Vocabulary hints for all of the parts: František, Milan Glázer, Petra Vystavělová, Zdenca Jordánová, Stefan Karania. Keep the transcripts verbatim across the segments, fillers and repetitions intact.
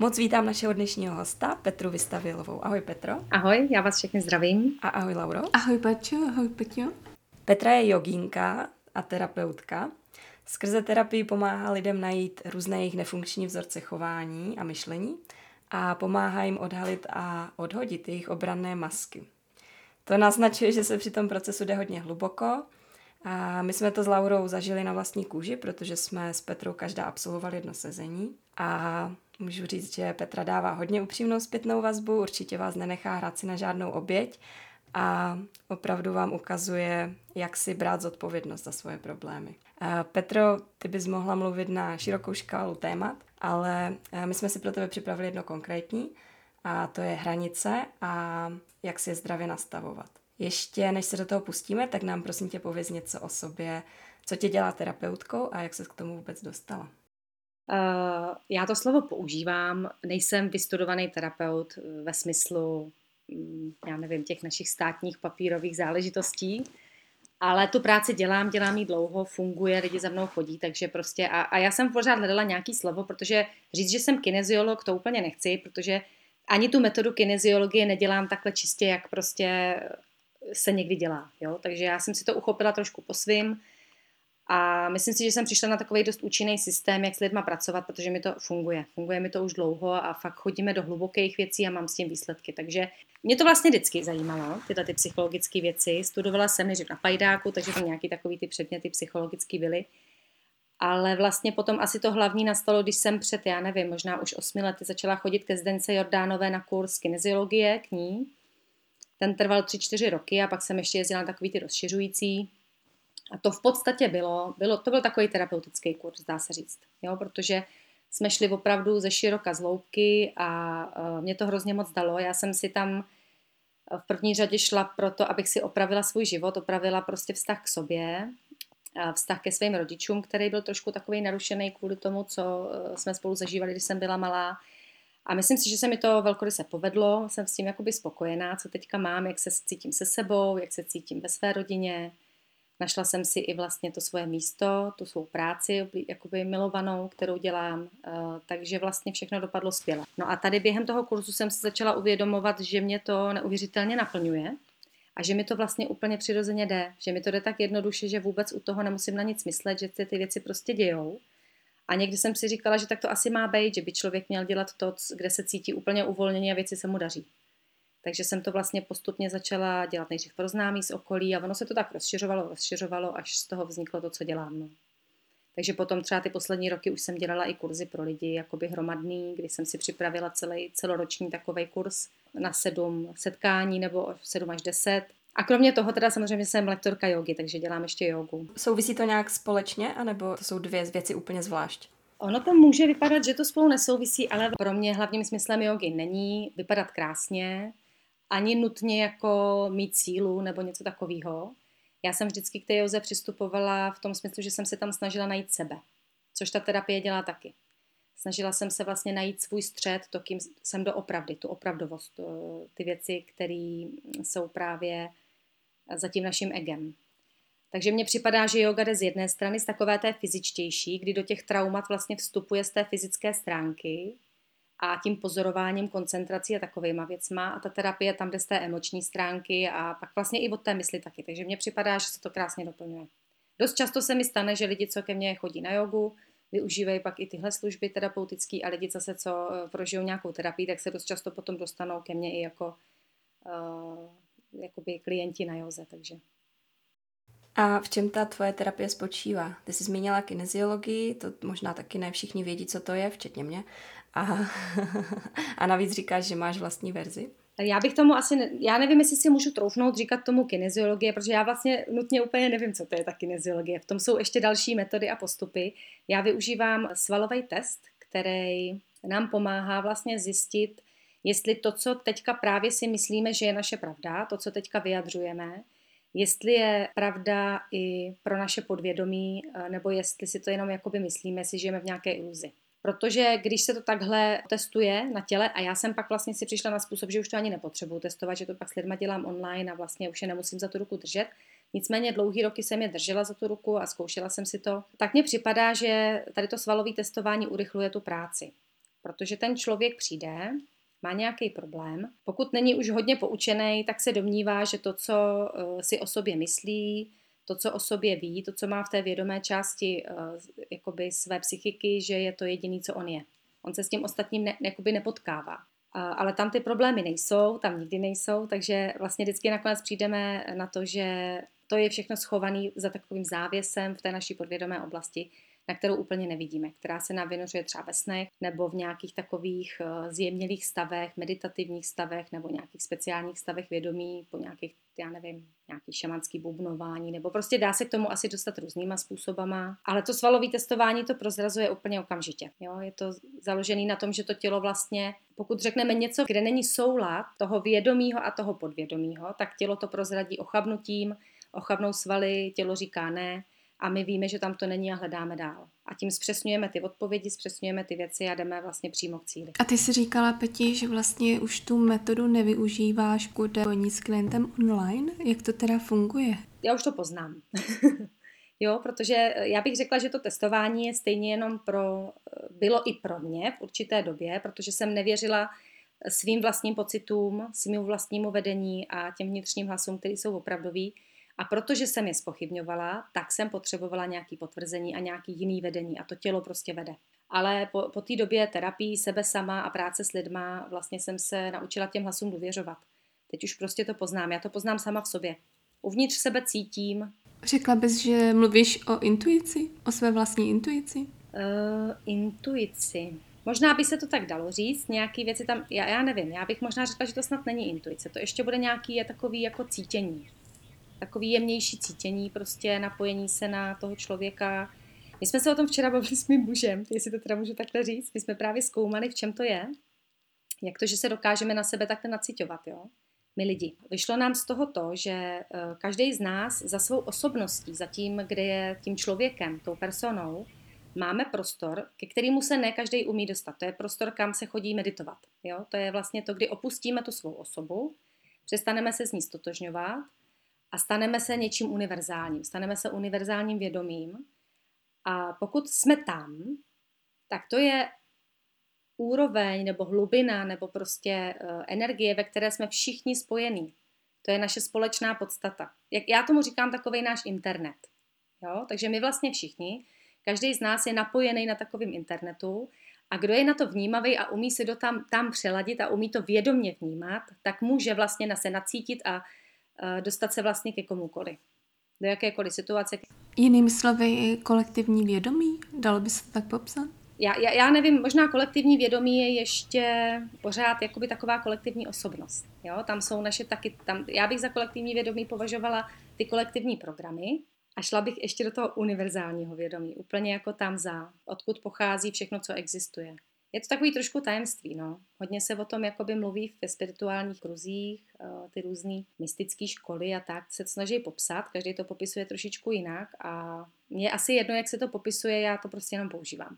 Moc vítám našeho dnešního hosta, Petru Vystavělovou. Ahoj Petro. Ahoj, já vás všechny zdravím. A ahoj Lauro. Ahoj Pačo, ahoj Peťo. Petra je jogínka a terapeutka. Skrze terapii pomáhá lidem najít různé jejich nefunkční vzorce chování a myšlení a pomáhá jim odhalit a odhodit jejich obranné masky. To naznačuje, že se při tom procesu jde hodně hluboko. A my jsme to s Laurou zažili na vlastní kůži, protože jsme s Petrou každá absolvovali jedno sezení. A můžu říct, že Petra dává hodně upřímnou zpětnou vazbu, určitě vás nenechá hrát si na žádnou oběť a opravdu vám ukazuje, jak si brát zodpovědnost za svoje problémy. Petro, ty bys mohla mluvit na širokou škálu témat, ale my jsme si pro tebe připravili jedno konkrétní, a to je hranice a jak si je zdravě nastavovat. Ještě než se do toho pustíme, tak nám prosím tě pověz něco o sobě, co tě dělá terapeutkou a jak ses k tomu vůbec dostala. Uh, já to slovo používám, nejsem vystudovaný terapeut ve smyslu, já nevím, těch našich státních papírových záležitostí, ale tu práci dělám, dělám ji dlouho, funguje, lidi za mnou chodí, takže prostě a, a já jsem pořád hledala nějaký slovo, protože říct, že jsem kineziolog, to úplně nechci, protože ani tu metodu kineziologie nedělám takhle čistě, jak prostě se někdy dělá, jo? Takže já jsem si to uchopila trošku po svým. A myslím si, že jsem přišla na takový dost účinný systém, jak s lidma pracovat, protože mi to funguje. Funguje mi to už dlouho a fakt chodíme do hlubokých věcí a mám s tím výsledky. Takže mě to vlastně vždycky zajímalo, tyhle ty psychologické věci. Studovala jsem nejdřív na Pajdáku, takže to nějaký takový ty předměty psychologické byly. Ale vlastně potom asi to hlavní nastalo, když jsem před, já nevím, možná už osmi lety začala chodit ke Zdence Jordánové na kurz kineziologie k ní. Ten trval tři, čtyři roky a pak jsem ještě jezdila na takový ty rozšiřující. A to v podstatě bylo, bylo, to byl takový terapeutický kurz, dá se říct, jo, protože jsme šli opravdu ze široka z hloubky a mě to hrozně moc dalo. Já jsem si tam v první řadě šla proto, abych si opravila svůj život, opravila prostě vztah k sobě, vztah ke svým rodičům, který byl trošku takový narušený kvůli tomu, co jsme spolu zažívali, když jsem byla malá. A myslím si, že se mi to velkoryse povedlo, jsem s tím jakoby spokojená, co teďka mám, jak se cítím se sebou, jak se cítím ve své rodině. Našla jsem si i vlastně to svoje místo, tu svou práci, jakoby milovanou, kterou dělám, takže vlastně všechno dopadlo skvěle. No a tady během toho kurzu jsem se začala uvědomovat, že mě to neuvěřitelně naplňuje a že mi to vlastně úplně přirozeně jde, že mi to jde tak jednoduše, že vůbec u toho nemusím na nic myslet, že ty, ty věci prostě dějou. A někdy jsem si říkala, že tak to asi má být, že by člověk měl dělat to, kde se cítí úplně uvolněně a věci se mu daří. Takže jsem to vlastně postupně začala dělat nejdřív pro známý z okolí a ono se to tak rozšiřovalo, rozšiřovalo, až z toho vzniklo to, co dělám. No. Takže potom třeba ty poslední roky už jsem dělala i kurzy pro lidi, jakoby hromadný, kdy jsem si připravila celý, celoroční takovej kurz na sedm setkání nebo sedm až deset. A kromě toho teda samozřejmě jsem lektorka jogy, takže dělám ještě jogu. Souvisí to nějak společně, anebo to jsou dvě věci úplně zvlášť? Ono to může vypadat, že to spolu nesouvisí, ale pro mě hlavním smyslem jogy není vypadat krásně, ani nutně jako mít sílu nebo něco takového. Já jsem vždycky k té józe přistupovala v tom smyslu, že jsem se tam snažila najít sebe, což ta terapie dělá taky. Snažila jsem se vlastně najít svůj střed, to, kým jsem doopravdy, tu opravdovost, ty věci, které jsou právě za tím naším egem. Takže mně připadá, že jóga jde z jedné strany z takové té fyzičtější, kdy do těch traumat vlastně vstupuje z té fyzické stránky, a tím pozorováním, koncentrací a takovejma věcma. A ta terapie tam jde z té emoční stránky a pak vlastně i od té mysli taky. Takže mně připadá, že se to krásně doplňuje. Dost často se mi stane, že lidi, co ke mně chodí na jogu, využívají pak i tyhle služby terapeutické a lidi zase, co prožijou nějakou terapii, tak se dost často potom dostanou ke mně i jako uh, jakoby klienti na józe. Takže. A v čem ta tvoje terapie spočívá? Ty jsi zmínila kineziologii, to možná taky ne všichni vědí, co to je, včetně mě. A, a navíc říkáš, že máš vlastní verzi? Já bych tomu asi, ne, já nevím, jestli si můžu troufnout říkat tomu kineziologie, protože já vlastně nutně úplně nevím, co to je ta kineziologie. V tom jsou ještě další metody a postupy. Já využívám svalový test, který nám pomáhá vlastně zjistit, jestli to, co teďka právě si myslíme, že je naše pravda, to, co teďka vyjadřujeme, jestli je pravda i pro naše podvědomí, nebo jestli si to jenom jakoby myslíme, si žijeme v nějaké iluzi. Protože když se to takhle testuje na těle, a já jsem pak vlastně si přišla na způsob, že už to ani nepotřebuju testovat, že to pak s lidma dělám online a vlastně už je nemusím za tu ruku držet. Nicméně dlouhý roky jsem je držela za tu ruku a zkoušela jsem si to. Tak mně připadá, že tady to svalové testování urychluje tu práci. Protože ten člověk přijde, má nějaký problém. Pokud není už hodně poučený, tak se domnívá, že to, co si o sobě myslí, to, co o sobě ví, to, co má v té vědomé části jakoby své psychiky, že je to jediný, co on je. On se s tím ostatním ne, jakoby nepotkává. Ale tam ty problémy nejsou, tam nikdy nejsou, takže vlastně vždycky nakonec přijdeme na to, že to je všechno schované za takovým závěsem v té naší podvědomé oblasti, na kterou úplně nevidíme, která se nám vynořuje třeba ve snech nebo v nějakých takových zjemnělých stavech, meditativních stavech nebo nějakých speciálních stavech vědomí, po nějakých, já nevím, nějaký šamanský bubnování, nebo prostě dá se k tomu asi dostat různýma způsobama. Ale to svalové testování to prozrazuje úplně okamžitě. Jo? Je to založené na tom, že to tělo vlastně, pokud řekneme něco, kde není soulad toho vědomího a toho podvědomího, tak tělo to prozradí ochabnutím, ochabnou svaly, tělo říká ne. A my víme, že tam to není a hledáme dál. A tím zpřesňujeme ty odpovědi, zpřesňujeme ty věci a jdeme vlastně přímo k cíli. A ty jsi říkala, Peti, že vlastně už tu metodu nevyužíváš, kde oni s klientem online? Jak to teda funguje? Já už to poznám. Jo, protože já bych řekla, že to testování je stejně jenom pro, bylo i pro mě v určité době, protože jsem nevěřila svým vlastním pocitům, svým vlastnímu vedení a těm vnitřním hlasům, který jsou opravdový. A protože jsem je zpochybňovala, tak jsem potřebovala nějaké potvrzení a nějaké jiné vedení a to tělo prostě vede. Ale po, po té době terapii sebe sama a práce s lidma vlastně jsem se naučila těm hlasům důvěřovat. Teď už prostě to poznám, já to poznám sama v sobě. Uvnitř sebe cítím. Řekla bys, že mluvíš o intuici, o své vlastní intuici? Uh, intuici... Možná by se to tak dalo říct, nějaké věci tam, já, já nevím, já bych možná řekla, že to snad není intuice, to ještě bude nějaké je takový jako cítění. Takový jemnější cítění, prostě napojení se na toho člověka. My jsme se o tom včera bavili s mým mužem, jestli to teda můžu takhle říct. My jsme právě zkoumali, v čem to je. Jak to, že se dokážeme na sebe takhle naciťovat, jo? My lidi. Vyšlo nám z toho to, že každý z nás za svou osobností, za tím, kde je tím člověkem, tou personou, máme prostor, ke kterému se ne každý umí dostat. To je prostor, kam se chodí meditovat. Jo? To je vlastně to, kdy opustíme tu svou osobu, přestaneme se s ní stotožňovat, a staneme se něčím univerzálním, staneme se univerzálním vědomím. A pokud jsme tam, tak to je úroveň nebo hlubina nebo prostě energie, ve které jsme všichni spojení. To je naše společná podstata. Jak já tomu říkám, takovej náš internet. Jo? Takže my vlastně všichni, každý z nás je napojený na takovým internetu a kdo je na to vnímavý a umí se do tam, tam přeladit a umí to vědomě vnímat, tak může vlastně se nacítit a dostat se vlastně ke komukoli, do jakékoliv situace. Jinými slovy, kolektivní vědomí, dalo by se to tak popsat? Já, já, já nevím, možná kolektivní vědomí je ještě pořád jakoby taková kolektivní osobnost. Jo? Tam jsou naše taky, tam, já bych za kolektivní vědomí považovala ty kolektivní programy a šla bych ještě do toho univerzálního vědomí, úplně jako tam za, odkud pochází všechno, co existuje. Je to takový trošku tajemství, no. Hodně se o tom jakoby mluví ve spirituálních kruzích, ty různý mystické školy a tak se snaží popsat, každý to popisuje trošičku jinak a mně asi jedno, jak se to popisuje, já to prostě jenom používám.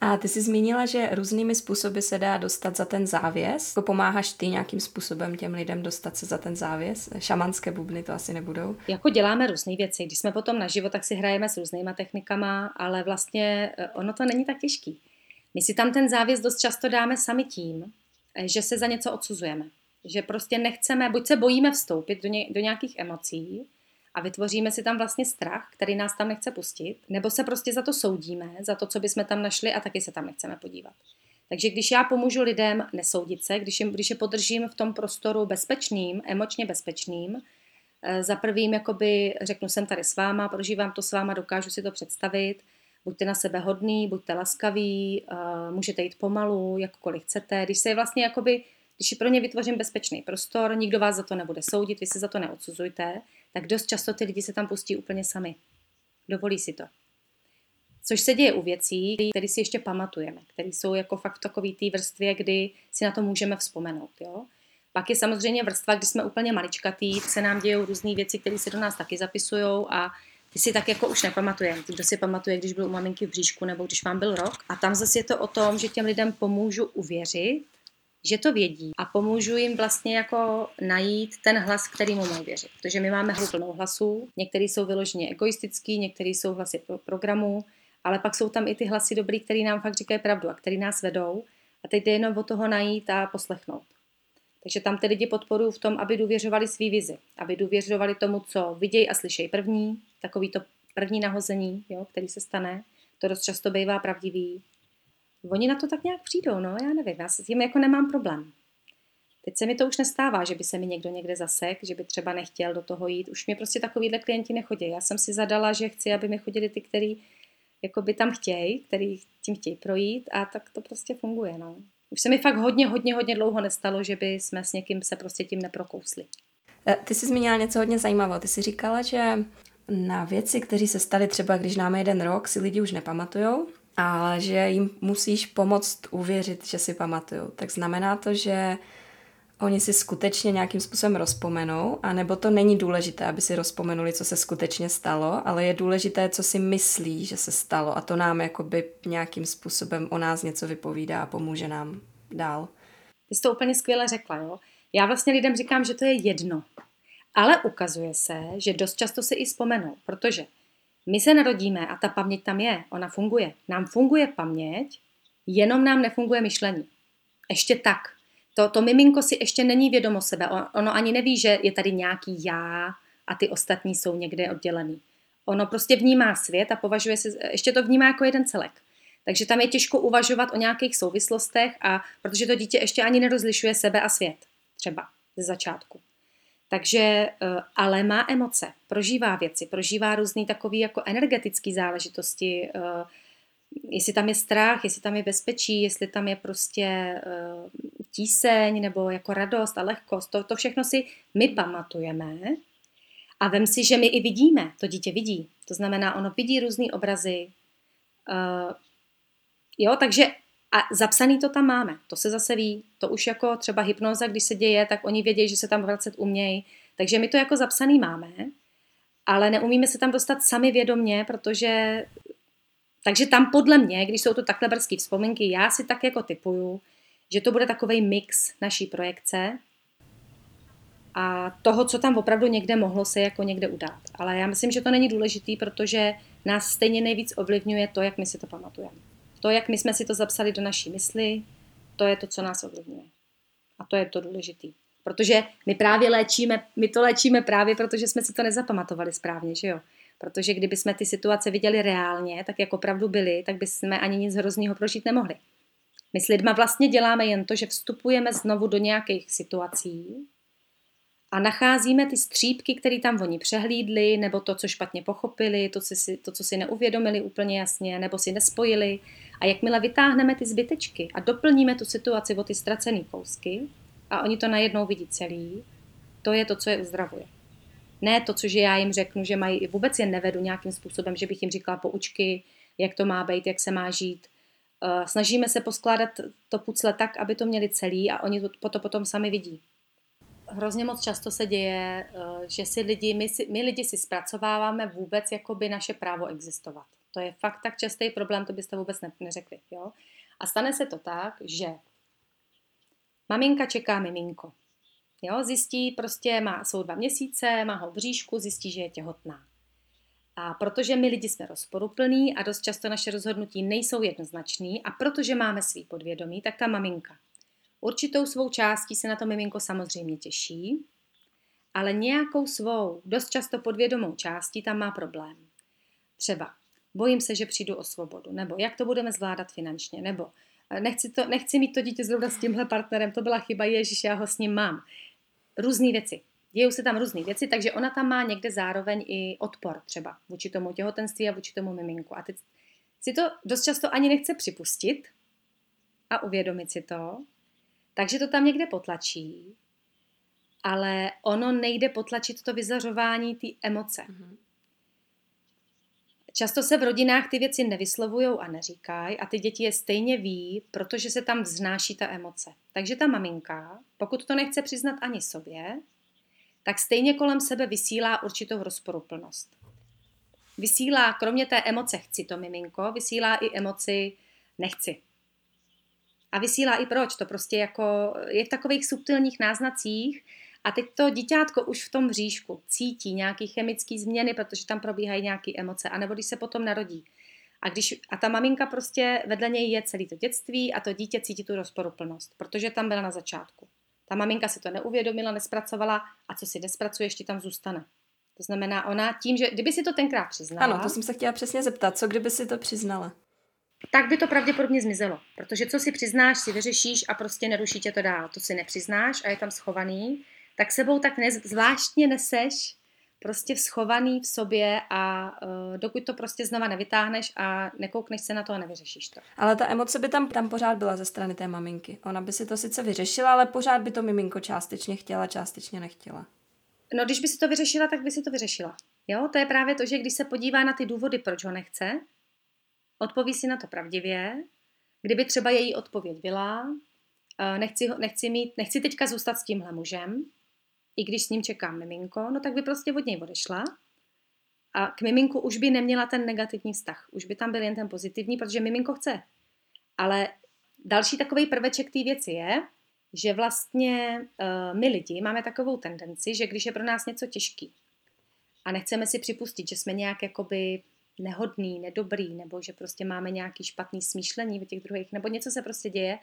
A ty jsi zmínila, že různými způsoby se dá dostat za ten závěs. Pomáháš ty nějakým způsobem těm lidem dostat se za ten závěs? Šamanské bubny to asi nebudou. Jako děláme různé věci, když jsme potom naživo, tak si hrajeme s různýma technikama, ale vlastně ono to není tak těžký. My si tam ten závěs dost často dáme sami tím, že se za něco odsuzujeme. Že prostě nechceme, buď se bojíme vstoupit do, ně, do nějakých emocí a vytvoříme si tam vlastně strach, který nás tam nechce pustit, nebo se prostě za to soudíme, za to, co bychom tam našli a taky se tam nechceme podívat. Takže když já pomůžu lidem nesoudit se, když, jim, když je podržím v tom prostoru bezpečným, emočně bezpečným, za prvým jakoby řeknu, jsem tady s váma, prožívám to s váma, dokážu si to představit, buďte na sebe hodný, buďte laskaví, můžete jít pomalu, jakkoliv chcete. Když se vlastně jakoby, když pro ně vytvořím bezpečný prostor, nikdo vás za to nebude soudit, vy se za to neodsuzujte, tak dost často ty lidi se tam pustí úplně sami. Dovolí si to. Což se děje u věcí, které si ještě pamatujeme, které jsou jako fakt v takové té vrstvě, kdy si na to můžeme vzpomenout. Jo? Pak je samozřejmě vrstva, kdy jsme úplně maličkatý, se nám dějou různé věci, které se do nás taky zapisují a ty si tak jako už nepamatujeme. Kdo si pamatuje, když byl u maminky v bříšku nebo když vám byl rok. A tam zase je to o tom, že těm lidem pomůžu uvěřit, že to vědí a pomůžu jim vlastně jako najít ten hlas, kterýmu mají věřit. Protože my máme hru plnou hlasů, některý jsou vyloženě egoistický, některý jsou hlasy pro programu, ale pak jsou tam i ty hlasy dobrý, který nám fakt říkají pravdu a který nás vedou. A teď jde jenom o toho najít a poslechnout. Takže tam ty lidi podporují v tom, aby důvěřovali svý vizi, aby důvěřovali tomu, co vidějí a slyšejí první, takový to první nahození, jo, který se stane, to dost často bývá pravdivý. Oni na to tak nějak přijdou, no, já nevím, já s tím jako nemám problém. Teď se mi to už nestává, že by se mi někdo někde zasek, že by třeba nechtěl do toho jít. Už mě prostě takovýhle klienti nechodí. Já jsem si zadala, že chci, aby mi chodili ty, který jako by tam chtějí, který tím chtějí projít a tak to prostě funguje, no. Už se mi fakt hodně, hodně, hodně dlouho nestalo, že by jsme s někým se prostě tím neprokousli. Ty jsi zmínila něco hodně zajímavého. Ty jsi říkala, že na věci, které se staly třeba, když nám je jeden rok, si lidi už nepamatujou, ale že jim musíš pomoct uvěřit, že si pamatujou. Tak znamená to, že oni si skutečně nějakým způsobem rozpomenou, anebo to není důležité, aby si rozpomenuli, co se skutečně stalo, ale je důležité, co si myslí, že se stalo a to nám jakoby nějakým způsobem o nás něco vypovídá a pomůže nám dál. Ty jsi to úplně skvěle řekla, jo? Já vlastně lidem říkám, že to je jedno, ale ukazuje se, že dost často si i vzpomenou, protože my se narodíme a ta paměť tam je, ona funguje. Nám funguje paměť, jenom nám nefunguje myšlení. Ještě tak. To, to miminko si ještě není vědomo sebe. Ono ani neví, že je tady nějaký já a ty ostatní jsou někde oddělený. Ono prostě vnímá svět a považuje se, ještě to vnímá jako jeden celek. Takže tam je těžko uvažovat o nějakých souvislostech, a protože to dítě ještě ani nerozlišuje sebe a svět. Třeba ze začátku. Takže, ale má emoce, prožívá věci, prožívá různý takový jako energetický záležitosti, jestli tam je strach, jestli tam je bezpečí, jestli tam je prostě tíseň nebo jako radost a lehkost. To, to všechno si my pamatujeme a vem si, že my i vidíme, to dítě vidí. To znamená, ono vidí různý obrazy. Jo, takže a zapsaný to tam máme, to se zase ví, to už jako třeba hypnoza, když se děje, tak oni vědějí, že se tam vracet umějí, takže my to jako zapsaný máme, ale neumíme se tam dostat sami vědomně, protože, takže tam podle mě, když jsou to takhle brzký vzpomínky, já si tak jako typuju, že to bude takovej mix naší projekce a toho, co tam opravdu někde mohlo se jako někde udát, ale já myslím, že to není důležitý, protože nás stejně nejvíc ovlivňuje to, jak my si to pamatujeme. To, jak my jsme si to zapsali do naší mysli, to je to, co nás ovlivňuje. A to je to důležité. Protože my právě léčíme, my to léčíme právě, protože jsme si to nezapamatovali správně, že jo? Protože kdyby jsme ty situace viděli reálně, tak jak opravdu byly, tak bychom ani nic hroznýho prožít nemohli. My s lidma vlastně děláme jen to, že vstupujeme znovu do nějakých situací a nacházíme ty střípky, které tam oni přehlídli, nebo to, co špatně pochopili, to, co si, to, co si neuvědomili úplně jasně, nebo si nespojili. A jakmile vytáhneme ty zbytečky a doplníme tu situaci o ty ztracený kousky a oni to najednou vidí celý, to je to, co je uzdravuje. Ne to, cože já jim řeknu, že mají, vůbec je nevedu nějakým způsobem, že bych jim říkala poučky, jak to má být, jak se má žít. Snažíme se poskládat to pucle tak, aby to měli celý a oni to, to potom sami vidí. Hrozně moc často se děje, že si lidi, my, si, my lidi si zpracováváme vůbec jakoby naše právo existovat. To je fakt tak častý problém, to byste vůbec ne, neřekli. Jo? A stane se to tak, že maminka čeká miminko. Jo? Zjistí, prostě má, jsou dva měsíce, má ho v bříšku, zjistí, že je těhotná. A protože my lidi jsme rozporuplní a dost často naše rozhodnutí nejsou jednoznačný a protože máme svý podvědomí, tak ta maminka určitou svou částí se na to miminko samozřejmě těší, ale nějakou svou, dost často podvědomou částí tam má problém. Třeba bojím se, že přijdu o svobodu, nebo jak to budeme zvládat finančně, nebo nechci, to, nechci mít to dítě zrovna s tímhle partnerem, to byla chyba, ježiš, já ho s ním mám. Různý věci. Dějou se tam různý věci, takže ona tam má někde zároveň i odpor třeba vůči tomu těhotenství a vůči tomu miminku. A teď si to dost často ani nechce připustit a uvědomit si to, takže to tam někde potlačí, ale ono nejde potlačit to vyzařování té emoce. Mm-hmm. Často se v rodinách ty věci nevyslovujou a neříkají a ty děti je stejně ví, protože se tam vznáší ta emoce. Takže ta maminka, pokud to nechce přiznat ani sobě, tak stejně kolem sebe vysílá určitou rozporuplnost. Vysílá, kromě té emoce chci to miminko, vysílá i emoci nechci. A vysílá i proč, to prostě jako je v takových subtilních náznacích a teď to děťátko už v tom bříšku cítí nějaké chemické změny, protože tam probíhají nějaké emoce, anebo když se potom narodí. A, když, a ta maminka prostě vedle něj je celé to dětství a to dítě cítí tu rozporuplnost, protože tam byla na začátku. Ta maminka si to neuvědomila, nespracovala a co si nespracuje, ještě tam zůstane. To znamená ona tím, že kdyby si to tenkrát přiznala... Ano, to jsem se chtěla přesně zeptat, co kdyby si to přiznala? Tak by to pravděpodobně zmizelo, protože co si přiznáš, si vyřešíš a prostě neruší tě to dál. To si nepřiznáš a je tam schovaný, tak sebou tak ne, zvláštně neseš prostě schovaný v sobě a uh, dokud to prostě znova nevytáhneš a nekoukneš se na to a nevyřešíš to. Ale ta emoce by tam, tam pořád byla ze strany té maminky. Ona by si to sice vyřešila, ale pořád by to miminko částečně chtěla, částečně nechtěla. No, když by si to vyřešila, tak by si to vyřešila. Jo, to je právě to, že když se podívá na ty důvody, proč ho nechce, odpoví si na to pravdivě, kdyby třeba její odpověď byla, nechci, nechci, mít, nechci teďka zůstat s tímhle mužem, i když s ním čekám miminko, no tak by prostě od něj odešla a k miminku už by neměla ten negativní vztah, už by tam byl jen ten pozitivní, protože miminko chce. Ale další takový prveček té věci je, že vlastně uh, my lidi máme takovou tendenci, že když je pro nás něco těžký a nechceme si připustit, že jsme nějak jakoby nehodný, nedobrý, nebo že prostě máme nějaký špatný smýšlení v těch druhých, nebo něco se prostě děje,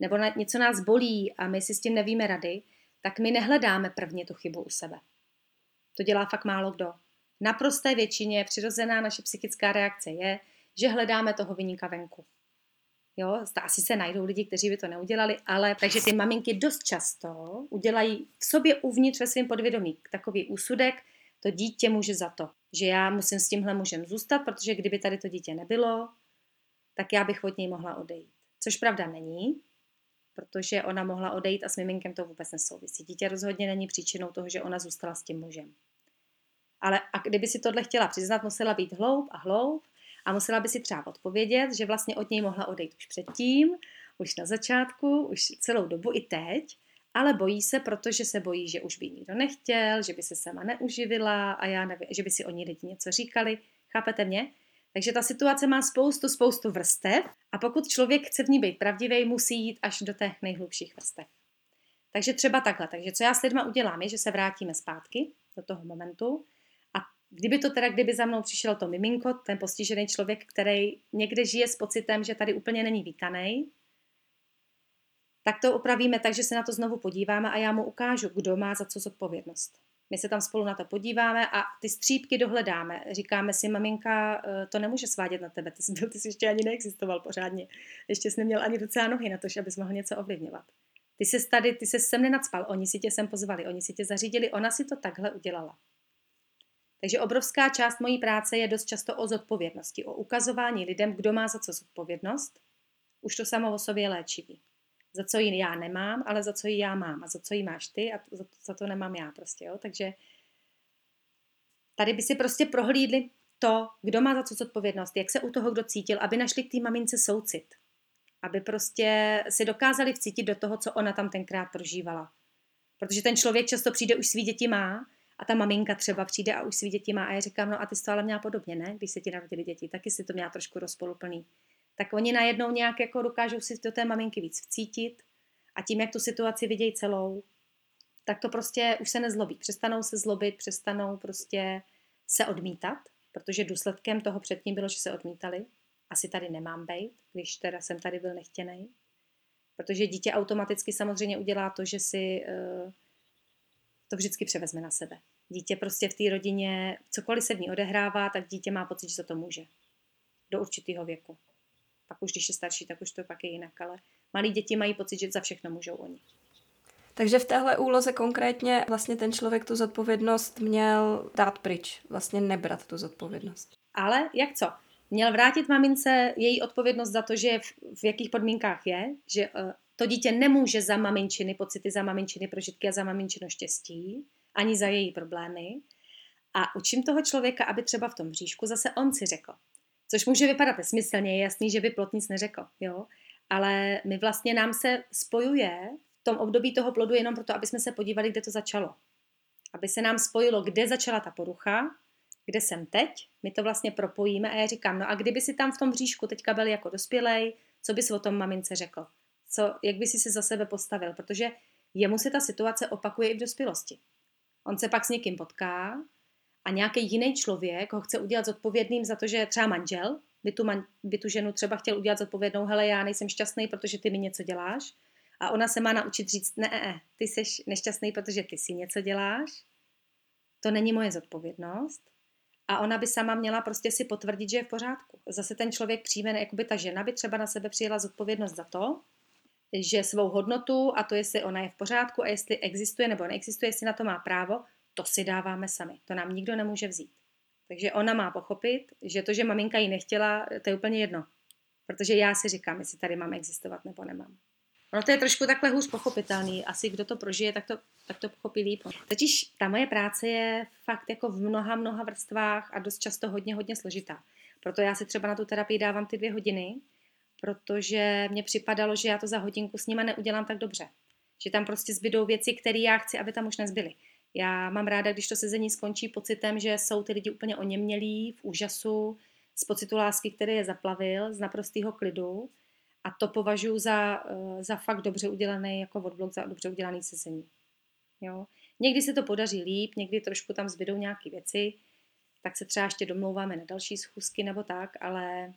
nebo na, něco nás bolí a my si s tím nevíme rady, tak my nehledáme prvně tu chybu u sebe. To dělá fakt málo kdo. Naprosté většině přirozená naše psychická reakce je, že hledáme toho viníka venku. Jo, asi se najdou lidi, kteří by to neudělali, ale takže ty maminky dost často udělají v sobě uvnitř ve svém podvědomí takový úsudek, to dítě může za to, že já musím s tímhle mužem zůstat, protože kdyby tady to dítě nebylo, tak já bych od něj mohla odejít. Což pravda není, protože ona mohla odejít a s miminkem to vůbec nesouvisí. Dítě rozhodně není příčinou toho, že ona zůstala s tím mužem. Ale a kdyby si tohle chtěla přiznat, musela být hloub a hloub, a musela by si třeba odpovědět, že vlastně od něj mohla odejít už předtím, už na začátku, už celou dobu i teď, ale bojí se, protože se bojí, že už by nikdo nechtěl, že by se sama neuživila a já nevím, že by si oni lidi něco říkali. Chápete mě? Takže ta situace má spoustu, spoustu vrstev a pokud člověk chce v ní být pravdivý, musí jít až do těch nejhlubších vrstev. Takže třeba takhle. Takže co já s lidma udělám, je, že se vrátíme zpátky do toho momentu. Kdyby to teda, kdyby za mnou přišlo to miminko, ten postižený člověk, který někde žije s pocitem, že tady úplně není vítaný, tak to opravíme tak, že se na to znovu podíváme a já mu ukážu, kdo má za co zodpovědnost. My se tam spolu na to podíváme a ty střípky dohledáme. Říkáme si, maminka, to nemůže svádět na tebe, ty jsi, byl, ty jsi ještě ani neexistoval pořádně. Ještě jsi neměl ani docela nohy na to, abys mohl něco ovlivňovat. Ty ses tady, ty ses sem nenacpal, oni si tě sem pozvali, oni si tě zařídili, ona si to takhle udělala. Takže obrovská část mojí práce je dost často o zodpovědnosti, o ukazování lidem, kdo má za co zodpovědnost. Už to samo o sobě je léčivý. Za co ji já nemám, ale za co ji já mám. A za co ji máš ty a za to, za to nemám já prostě. Jo? Takže tady by si prostě prohlídli to, kdo má za co zodpovědnost, jak se u toho kdo cítil, aby našli k té mamince soucit. Aby prostě si dokázali vcítit do toho, co ona tam tenkrát prožívala. Protože ten člověk často přijde, už svý děti má, a ta maminka třeba přijde a už svý děti má a já říkám, no a ty jsi to ale měla podobně, ne? Když se ti narodili děti, taky si to měla trošku rozpoluplný. Tak oni najednou nějak jako dokážou si do té maminky víc vcítit a tím, jak tu situaci vidějí celou, tak to prostě už se nezlobí. Přestanou se zlobit, přestanou prostě se odmítat, protože důsledkem toho předtím bylo, že se odmítali. Asi tady nemám bejt, když teda jsem tady byl nechtěnej. Protože dítě automaticky samozřejmě udělá to, že si... Uh, to vždycky převezme na sebe. Dítě prostě v té rodině, cokoliv se v ní odehrává, tak dítě má pocit, že to může. Do určitého věku. Pak už, když je starší, tak už to pak je jinak, ale malí děti mají pocit, že za všechno můžou oni. Takže v téhle úloze konkrétně vlastně ten člověk tu zodpovědnost měl dát pryč. Vlastně nebrat tu zodpovědnost. Ale jak co? Měl vrátit mamince její odpovědnost za to, že v, v jakých podmínkách je, že... Uh, To dítě nemůže za maminčiny, pocity za maminčiny, prožitky a za maminčino štěstí, ani za její problémy. a učím toho člověka, aby třeba v tom bříšku zase on si řekl. Což může vypadat nesmyslně, je jasný, že by plod nic neřekl, jo? Ale my vlastně nám se spojuje v tom období toho plodu jenom proto, aby jsme se podívali, kde to začalo. Aby se nám spojilo, kde začala ta porucha, kde jsem teď, my to vlastně propojíme a já říkám, no a kdyby si tam v tom bříšku teďka byl jako dospělej, co bys o tom mamince řekl? Co, jak by si se za sebe postavil? Protože jemu se ta situace opakuje i v dospělosti. On se pak s někým potká a nějaký jiný člověk ho chce udělat zodpovědným za to, že třeba manžel by tu, man, by tu ženu třeba chtěl udělat zodpovědnou, hele, já nejsem šťastný, protože ty mi něco děláš. A ona se má naučit říct, ne, ne, ty jsi nešťastný, protože ty si něco děláš. To není moje zodpovědnost. A ona by sama měla prostě si potvrdit, že je v pořádku. Zase ten člověk přijme, jakoby ta žena by třeba na sebe přijela zodpovědnost za to, že svou hodnotu a to, jestli ona je v pořádku a jestli existuje nebo neexistuje, jestli na to má právo, to si dáváme sami. To nám nikdo nemůže vzít. Takže ona má pochopit, že to, že maminka ji nechtěla, to je úplně jedno. Protože já si říkám, jestli tady mám existovat nebo nemám. Ono to je trošku takhle hůř pochopitelný. Asi kdo to prožije, tak to, tak to pochopí líp. Totiž ta moje práce je fakt jako v mnoha, mnoha vrstvách a dost často hodně, hodně složitá. Proto já si třeba na tu terapii dávám ty dvě hodiny, protože mně připadalo, že já to za hodinku s nima neudělám tak dobře. Že tam prostě zbydou věci, které já chci, aby tam už nezbyly. Já mám ráda, když to sezení skončí pocitem, že jsou ty lidi úplně oněmělí, v úžasu, z pocitu lásky, který je zaplavil, z naprostého klidu. A to považuji za, za fakt dobře udělaný, jako odblok za dobře udělaný sezení. Jo? Někdy se to podaří líp, někdy trošku tam zbydou nějaké věci, tak se třeba ještě domlouváme na další schůzky nebo tak, ale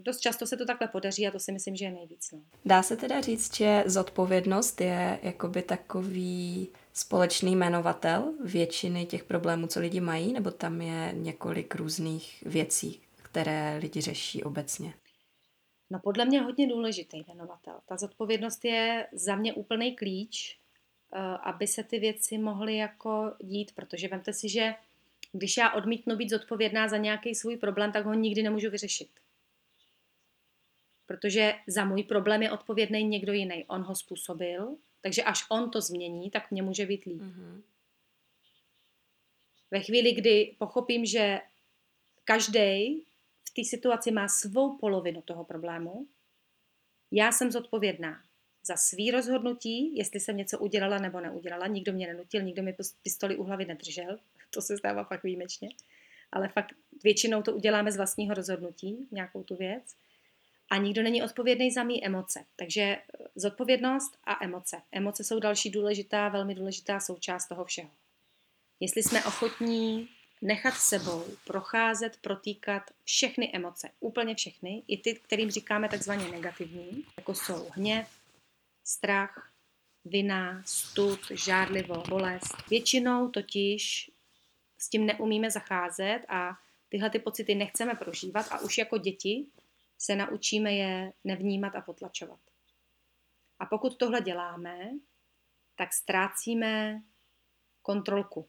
dost často se to takhle podaří a to si myslím, že je nejvíc. No. Dá se teda říct, že zodpovědnost je jakoby takový společný jmenovatel většiny těch problémů, co lidi mají, nebo tam je několik různých věcí, které lidi řeší obecně? No podle mě hodně důležitý jmenovatel. Ta zodpovědnost je za mě úplný klíč, aby se ty věci mohly jako dít, protože vemte si, že když já odmítnu být zodpovědná za nějaký svůj problém, tak ho nikdy nemůžu vyřešit. Protože za můj problém je odpovědný někdo jiný. On ho způsobil, takže až on to změní, tak mě může být líp. Mm-hmm. Ve chvíli, kdy pochopím, že každej v té situaci má svou polovinu toho problému, já jsem zodpovědná za svý rozhodnutí, jestli jsem něco udělala nebo neudělala. Nikdo mě nenutil, nikdo mi pistoli u hlavy nedržel. To se stává fakt výjimečně. Ale fakt většinou to uděláme z vlastního rozhodnutí, nějakou tu věc. A nikdo není odpovědný za mý emoce. Takže zodpovědnost a emoce. Emoce jsou další důležitá, velmi důležitá součást toho všeho. Jestli jsme ochotní nechat sebou procházet, protýkat všechny emoce, úplně všechny, i ty, kterým říkáme takzvaně negativní, jako jsou hněv, strach, vina, stud, žárlivo, bolest. Většinou totiž s tím neumíme zacházet a tyhle ty pocity nechceme prožívat a už jako děti se naučíme je nevnímat a potlačovat. A pokud tohle děláme, tak ztrácíme kontrolku.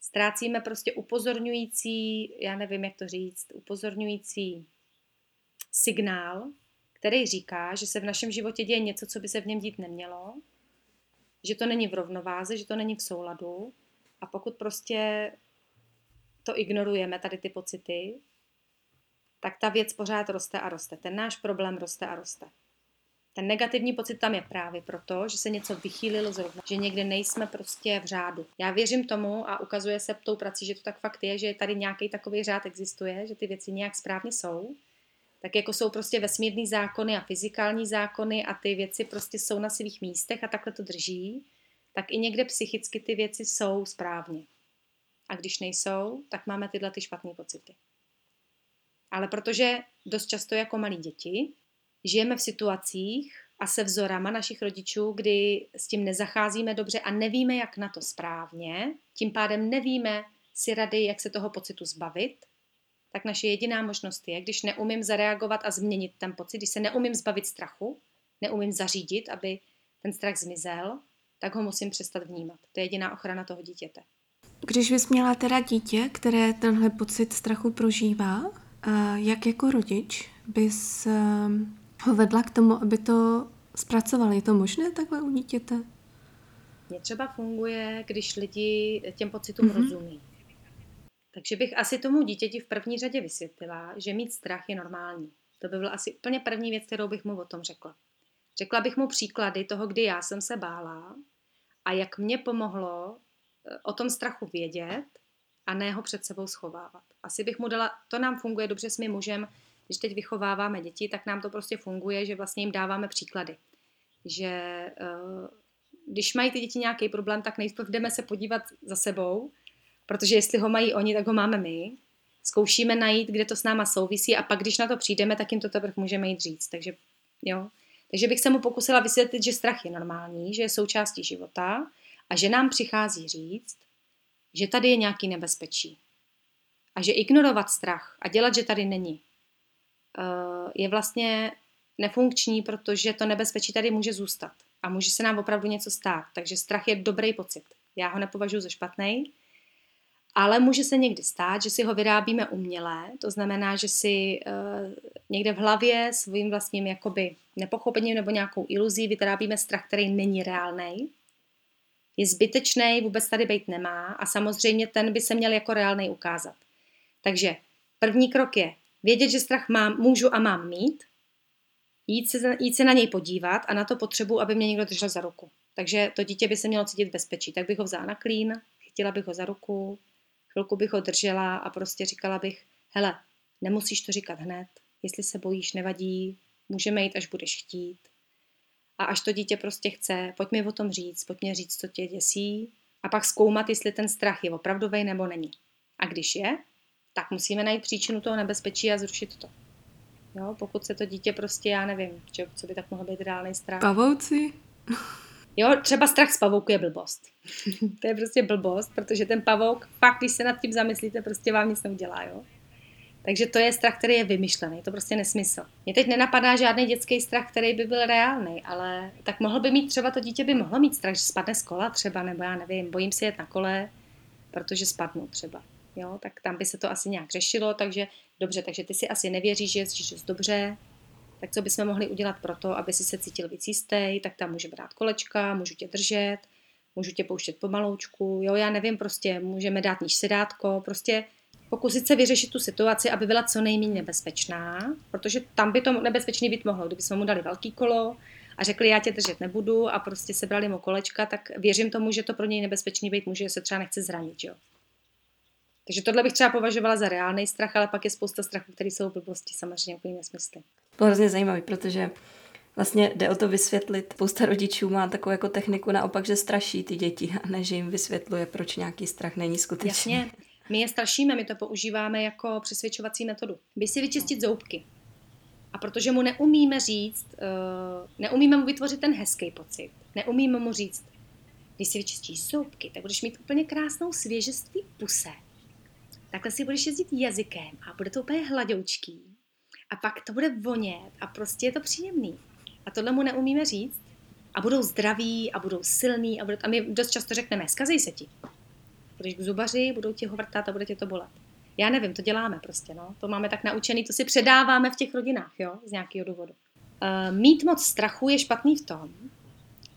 Ztrácíme prostě upozorňující, já nevím, jak to říct, upozorňující signál, který říká, že se v našem životě děje něco, co by se v něm dít nemělo, že to není v rovnováze, že to není v souladu. A pokud prostě to ignorujeme, tady ty pocity, tak ta věc pořád roste a roste. Ten náš problém roste a roste. Ten negativní pocit tam je právě proto, že se něco vychýlilo zrovna, že někde nejsme prostě v řádu. Já věřím tomu a ukazuje se tou prací, že to tak fakt je, že tady nějaký takový řád existuje, že ty věci nějak správně jsou. Tak jako jsou prostě vesmírný zákony a fyzikální zákony a ty věci prostě jsou na svých místech a takhle to drží, tak i někde psychicky ty věci jsou správně. A když nejsou, tak máme tyhle ty špatné pocity. Ale protože dost často jako malí děti žijeme v situacích a se vzorama našich rodičů, kdy s tím nezacházíme dobře a nevíme, jak na to správně, tím pádem nevíme si rady, jak se toho pocitu zbavit, tak naše jediná možnost je, když neumím zareagovat a změnit ten pocit, když se neumím zbavit strachu, neumím zařídit, aby ten strach zmizel, tak ho musím přestat vnímat. To je jediná ochrana toho dítěte. Když bys měla teda dítě, které tenhle pocit strachu prožívá, jak jako rodič bys ho vedla k tomu, aby to zpracovali? Je to možné takhle u dítěte? Mně třeba funguje, když lidi těm pocitům mm-hmm. rozumí. Takže bych asi tomu dítěti v první řadě vysvětlila, že mít strach je normální. To by byla asi úplně první věc, kterou bych mu o tom řekla. Řekla bych mu příklady toho, kdy já jsem se bála a jak mě pomohlo o tom strachu vědět a ne ho před sebou schovávat. Asi bych mu dala, to nám funguje dobře s mým mužem, když teď vychováváme děti, tak nám to prostě funguje, že vlastně jim dáváme příklady. Že když mají ty děti nějaký problém, tak nejprve jdeme se podívat za sebou, protože jestli ho mají oni, tak ho máme my. Zkoušíme najít, kde to s náma souvisí a pak, když na to přijdeme, tak jim to teprve můžeme jít říct. Takže, jo. Takže bych se mu pokusila vysvětlit, že strach je normální, že je součástí života a že nám přichází říct, že tady je nějaký nebezpečí. A že ignorovat strach a dělat, že tady není, je vlastně nefunkční, protože to nebezpečí tady může zůstat a může se nám opravdu něco stát. Takže strach je dobrý pocit. Já ho nepovažuji za špatný. Ale může se někdy stát, že si ho vyrábíme uměle, to znamená, že si uh, někde v hlavě svým vlastním jakoby nepochopením nebo nějakou iluzí vyrábíme strach, který není reálný, je zbytečný, vůbec tady být nemá a samozřejmě ten by se měl jako reálný ukázat. Takže první krok je vědět, že strach mám, můžu a mám mít, jít se, jít se na něj podívat a na to potřebuji, aby mě někdo držel za ruku. Takže to dítě by se mělo cítit bezpečí, tak bych ho vzala na klín, chytila bych ho za ruku, chvilku bych ho držela a prostě říkala bych, hele, nemusíš to říkat hned, jestli se bojíš, nevadí, můžeme jít, až budeš chtít. A až to dítě prostě chce, pojď mi o tom říct, pojď mi říct, co tě děsí a pak zkoumat, jestli ten strach je opravdový nebo není. A když je, tak musíme najít příčinu toho nebezpečí a zrušit to. Jo, pokud se to dítě prostě, já nevím, co by tak mohlo být reálný strach. Pavouci? Jo, třeba strach z pavouku je blbost. To je prostě blbost, protože ten pavouk, pak když se nad tím zamyslíte, prostě vám nic neudělá, jo. Takže to je strach, který je vymyšlený, to prostě nesmysl. Mně teď nenapadá žádný dětský strach, který by byl reálný, ale tak mohl by mít, třeba to dítě by mohlo mít strach, že spadne z kola třeba, nebo já nevím, bojím se jet na kole, protože spadnu třeba, jo. Tak tam by se to asi nějak řešilo, takže dobře, takže ty si asi nevěříš, že jsi dobře. Tak co bychom mohli udělat pro to, aby si se cítil víc jistý, tak tam můžeme dát kolečka, můžu tě držet, můžu tě pouštět pomaloučku, jo, já nevím, prostě můžeme dát níž sedátko, prostě pokusit se vyřešit tu situaci, aby byla co nejméně nebezpečná, protože tam by to nebezpečný být mohlo, kdybychom mu dali velký kolo a řekli, já tě držet nebudu a prostě sebrali mu kolečka, tak věřím tomu, že to pro něj nebezpečný být může, že se třeba nechce zranit, jo. Takže tohle bych třeba považovala za reálný strach, ale pak je spousta strachů, které jsou blbosti, samozřejmě úplně nesmysly. Bylo hrozně zajímavý, protože vlastně jde o to vysvětlit. Spousta rodičů má takovou jako techniku naopak, že straší ty děti a ne, že jim vysvětluje, proč nějaký strach není skutečný. Jasně, my je strašíme, my to používáme jako přesvědčovací metodu. By si vyčistit zoubky. A protože mu neumíme říct, neumíme mu vytvořit ten hezký pocit, neumíme mu říct, když si vyčistíš zoubky, tak budeš mít úplně krásnou svěžest v puse. Takhle si budeš jezdit jazykem a bude to úplně hladoučký. A pak to bude vonět a prostě je to příjemný. A tohle mu neumíme říct. A budou zdraví a budou silný a, budou... a my dost často řekneme, zkazej se ti. Budeš k zubaři, budou ti ho vrtat a bude tě to bolet. Já nevím, to děláme prostě, no. To máme tak naučený, to si předáváme v těch rodinách, jo, z nějakého důvodu. Uh, mít moc strachu je špatný v tom,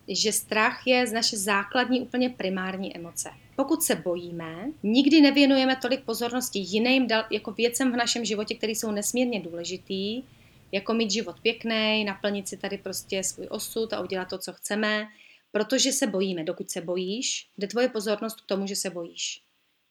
že strach je z naše základní, úplně primární emoce. Pokud se bojíme, nikdy nevěnujeme tolik pozornosti jiným jako věcem v našem životě, které jsou nesmírně důležitý, jako mít život pěkný, naplnit si tady prostě svůj osud a udělat to, co chceme, protože se bojíme. Dokud se bojíš, jde tvoje pozornost k tomu, že se bojíš.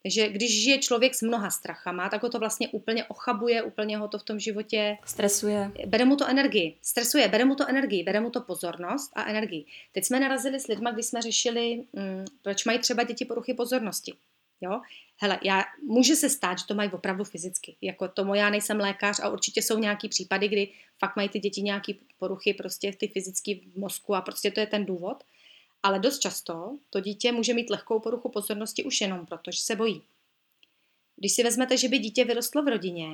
Takže když žije člověk s mnoha strachama, tak ho to vlastně úplně ochabuje, úplně ho to v tom životě... Stresuje. Bere mu to energii. Stresuje, bere mu to energii, bere mu to pozornost a energii. Teď jsme narazili s lidma, když jsme řešili, hm, proč mají třeba děti poruchy pozornosti. Jo? Hele, já, může se stát, že to mají opravdu fyzicky. Jako tomu já nejsem lékař a určitě jsou nějaký případy, kdy fakt mají ty děti nějaký poruchy, prostě ty fyzické v mozku a prostě to je ten důvod. Ale dost často to dítě může mít lehkou poruchu pozornosti už jenom proto, že se bojí. Když si vezmete, že by dítě vyrostlo v rodině,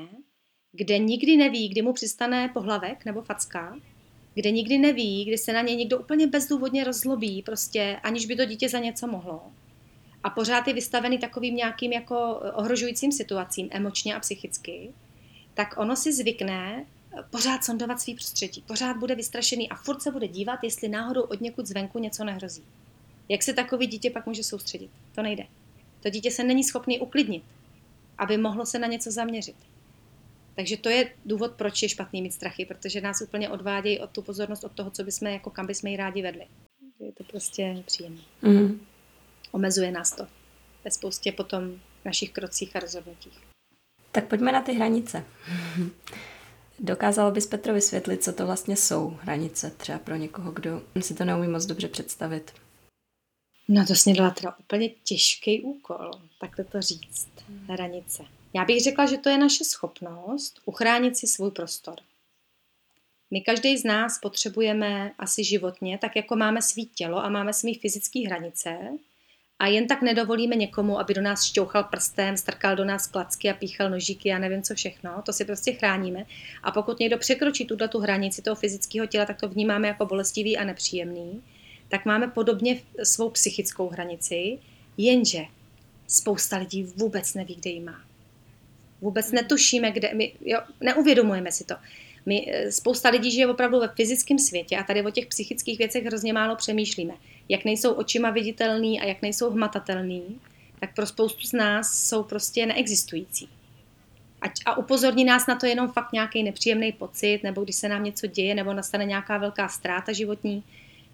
kde nikdy neví, kdy mu přistane pohlavek nebo facka, kde nikdy neví, kdy se na něj někdo úplně bezdůvodně rozlobí, prostě, aniž by to dítě za něco mohlo. A pořád je vystavený takovým nějakým jako ohrožujícím situacím, emočně a psychicky, tak ono si zvykne pořád sondovat svý prostředí, pořád bude vystrašený a furt se bude dívat, jestli náhodou od někud zvenku něco nehrozí. Jak se takový dítě pak může soustředit? To nejde. To dítě se není schopné uklidnit, aby mohlo se na něco zaměřit. Takže to je důvod, proč je špatný mít strachy, protože nás úplně odvádějí od tu pozornost od toho, co bychom, jako kam bychom ji rádi vedli. Je to prostě příjemné. Mm. Omezuje nás to ve spoustě potom našich krocích a rozhodnutích. Tak pojďme na ty hranice. Dokázala bys, Petro, vysvětlit, co to vlastně jsou hranice, třeba pro někoho, kdo si to neumí moc dobře představit? No to snědla teda úplně těžký úkol, takhle to říct, hranice. Já bych řekla, že to je naše schopnost uchránit si svůj prostor. My každý z nás potřebujeme asi životně, tak jako máme svý tělo a máme svý fyzický hranice a jen tak nedovolíme někomu, aby do nás šťouchal prstem, strkal do nás klacky a píchal nožíky a nevím co všechno, to si prostě chráníme. A pokud někdo překročí tuto hranici toho fyzického těla, tak to vnímáme jako bolestivý a nepříjemný, tak máme podobně svou psychickou hranici, jenže spousta lidí vůbec neví, kde ji má. Vůbec netušíme, kde, my, jo, neuvědomujeme si to. My, spousta lidí žije opravdu ve fyzickém světě a tady o těch psychických věcech hrozně málo přemýšlíme. Jak nejsou očima viditelný a jak nejsou hmatatelný, tak pro spoustu z nás jsou prostě neexistující. A, a upozorní nás na to jenom fakt nějaký nepříjemný pocit, nebo když se nám něco děje, nebo nastane nějaká velká ztráta životní,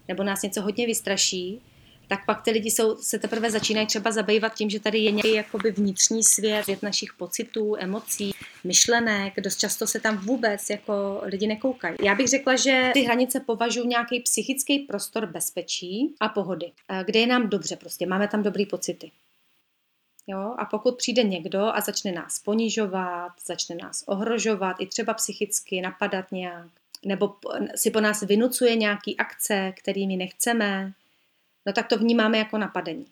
nebo nás něco hodně vystraší, tak pak ty lidi jsou, se teprve začínají třeba zabývat tím, že tady je nějaký jakoby vnitřní svět, svět našich pocitů, emocí, myšlenek, dost často se tam vůbec jako lidi nekoukají. Já bych řekla, že ty hranice považuji nějaký psychický prostor bezpečí a pohody, kde je nám dobře prostě, máme tam dobrý pocity. Jo? A pokud přijde někdo a začne nás ponižovat, začne nás ohrožovat, i třeba psychicky napadat nějak, nebo si po nás vynucuje nějaký akce, kterými nechceme, no tak to vnímáme jako napadení.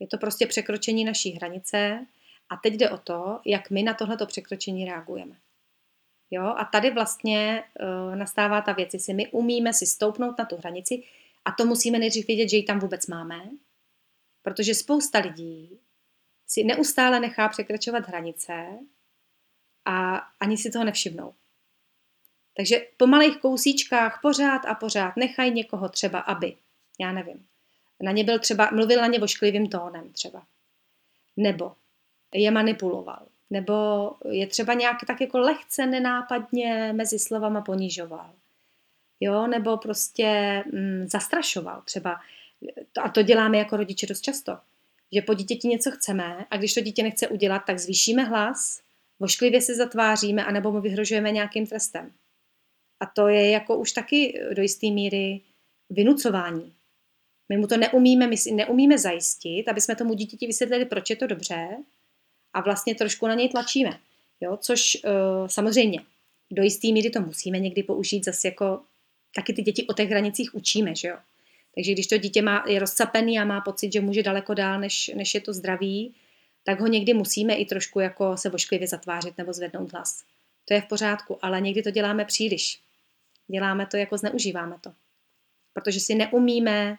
Je to prostě překročení naší hranice a teď jde o to, jak my na tohleto překročení reagujeme. Jo? A tady vlastně uh, nastává ta věc, jestli my umíme si stoupnout na tu hranici a to musíme nejdřív vědět, že ji tam vůbec máme, protože spousta lidí si neustále nechá překračovat hranice a ani si toho nevšimnou. Takže po malých kousíčkách pořád a pořád nechají někoho třeba, aby, já nevím, na ně byl třeba, mluvil na ně ošklivým tónem třeba, nebo je manipuloval, nebo je třeba nějak tak jako lehce nenápadně mezi slovama ponižoval, jo, nebo prostě mm, zastrašoval třeba, a to děláme jako rodiče dost často, že po dítěti něco chceme a když to dítě nechce udělat, tak zvýšíme hlas, ošklivě se zatváříme anebo mu vyhrožujeme nějakým trestem. A to je jako už taky do jisté míry vynucování. My mu to neumíme, my si neumíme zajistit, aby jsme tomu dítěti vysvětlili, proč je to dobře a vlastně trošku na něj tlačíme. Jo? Což uh, samozřejmě do jisté míry to musíme někdy použít zase jako taky ty děti o těch hranicích učíme. Že jo? Takže když to dítě má, je rozcapený a má pocit, že může daleko dál, než, než je to zdraví, tak ho někdy musíme i trošku jako se ošklivě zatvářit nebo zvednout hlas. To je v pořádku, ale někdy to děláme příliš. Děláme to, jako zneužíváme to. Protože si neumíme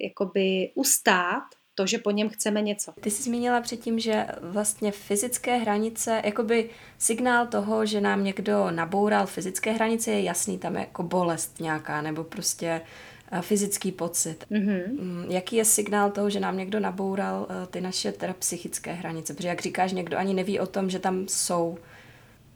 jakoby ustát to, že po něm chceme něco. Ty jsi zmínila předtím, že vlastně fyzické hranice, jakoby signál toho, že nám někdo naboural fyzické hranice, je jasný, tam je jako bolest nějaká, nebo prostě fyzický pocit. Mm-hmm. Jaký je signál toho, že nám někdo naboural ty naše teda psychické hranice? Protože jak říkáš, někdo ani neví o tom, že tam jsou.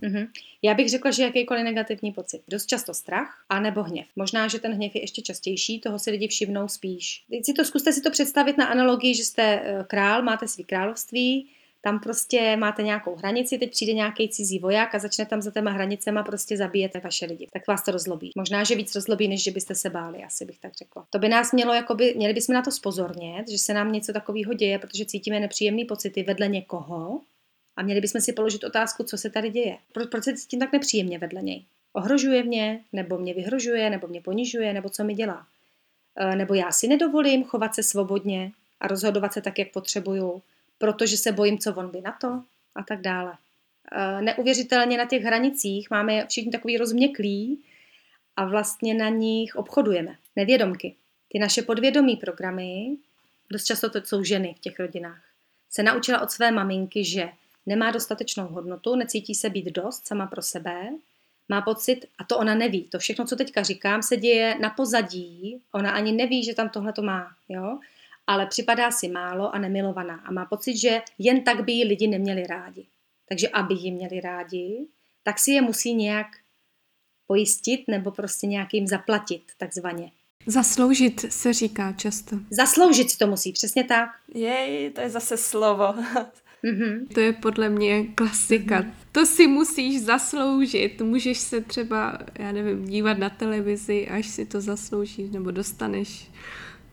Mm-hmm. Já bych řekla, že jakýkoliv negativní pocit. Dost často strach a nebo hněv. Možná, že ten hněv je ještě častější, toho si lidi všimnou spíš. Si to, zkuste si to představit na analogii, že jste král, máte svý království, tam prostě máte nějakou hranici, teď přijde nějaký cizí voják a začne tam za těma hranicema prostě zabíjet vaše lidi. Tak vás to rozlobí. Možná, že víc rozlobí, než že byste se báli, asi bych tak řekla. To by nás mělo, jakoby, měli bychom na to zpozornět, že se nám něco takového děje, protože cítíme nepříjemné pocity vedle někoho. A měli bychom si položit otázku, co se tady děje. Pro, proč se cítím tak nepříjemně vedle něj? Ohrožuje mě, nebo mě vyhrožuje, nebo mě ponižuje, nebo co mi dělá? E, nebo já si nedovolím chovat se svobodně a rozhodovat se tak, jak potřebuju, protože se bojím, co on by na to a tak dále. E, neuvěřitelně na těch hranicích máme všichni takový rozměklý a vlastně na nich obchodujeme. Nevědomky. Ty naše podvědomí programy, dost často to jsou ženy v těch rodinách, se naučila od své maminky, že nemá dostatečnou hodnotu, necítí se být dost sama pro sebe, má pocit, a to ona neví, to všechno, co teďka říkám, se děje na pozadí, ona ani neví, že tam tohle to má, jo? Ale připadá si málo a nemilovaná a má pocit, že jen tak by ji lidi neměli rádi. Takže aby ji měli rádi, tak si je musí nějak pojistit nebo prostě nějakým zaplatit, takzvaně. Zasloužit se říká často. Zasloužit si to musí, přesně tak. Jej, to je zase slovo. Mm-hmm. To je podle mě klasika. Mm-hmm. To si musíš zasloužit. Můžeš se třeba, já nevím, dívat na televizi, až si to zasloužíš, nebo dostaneš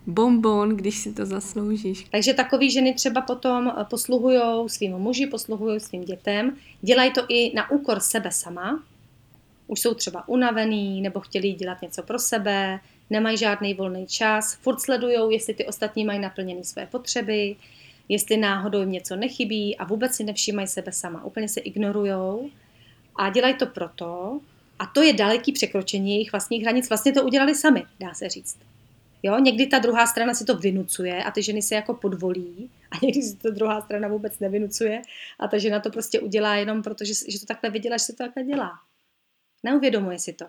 bonbon, když si to zasloužíš. Takže takový ženy třeba potom posluhujou svým muži, posluhujou svým dětem, dělají to i na úkor sebe sama. Už jsou třeba unavený, nebo chtěli dělat něco pro sebe, nemají žádný volný čas, furt sledujou, jestli ty ostatní mají naplněné své potřeby, jestli náhodou jim něco nechybí a vůbec si nevšímají sebe sama. Úplně se ignorujou a dělají to proto. A to je daleký překročení jejich vlastních hranic. Vlastně to udělali sami, dá se říct. Jo? Někdy ta druhá strana si to vynucuje a ty ženy se jako podvolí a někdy si to druhá strana vůbec nevynucuje a ta žena to prostě udělá jenom proto, že, že to takhle viděla, že se to takhle dělá. Neuvědomuje si to.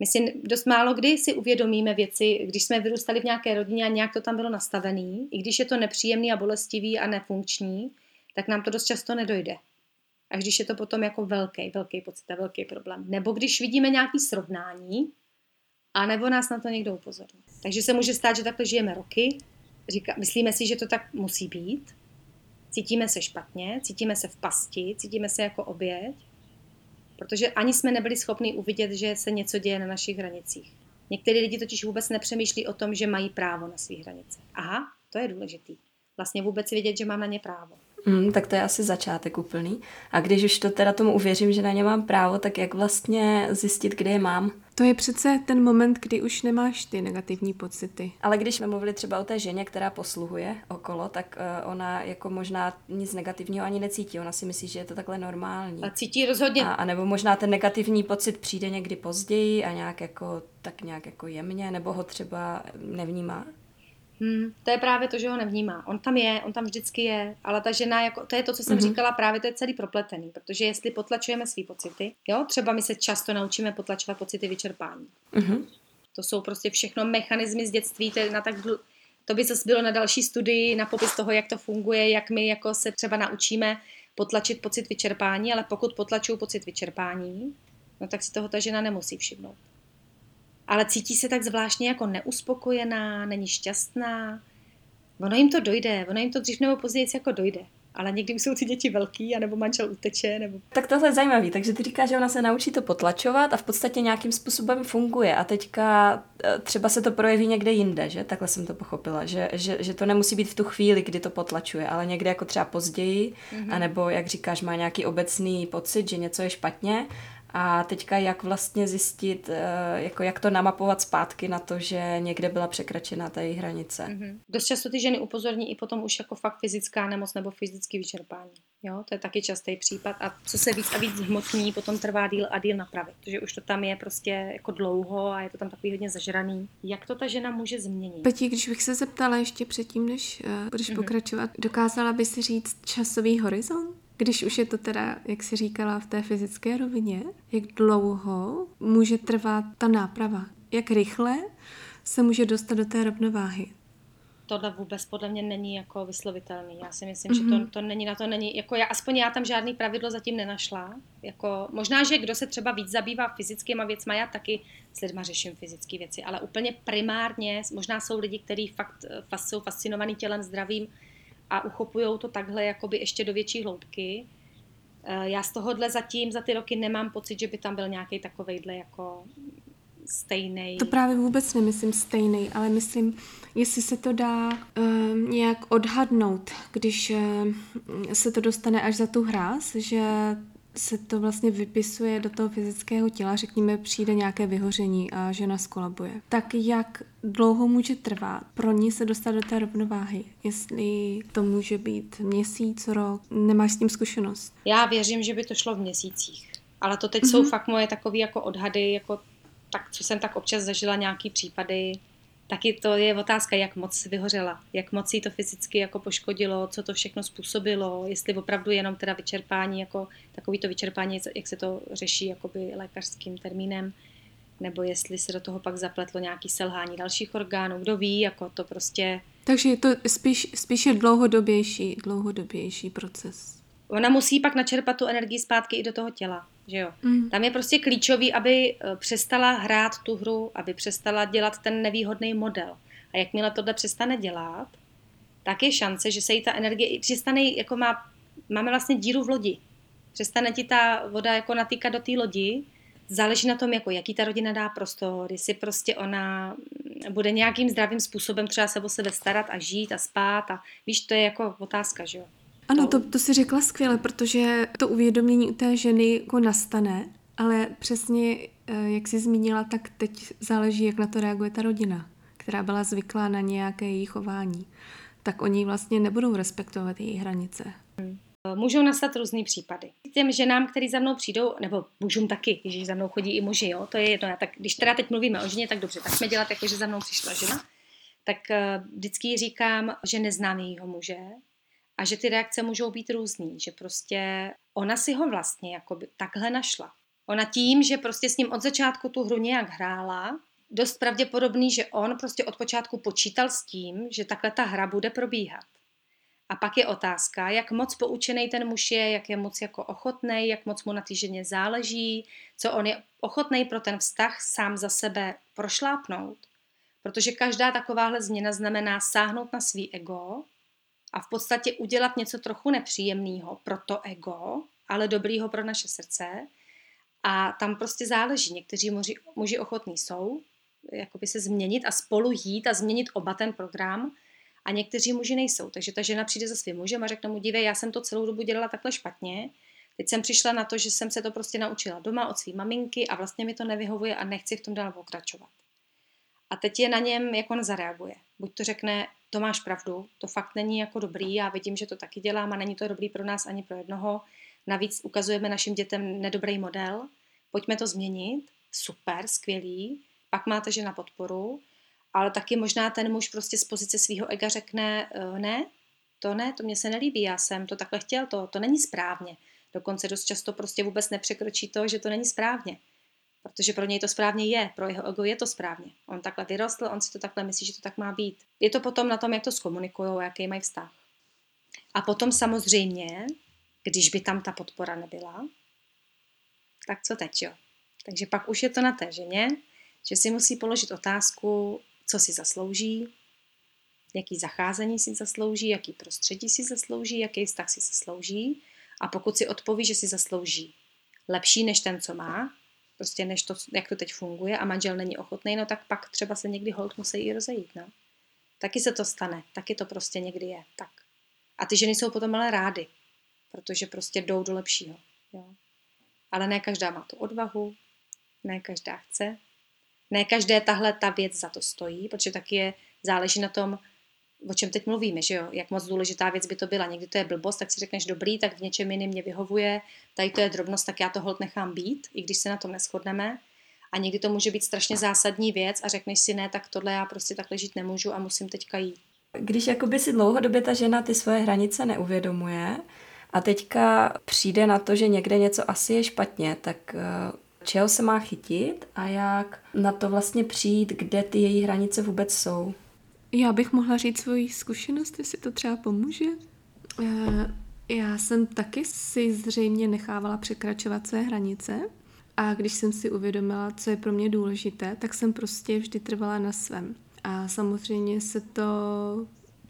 My si dost málo kdy si uvědomíme věci, když jsme vyrůstali v nějaké rodině a nějak to tam bylo nastavený, i když je to nepříjemný a bolestivý a nefunkční, tak nám to dost často nedojde. Až když je to potom jako velký, velký pocit a velký problém. Nebo když vidíme nějaké srovnání, a nebo nás na to někdo upozorní. Takže se může stát, že takhle žijeme roky, říká, myslíme si, že to tak musí být, cítíme se špatně, cítíme se v pasti, cítíme se jako oběť, protože ani jsme nebyli schopni uvidět, že se něco děje na našich hranicích. Někteří lidi totiž vůbec nepřemýšlí o tom, že mají právo na svých hranice. Aha, to je důležitý. Vlastně vůbec vědět, že mám na ně právo. Mm, tak to je asi začátek úplný. A když už to teda tomu uvěřím, že na ně mám právo, tak jak vlastně zjistit, kde je mám? To je přece ten moment, kdy už nemáš ty negativní pocity. Ale když jsme mluvili třeba o té ženě, která posluhuje okolo, tak ona jako možná nic negativního ani necítí. Ona si myslí, že je to takhle normální. A cítí rozhodně. A, a nebo možná ten negativní pocit přijde někdy později a nějak jako, tak nějak jako jemně, nebo ho třeba nevnímá. Hmm, to je právě to, že ho nevnímá. On tam je, on tam vždycky je, ale ta žena, jako, to je to, co jsem mm-hmm. říkala, právě to je celý propletený, protože jestli potlačujeme svý pocity, jo, třeba my se často naučíme potlačovat pocity vyčerpání. Mm-hmm. To jsou prostě všechno mechanismy z dětství, to, je na tak dl... to by zase bylo na další studii, na popis toho, jak to funguje, jak my jako se třeba naučíme potlačit pocit vyčerpání, ale pokud potlačuju pocit vyčerpání, no tak si toho ta žena nemusí všimnout. Ale cítí se tak zvláštně jako neuspokojená, není šťastná. Ono jim to dojde, ono jim to dřív nebo později jako dojde. Ale někdy už jsou ty děti velký, anebo manžel uteče. Nebo... Tak tohle je zajímavý, takže ty říkáš, že ona se naučí to potlačovat a v podstatě nějakým způsobem funguje. A teďka třeba se to projeví někde jinde, že? Takhle jsem to pochopila, že, že, že to nemusí být v tu chvíli, kdy to potlačuje, ale někde jako třeba později, mm-hmm. anebo jak říkáš, má nějaký obecný pocit, že něco je špatně. A teďka jak vlastně zjistit, jako jak to namapovat zpátky na to, že někde byla překračena ta její hranice. Mm-hmm. Dost často ty ženy upozorní i potom už jako fakt fyzická nemoc nebo fyzický vyčerpání. Jo, to je taky častý případ a co se víc a víc hmotní, potom trvá díl a díl napravit, protože už to tam je prostě jako dlouho a je to tam takový hodně zažraný. Jak to ta žena může změnit? Peti, když bych se zeptala ještě předtím, než uh, budeš mm-hmm. pokračovat, dokázala by si říct časový horizont? Když už je to teda, jak jsi říkala, v té fyzické rovině, jak dlouho může trvat ta náprava? Jak rychle se může dostat do té rovnováhy? Tohle vůbec podle mě není jako vyslovitelný. Já si myslím, mm-hmm. že to, to není na to není, jako já, aspoň já tam žádný pravidlo zatím nenašla. Jako, možná, že kdo se třeba víc zabývá fyzickýma věcma, já taky s lidma řeším fyzické věci, ale úplně primárně, možná jsou lidi, kteří fakt jsou fascinovaní tělem, zdravím, a uchopujou to takhle jakoby ještě do větší hloubky. Já z tohohle zatím za ty roky nemám pocit, že by tam byl nějaký takovejhle jako stejnej. To právě vůbec nemyslím stejnej, ale myslím, jestli se to dá um, nějak odhadnout, když um, se to dostane až za tu hráz, že se to vlastně vypisuje do toho fyzického těla, řekněme, přijde nějaké vyhoření a žena skolabuje. Tak jak dlouho může trvat pro ní se dostat do té rovnováhy? Jestli to může být měsíc, rok, nemáš s tím zkušenost? Já věřím, že by to šlo v měsících, ale to teď mm-hmm. jsou fakt moje takové jako odhady, jako tak, co jsem tak občas zažila nějaký případy, taky to je otázka, jak moc vyhořela, jak moc jí to fyzicky jako poškodilo, co to všechno způsobilo, jestli opravdu jenom teda vyčerpání, jako takový to vyčerpání, jak se to řeší jakoby lékařským termínem, nebo jestli se do toho pak zapletlo nějaké selhání dalších orgánů, kdo ví, jako to prostě... Takže je to spíš, spíš je dlouhodobější, dlouhodobější proces. Ona musí pak načerpat tu energii zpátky i do toho těla, že jo. Mm. Tam je prostě klíčový, aby přestala hrát tu hru, aby přestala dělat ten nevýhodný model. A jakmile tohle přestane dělat, tak je šance, že se jí ta energie přestane, jako má, máme vlastně díru v lodi. Přestane ti ta voda jako natýkat do té lodi. Záleží na tom, jako, jaký ta rodina dá prostor, jestli prostě ona bude nějakým zdravým způsobem třeba se o sebe starat a žít a spát. A víš, to je jako otázka, že jo. Ano, to, to jsi řekla skvěle, protože to uvědomění u té ženy jako nastane, ale přesně, jak jsi zmínila, tak teď záleží, jak na to reaguje ta rodina, která byla zvyklá na nějaké její chování. Tak oni vlastně nebudou respektovat její hranice. Hmm. Můžou nastat různý případy. Těm ženám, který za mnou přijdou, nebo mužům taky, když za mnou chodí i muži, jo, to je jedno. Tak když teda teď mluvíme o ženě, tak dobře, tak jsme dělat jako, že za mnou přišla žena, tak vždycky říkám, že neznám jejího muže. A že ty reakce můžou být různý, že prostě ona si ho vlastně jakoby takhle našla. Ona tím, že prostě s ním od začátku tu hru nějak hrála, dost pravděpodobný, že on prostě od počátku počítal s tím, že takhle ta hra bude probíhat. A pak je otázka, jak moc poučený ten muž je, jak je moc jako ochotnej, jak moc mu na té ženě záleží, co on je ochotnej pro ten vztah sám za sebe prošlápnout. Protože každá takováhle změna znamená sáhnout na svý ego, a v podstatě udělat něco trochu nepříjemného pro to ego, ale dobrýho pro naše srdce. A tam prostě záleží. Někteří muži, muži ochotní jsou jakoby se změnit a spolu jít a změnit oba ten program. A někteří muži nejsou. Takže ta žena přijde za svým mužem a řekne mu, dívej, já jsem to celou dobu dělala takhle špatně. Teď jsem přišla na to, že jsem se to prostě naučila doma od své maminky a vlastně mi to nevyhovuje a nechci v tom dál pokračovat. A teď je na něm, jak on zareaguje. Buď to řekne, to máš pravdu, to fakt není jako dobrý, já vidím, že to taky dělám a není to dobrý pro nás ani pro jednoho. Navíc ukazujeme našim dětem nedobrý model, pojďme to změnit, super, skvělý, pak máte žena podporu, ale taky možná ten muž prostě z pozice svého ega řekne, ne, to ne, to mě se nelíbí, já jsem to takhle chtěl, to, to není správně. Dokonce dost často prostě vůbec nepřekročí to, že to není správně. Protože pro něj to správně je, pro jeho ego je to správně. On takhle vyrostl, on si to takhle myslí, že to tak má být. Je to potom na tom, jak to zkomunikujou, jaký mají vztah. A potom samozřejmě, když by tam ta podpora nebyla, tak co teď, jo? Takže pak už je to na té ženě, že si musí položit otázku, co si zaslouží, jaký zacházení si zaslouží, jaký prostředí si zaslouží, jaký vztah si zaslouží. A pokud si odpoví, že si zaslouží lepší než ten, co má, prostě než to, jak to teď funguje a manžel není ochotný, no tak pak třeba se někdy holt musí i rozejít, no. Taky se to stane, taky to prostě někdy je, tak. A ty ženy jsou potom ale rády, protože prostě jdou do lepšího, jo. Ale ne každá má tu odvahu, ne každá chce, ne každé tahle ta věc za to stojí, protože taky je, záleží na tom, o čem teď mluvíme, že jo, jak moc důležitá věc by to byla. Někdy to je blbost, tak si řekneš dobrý, tak v něčem jiném mě vyhovuje, tady to je drobnost, tak já to holt nechám být, i když se na tom neshodneme. A někdy to může být strašně zásadní věc a řekneš si ne, tak tohle já prostě takhle žít nemůžu a musím teďka jít. Když jakoby si dlouhodobě ta žena ty svoje hranice neuvědomuje a teďka přijde na to, že někde něco asi je špatně, tak čeho se má chytit a jak na to vlastně přijít, kde ty její hranice vůbec jsou? Já bych mohla říct svoji zkušenost, jestli to třeba pomůže. Já jsem taky si zřejmě nechávala překračovat své hranice a když jsem si uvědomila, co je pro mě důležité, tak jsem prostě vždy trvala na svém. A samozřejmě se to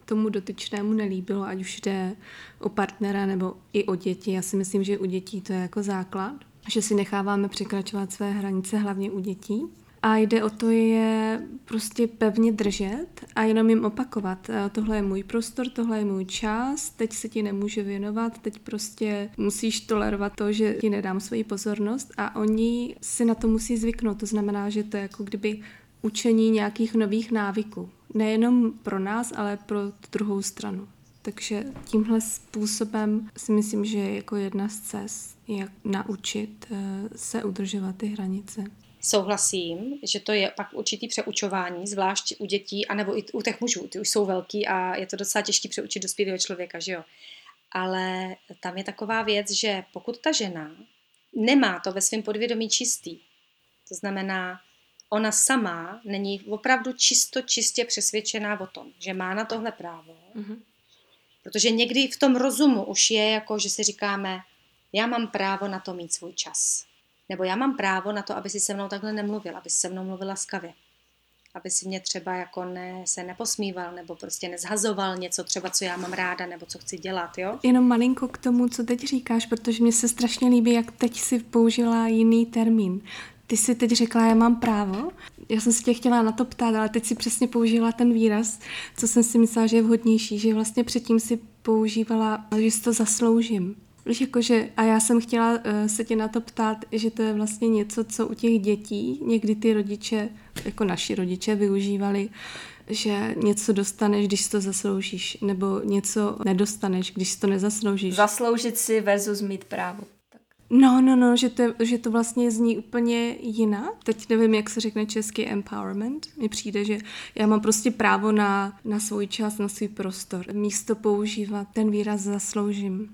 tomu dotyčnému nelíbilo, ať už jde o partnera nebo i o děti. Já si myslím, že u dětí to je jako základ, že si necháváme překračovat své hranice, hlavně u dětí. A jde o to je prostě pevně držet a jenom jim opakovat. Tohle je můj prostor, tohle je můj čas, teď se ti nemůžu věnovat, teď prostě musíš tolerovat to, že ti nedám svoji pozornost a oni si na to musí zvyknout. To znamená, že to je jako kdyby učení nějakých nových návyků. Nejenom pro nás, ale pro druhou stranu. Takže tímhle způsobem si myslím, že je jako jedna z cest, jak naučit se udržovat ty hranice. Souhlasím, že to je pak určitý přeučování, zvlášť u dětí, anebo i u těch mužů, ty už jsou velký a je to docela těžký přeučit dospělého člověka, že jo. Ale tam je taková věc, že pokud ta žena nemá to ve svém podvědomí čistý, to znamená, ona sama není opravdu čisto, čistě přesvědčená o tom, že má na tohle právo, mm-hmm. protože někdy v tom rozumu už je jako, že si říkáme, já mám právo na to mít svůj čas. Nebo já mám právo na to, aby si se mnou takhle nemluvil, aby si se mnou mluvila laskavě. Aby si mě třeba jako ne, se neposmíval, nebo prostě nezhazoval něco třeba, co já mám ráda, nebo co chci dělat, jo? Jenom malinko k tomu, co teď říkáš, protože mě se strašně líbí, jak teď si použila jiný termín. Ty jsi teď řekla, já mám právo. Já jsem se tě chtěla na to ptát, ale teď si přesně použila ten výraz, co jsem si myslela, že je vhodnější, že vlastně předtím si používala, že si to zasloužím. Víš, jakože, a já jsem chtěla uh, se tě na to ptát, že to je vlastně něco, co u těch dětí někdy ty rodiče, jako naši rodiče, využívali, že něco dostaneš, když si to zasloužíš, nebo něco nedostaneš, když si to nezasloužíš. Zasloužit si versus mít právo. Tak. No, no, no, že to, že to vlastně zní úplně jinak. Teď nevím, jak se řekne česky empowerment. Mně přijde, že já mám prostě právo na, na svůj čas, na svůj prostor. Místo používat ten výraz zasloužím.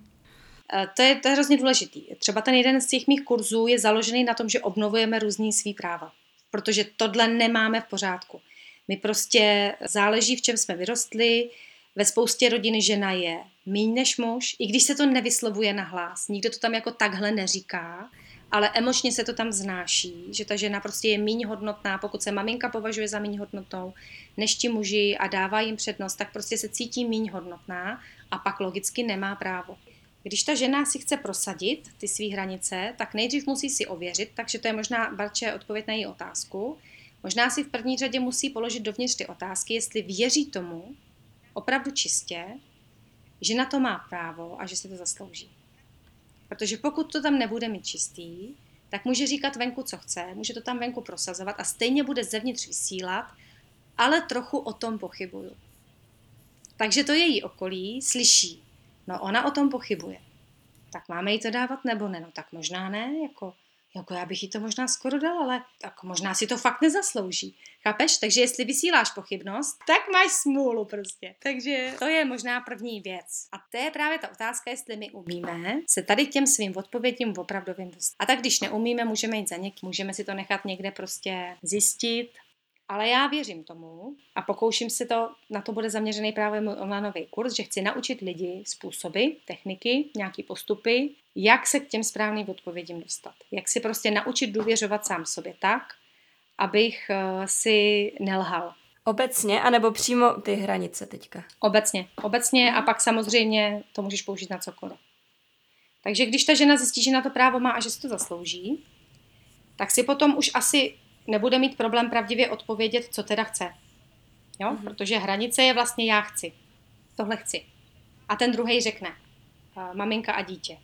To je, to je hrozně důležitý. Třeba ten jeden z těch mých kurzů je založený na tom, že obnovujeme různý svý práva, protože tohle nemáme v pořádku. My prostě záleží, v čem jsme vyrostli, ve spoustě rodin žena je míň než muž, i když se to nevyslovuje na hlas, nikdo to tam jako takhle neříká, ale emočně se to tam vznáší, že ta žena prostě je míň hodnotná, pokud se maminka považuje za míň hodnotnou, než ti muži a dává jim přednost, tak prostě se cítí míň hodnotná a pak logicky nemá právo. Když ta žena si chce prosadit ty svý hranice, tak nejdřív musí si ověřit, takže to je možná, Barče, odpověď na její otázku. Možná si v první řadě musí položit dovnitř ty otázky, jestli věří tomu opravdu čistě, že na to má právo a že si to zaslouží. Protože pokud to tam nebude mít čistý, tak může říkat venku, co chce, může to tam venku prosazovat a stejně bude zevnitř vysílat, ale trochu o tom pochybuju. Takže to její okolí slyší. No ona o tom pochybuje. Tak máme jí to dávat nebo ne? No tak možná ne, jako, jako já bych jí to možná skoro dala, ale tak možná si to fakt nezaslouží. Chápeš? Takže jestli vysíláš pochybnost, tak máš smůlu prostě. Takže to je možná první věc. A to je právě ta otázka, jestli my umíme se tady těm svým odpovědím opravdovým dostat. A tak když neumíme, můžeme jít za někým, můžeme si to nechat někde prostě zjistit. Ale já věřím tomu a pokouším se to, na to bude zaměřený právě můj onlineový kurz, že chci naučit lidi způsoby, techniky, nějaký postupy, jak se k těm správným odpovědím dostat. Jak si prostě naučit důvěřovat sám sobě tak, abych si nelhal. Obecně, anebo přímo ty hranice teďka? Obecně, obecně a pak samozřejmě to můžeš použít na cokoliv. Takže když ta žena zjistí, že na to právo má a že si to zaslouží, tak si potom už asi nebude mít problém pravdivě odpovědět, co teda chce. Jo? Mm-hmm. Protože hranice je vlastně já chci. Tohle chci. A ten druhej řekne, maminka a dítě.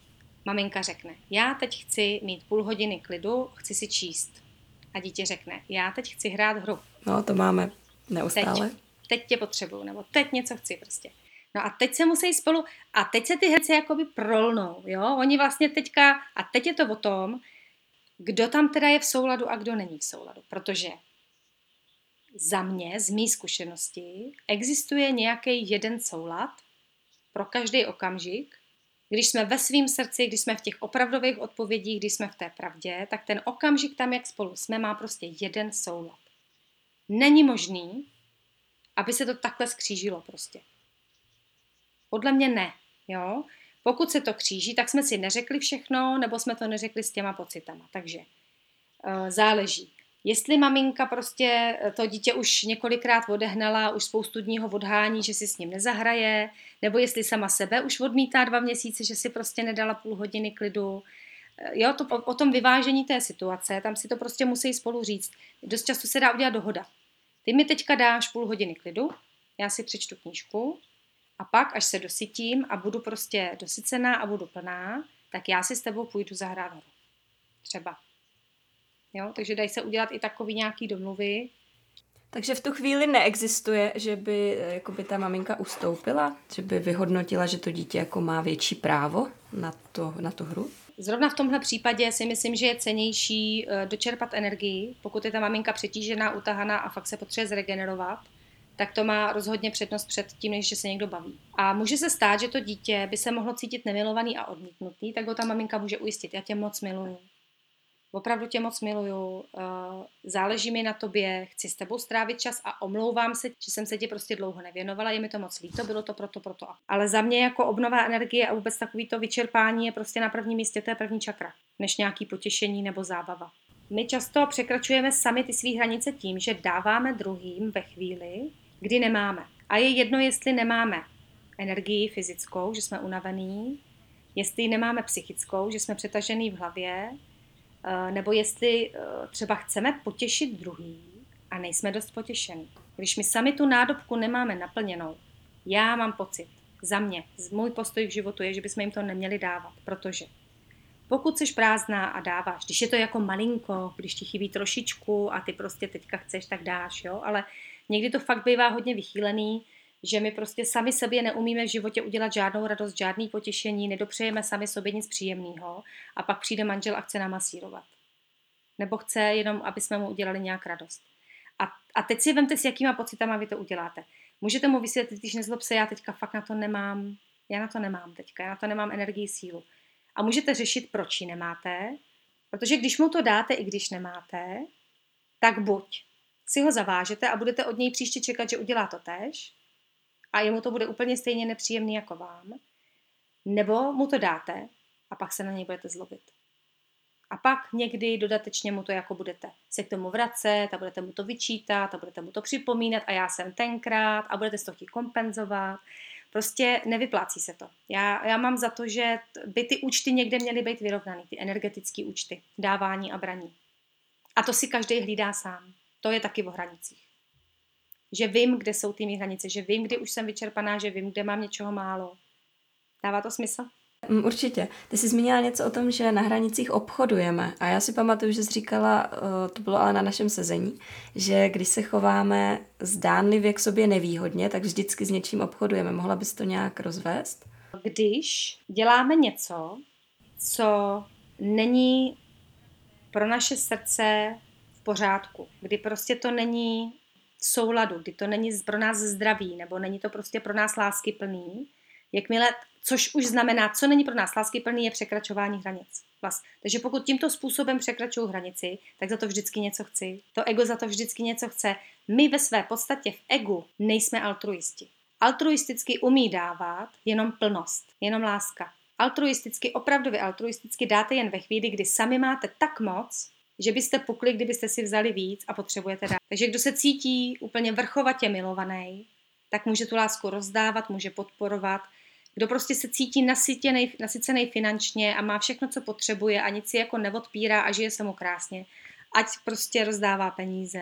Maminka řekne, já teď chci mít půl hodiny klidu, chci si číst. A dítě řekne, já teď chci hrát hru. No, to máme neustále. Teď, teď tě potřebuju, nebo teď něco chci prostě. No a teď se musí spolu, a teď se ty herce jakoby prolnou, jo? Oni vlastně teďka, a teď je to o tom, kdo tam teda je v souladu a kdo není v souladu. Protože za mě, z mý zkušenosti, existuje nějaký jeden soulad pro každý okamžik. Když jsme ve svém srdci, když jsme v těch opravdových odpovědích, když jsme v té pravdě, tak ten okamžik tam, jak spolu jsme, má prostě jeden soulad. Není možný, aby se to takhle skřížilo prostě. Podle mě ne, jo? Pokud se to kříží, tak jsme si neřekli všechno, nebo jsme to neřekli s těma pocitama. Takže záleží. Jestli maminka prostě to dítě už několikrát odehnala, už spoustu dní ho odhání, že si s ním nezahraje, nebo jestli sama sebe už odmítá dva měsíce, že si prostě nedala půl hodiny klidu. Jo, to, o, o tom vyvážení té situace, tam si to prostě musí spolu říct. Dost často se dá udělat dohoda. Ty mi teďka dáš půl hodiny klidu, já si přečtu knížku, a pak, až se dosytím a budu prostě dosycená a budu plná, tak já si s tebou půjdu zahrát hru. Třeba. Jo? Takže dají se udělat i takový nějaký domluvy. Takže v tu chvíli neexistuje, že by, jako by ta maminka ustoupila? Že by vyhodnotila, že to dítě jako má větší právo? na, to, na tu hru? Zrovna v tomhle případě si myslím, že je cennější dočerpat energii. Pokud je ta maminka přetížená, utahaná a fakt se potřebuje zregenerovat, tak to má rozhodně přednost před tím, než se někdo baví. A může se stát, že to dítě by se mohlo cítit nemilovaný a odmítnutý, tak ho ta maminka může ujistit. Já tě moc miluju. Opravdu tě moc miluju. Záleží mi na tobě, chci s tebou strávit čas a omlouvám se, že jsem se ti prostě dlouho nevěnovala, je mi to moc líto, bylo to proto, proto. Ale za mě jako obnova energie a vůbec takový to vyčerpání je prostě na prvním místě, to je první čakra, než nějaký potěšení nebo zábava. My často překračujeme sami ty svý hranice tím, že dáváme druhým ve chvíli, kdy nemáme. A je jedno, jestli nemáme energii fyzickou, že jsme unavený, jestli nemáme psychickou, že jsme přetažený v hlavě, nebo jestli třeba chceme potěšit druhý a nejsme dost potěšení. Když my sami tu nádobku nemáme naplněnou, já mám pocit, za mě, můj postoj k životu je, že bychom jim to neměli dávat, protože pokud jsi prázdná a dáváš, když je to jako malinko, když ti chybí trošičku a ty prostě teďka chceš, tak dáš, jo, ale někdy to fakt bývá hodně vychýlený, že my prostě sami sobě neumíme v životě udělat žádnou radost, žádný potěšení, nedopřejeme sami sobě nic příjemného a pak přijde manžel a chce namasírovat. Nebo chce jenom, aby jsme mu udělali nějak radost. A, a teď si vemte, s jakýma pocitama vy to uděláte. Můžete mu vysvětlit, když nezlob se, já teďka fakt na to nemám, já na to nemám teďka, já na to nemám energii, sílu. A můžete řešit, proč ji nemáte, protože když mu to dáte, i když nemáte, tak buď si ho zavážete a budete od něj příště čekat, že udělá to též, a jemu to bude úplně stejně nepříjemný jako vám, nebo mu to dáte a pak se na něj budete zlobit. A pak někdy dodatečně mu to jako budete se k tomu vracet a budete mu to vyčítat a budete mu to připomínat a já jsem tenkrát a budete to chtít kompenzovat. Prostě nevyplácí se to. Já, já mám za to, že by ty účty někde měly být vyrovnaný, ty energetické účty, dávání a braní. A to si každý hlídá sám. To je taky o hranicích. Že vím, kde jsou ty mý hranice, že vím, kdy už jsem vyčerpaná, že vím, kde mám něčeho málo. Dává to smysl? Určitě. Ty jsi zmínila něco o tom, že na hranicích obchodujeme. A já si pamatuju, že jsi říkala, to bylo ale na našem sezení, že když se chováme zdánlivě k sobě nevýhodně, tak vždycky s něčím obchodujeme. Mohla bys to nějak rozvést? Když děláme něco, co není pro naše srdce v pořádku, kdy prostě to není v souladu, kdy to není pro nás zdravý, nebo není to prostě pro nás láskyplný, jakmile, což už znamená, co není pro nás láskyplný, je překračování hranic. Vlastně. Takže pokud tímto způsobem překračuju hranici, tak za to vždycky něco chci. To ego za to vždycky něco chce. My ve své podstatě v egu nejsme altruisti. Altruisticky umí dávat jenom plnost, jenom láska. Altruisticky, opravdově altruisticky dáte jen ve chvíli, kdy sami máte tak moc, že byste pukli, kdybyste si vzali víc a potřebujete dát. Takže kdo se cítí úplně vrchovatě milovaný, tak může tu lásku rozdávat, může podporovat. Kdo prostě se cítí nasytěnej, nasycenej finančně a má všechno, co potřebuje a nic si jako neodpírá a žije se mu krásně, ať prostě rozdává peníze.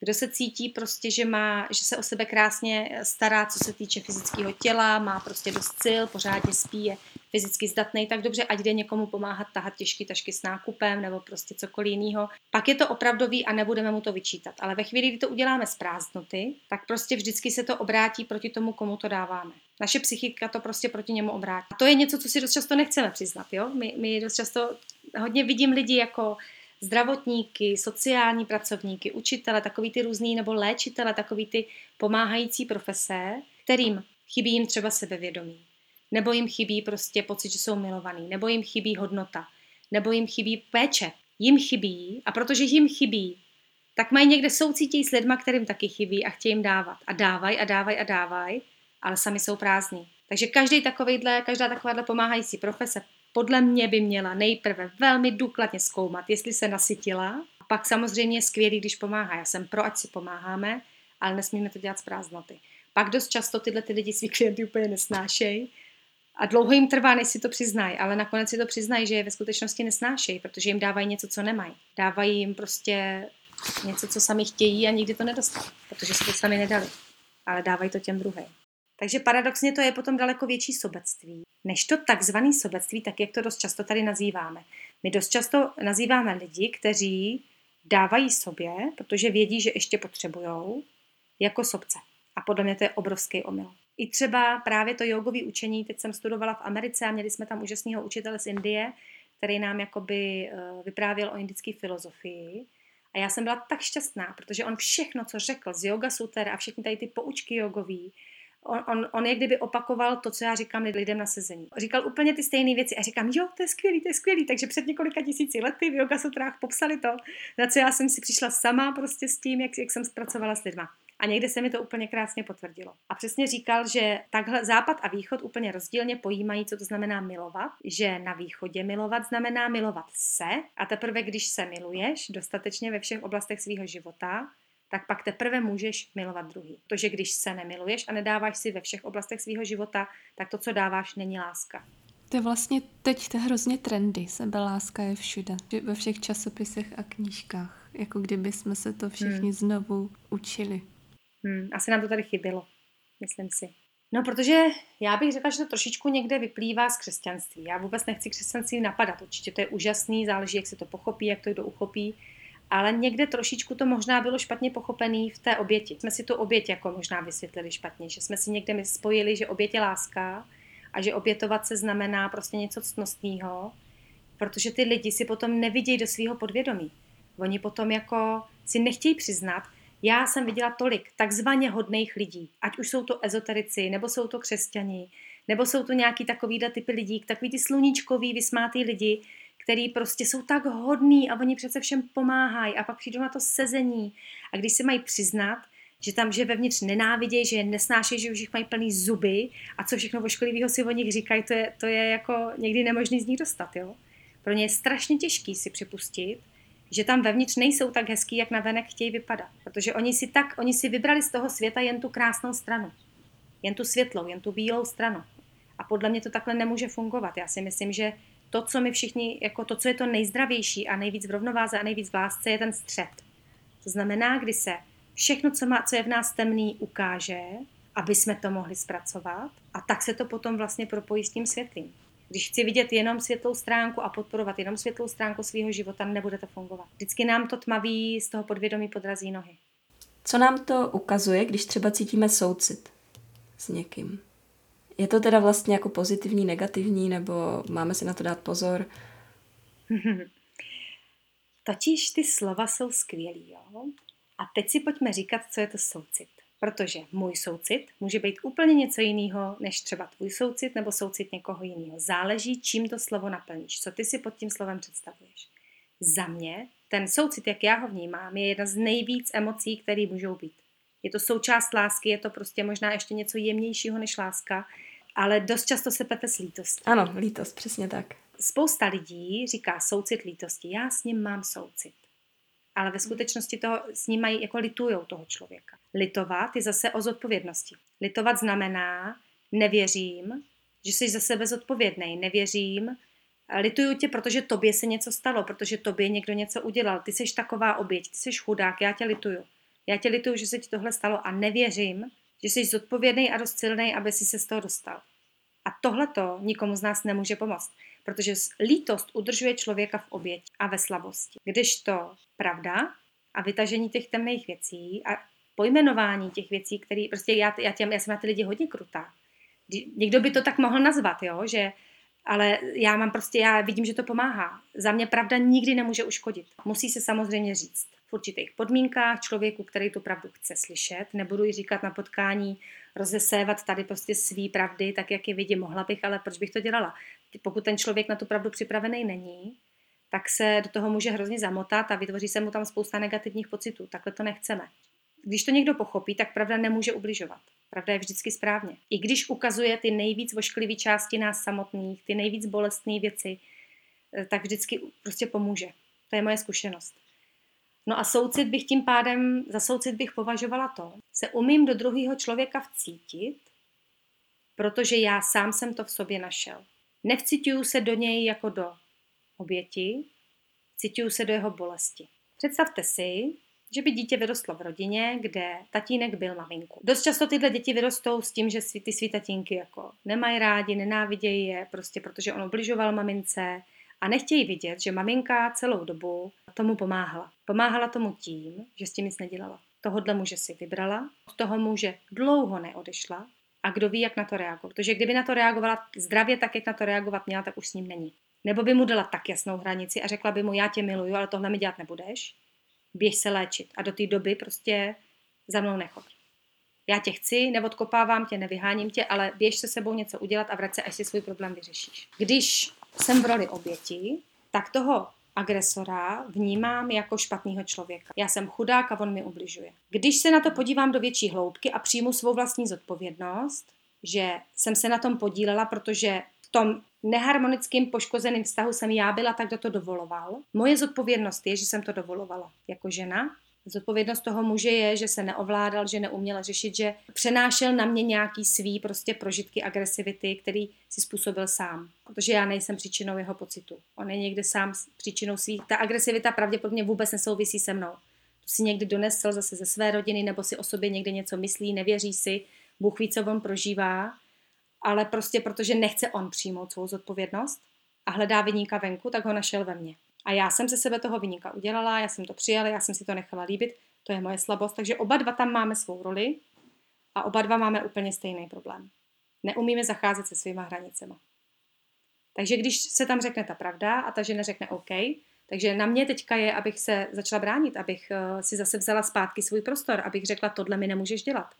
Kdo se cítí prostě, že, má, že se o sebe krásně stará, co se týče fyzického těla, má prostě dost sil, pořádně spí, je fyzicky zdatnej, tak dobře, ať jde někomu pomáhat tahat těžké tašky s nákupem nebo prostě cokoliv jiného. Pak je to opravdový a nebudeme mu to vyčítat. Ale ve chvíli, kdy to uděláme z prázdnoty, tak prostě vždycky se to obrátí proti tomu, komu to dáváme. Naše psychika to prostě proti němu obrátí. A to je něco, co si dost často nechceme přiznat. Jo? My, my dost často hodně vidím lidi jako zdravotníky, sociální pracovníky, učitele, takový ty různý, nebo léčitele, takový ty pomáhající profese, kterým chybí jim třeba sebevědomí, nebo jim chybí prostě pocit, že jsou milovaný, nebo jim chybí hodnota, nebo jim chybí péče. Jim chybí a protože jim chybí, tak mají někde soucítí s lidma, kterým taky chybí a chtějí jim dávat. A dávají a dávají a dávají, ale sami jsou prázdní. Takže každý takovejhle, každá takováhle pomáhající profese podle mě by měla nejprve velmi důkladně zkoumat, jestli se nasytila. A pak samozřejmě je skvělý, když pomáhá. Já jsem pro, ať si pomáháme, ale nesmíme to dělat z prázdnoty. Pak dost často tyhle ty lidi svý klienty úplně nesnášejí a dlouho jim trvá, než si to přiznají, ale nakonec si to přiznají, že je ve skutečnosti nesnášejí, protože jim dávají něco, co nemají. Dávají jim prostě něco, co sami chtějí a nikdy to nedostanou, protože si to sami nedali, ale dávají to těm druhým. Takže paradoxně to je potom daleko větší sobectví, než to takzvané sobectví, tak jak to dost často tady nazýváme. My dost často nazýváme lidi, kteří dávají sobě, protože vědí, že ještě potřebujou, jako sobce. A podle mě to je obrovský omyl. I třeba právě to jogové učení, teď jsem studovala v Americe a měli jsme tam úžasného učitele z Indie, který nám jakoby vyprávěl o indické filozofii. A já jsem byla tak šťastná, protože on všechno, co řekl z Yoga Sutra a všechny tady ty poučky jogový, on, on, on je kdyby opakoval to, co já říkám lidem na sezení. Říkal úplně ty stejné věci a říkám, jo, to je skvělý, to je skvělý. Takže před několika tisíci lety v Yoga Sutrách popsali to, na co já jsem si přišla sama prostě s tím, jak, jak jsem pracovala s lidma. A někde se mi to úplně krásně potvrdilo. A přesně říkal, že takhle západ a východ úplně rozdílně pojímají, co to znamená milovat, že na východě milovat znamená milovat se a teprve, když se miluješ dostatečně ve všech oblastech svého života, tak pak teprve můžeš milovat druhý. To, že když se nemiluješ a nedáváš si ve všech oblastech svého života, tak to, co dáváš, není láska. To je vlastně teď to hrozně trendy, sebeláska je všude, ve všech časopisech a knížkách, jako kdyby jsme se to všichni hmm. znovu učili. Hmm, asi nám to tady chybělo, myslím si. No, protože já bych řekla, že to trošičku někde vyplývá z křesťanství. Já vůbec nechci křesťanství napadat, určitě to je úžasný, záleží, jak se to pochopí, jak to kdo uchopí, ale někde trošičku to možná bylo špatně pochopený v té oběti. Jsme si tu oběť jako možná vysvětlili špatně, že jsme si někde spojili, že oběť je láska a že obětovat se znamená prostě něco ctnostného, protože ty lidi si potom nevidějí do svého podvědomí. Oni potom jako si nechtějí přiznat, já jsem viděla tolik takzvaně hodných lidí, ať už jsou to ezoterici, nebo jsou to křesťani, nebo jsou to nějaký takovýhle typy lidí, takový ty sluníčkový, vysmátý lidi, který prostě jsou tak hodný a oni přece všem pomáhají a pak přijdou na to sezení. A když se mají přiznat, že tam, že vevnitř nenávidějí, že je nesnášejí, že už jich mají plný zuby a co všechno ošklivého si o nich říkají, to je, to je jako někdy nemožný z nich dostat, jo. Pro ně je strašně těžký si připustit, že tam vevnitř nejsou tak hezký, jak navenek chtějí vypadat. Protože oni si, tak, oni si vybrali z toho světa jen tu krásnou stranu. Jen tu světlou, jen tu bílou stranu. A podle mě to takhle nemůže fungovat. Já si myslím, že to, co my všichni, jako to, co je to nejzdravější a nejvíc v rovnováze a nejvíc v lásce, je ten střed. To znamená, kdy se všechno, co, má, co je v nás temný, ukáže, aby jsme to mohli zpracovat. A tak se to potom vlastně propojí s tím světlým. Když chci vidět jenom světlou stránku a podporovat jenom světlou stránku svého života, nebude to fungovat. Vždycky nám to tmaví, z toho podvědomí podrazí nohy. Co nám to ukazuje, když třeba cítíme soucit s někým? Je to teda vlastně jako pozitivní, negativní, nebo máme si na to dát pozor? Totiž ty slova jsou skvělý, jo? A teď si pojďme říkat, co je to soucit. Protože můj soucit může být úplně něco jiného, než třeba tvůj soucit nebo soucit někoho jiného. Záleží, čím to slovo naplníš, co ty si pod tím slovem představuješ. Za mě ten soucit, jak já ho vnímám, je jedna z nejvíc emocí, které můžou být. Je to součást lásky, je to prostě možná ještě něco jemnějšího než láska, ale dost často se pete s lítostí. Ano, lítost, přesně tak. Spousta lidí říká soucit lítosti, já s ním mám soucit. Ale ve skutečnosti toho, s ním mají, jako litujou toho člověka. Litovat je zase o zodpovědnosti. Litovat znamená, nevěřím, že jsi za sebe zodpovědnej, nevěřím, lituju tě, protože tobě se něco stalo, protože tobě někdo něco udělal, ty jsi taková oběť, ty jsi chudák, já tě lituju. Já tě lituju, že se ti tohle stalo a nevěřím, že jsi zodpovědnej a dost silnej, aby jsi se z toho dostal. A tohleto nikomu z nás nemůže pomoct. Protože lítost udržuje člověka v oběti a ve slabosti. Kdežto pravda a vytažení těch temných věcí a pojmenování těch věcí, které prostě já, já, těm, já jsem na ty lidi hodně krutá. Někdo by to tak mohl nazvat, jo, že, ale já mám prostě, já vidím, že to pomáhá. Za mě pravda nikdy nemůže uškodit. Musí se samozřejmě říct. V určitých podmínkách člověku, který tu pravdu chce slyšet, nebudu ji říkat na potkání, rozesévat tady prostě svý pravdy, tak jak je vidím, mohla bych, ale proč bych to dělala? Pokud ten člověk na tu pravdu připravený není, tak se do toho může hrozně zamotat a vytvoří se mu tam spousta negativních pocitů. Takhle to nechceme. Když to někdo pochopí, tak pravda nemůže ubližovat. Pravda je vždycky správně. I když ukazuje ty nejvíc vošklivý části nás samotných, ty nejvíc bolestné věci, tak vždycky prostě pomůže. To je moje zkušenost. No a soucit bych tím pádem, za soucit bych považovala to, se umím do druhého člověka vcítit, protože já sám jsem to v sobě našel. Nevcituju se do něj jako do oběti, cituju se do jeho bolesti. Představte si, že by dítě vyrostlo v rodině, kde tatínek byl maminku. Dost často tyhle děti vyrostou s tím, že ty svý tatínky jako nemají rádi, nenávidějí je, prostě protože on ubližoval mamince a nechtějí vidět, že maminka celou dobu tomu pomáhala. Pomáhala tomu tím, že s tím nic nedělala. Tohodle muže si vybrala, od toho muže dlouho neodešla, a kdo ví, jak na to reagovat. Protože kdyby na to reagovala zdravě tak, jak na to reagovat měla, tak už s ním není. Nebo by mu dala tak jasnou hranici a řekla by mu, já tě miluju, ale tohle mi dělat nebudeš, běž se léčit a do té doby prostě za mnou nechod. Já tě chci, neodkopávám tě, nevyháním tě, ale běž se sebou něco udělat a vrať se, až si svůj problém vyřešíš. Když jsem v roli oběti, tak toho agresora vnímám jako špatného člověka. Já jsem chudák a on mi ubližuje. Když se na to podívám do větší hloubky a přijmu svou vlastní zodpovědnost, že jsem se na tom podílela, protože v tom neharmonickým poškozeným vztahu jsem já byla, tak kdo to dovoloval. Moje zodpovědnost je, že jsem to dovolovala jako žena. Zodpovědnost toho muže je, že se neovládal, že neuměl řešit, že přenášel na mě nějaký svý prostě prožitky agresivity, který si způsobil sám. Protože já nejsem příčinou jeho pocitu. On je někde sám příčinou svých. Ta agresivita pravděpodobně vůbec nesouvisí se mnou. To si někdy donesl zase ze své rodiny, nebo si o sobě někde něco myslí, nevěří si, Bůh ví, co on prožívá, ale prostě protože nechce on přijmout svou zodpovědnost a hledá viníka venku, tak ho našel ve mně. A já jsem ze sebe toho viníka udělala, já jsem to přijala, já jsem si to nechala líbit, to je moje slabost. Takže oba dva tam máme svou roli a oba dva máme úplně stejný problém. Neumíme zacházet se svýma hranicema. Takže když se tam řekne ta pravda a ta žena řekne OK, takže na mě teďka je, abych se začala bránit, abych si zase vzala zpátky svůj prostor, abych řekla, tohle mi nemůžeš dělat.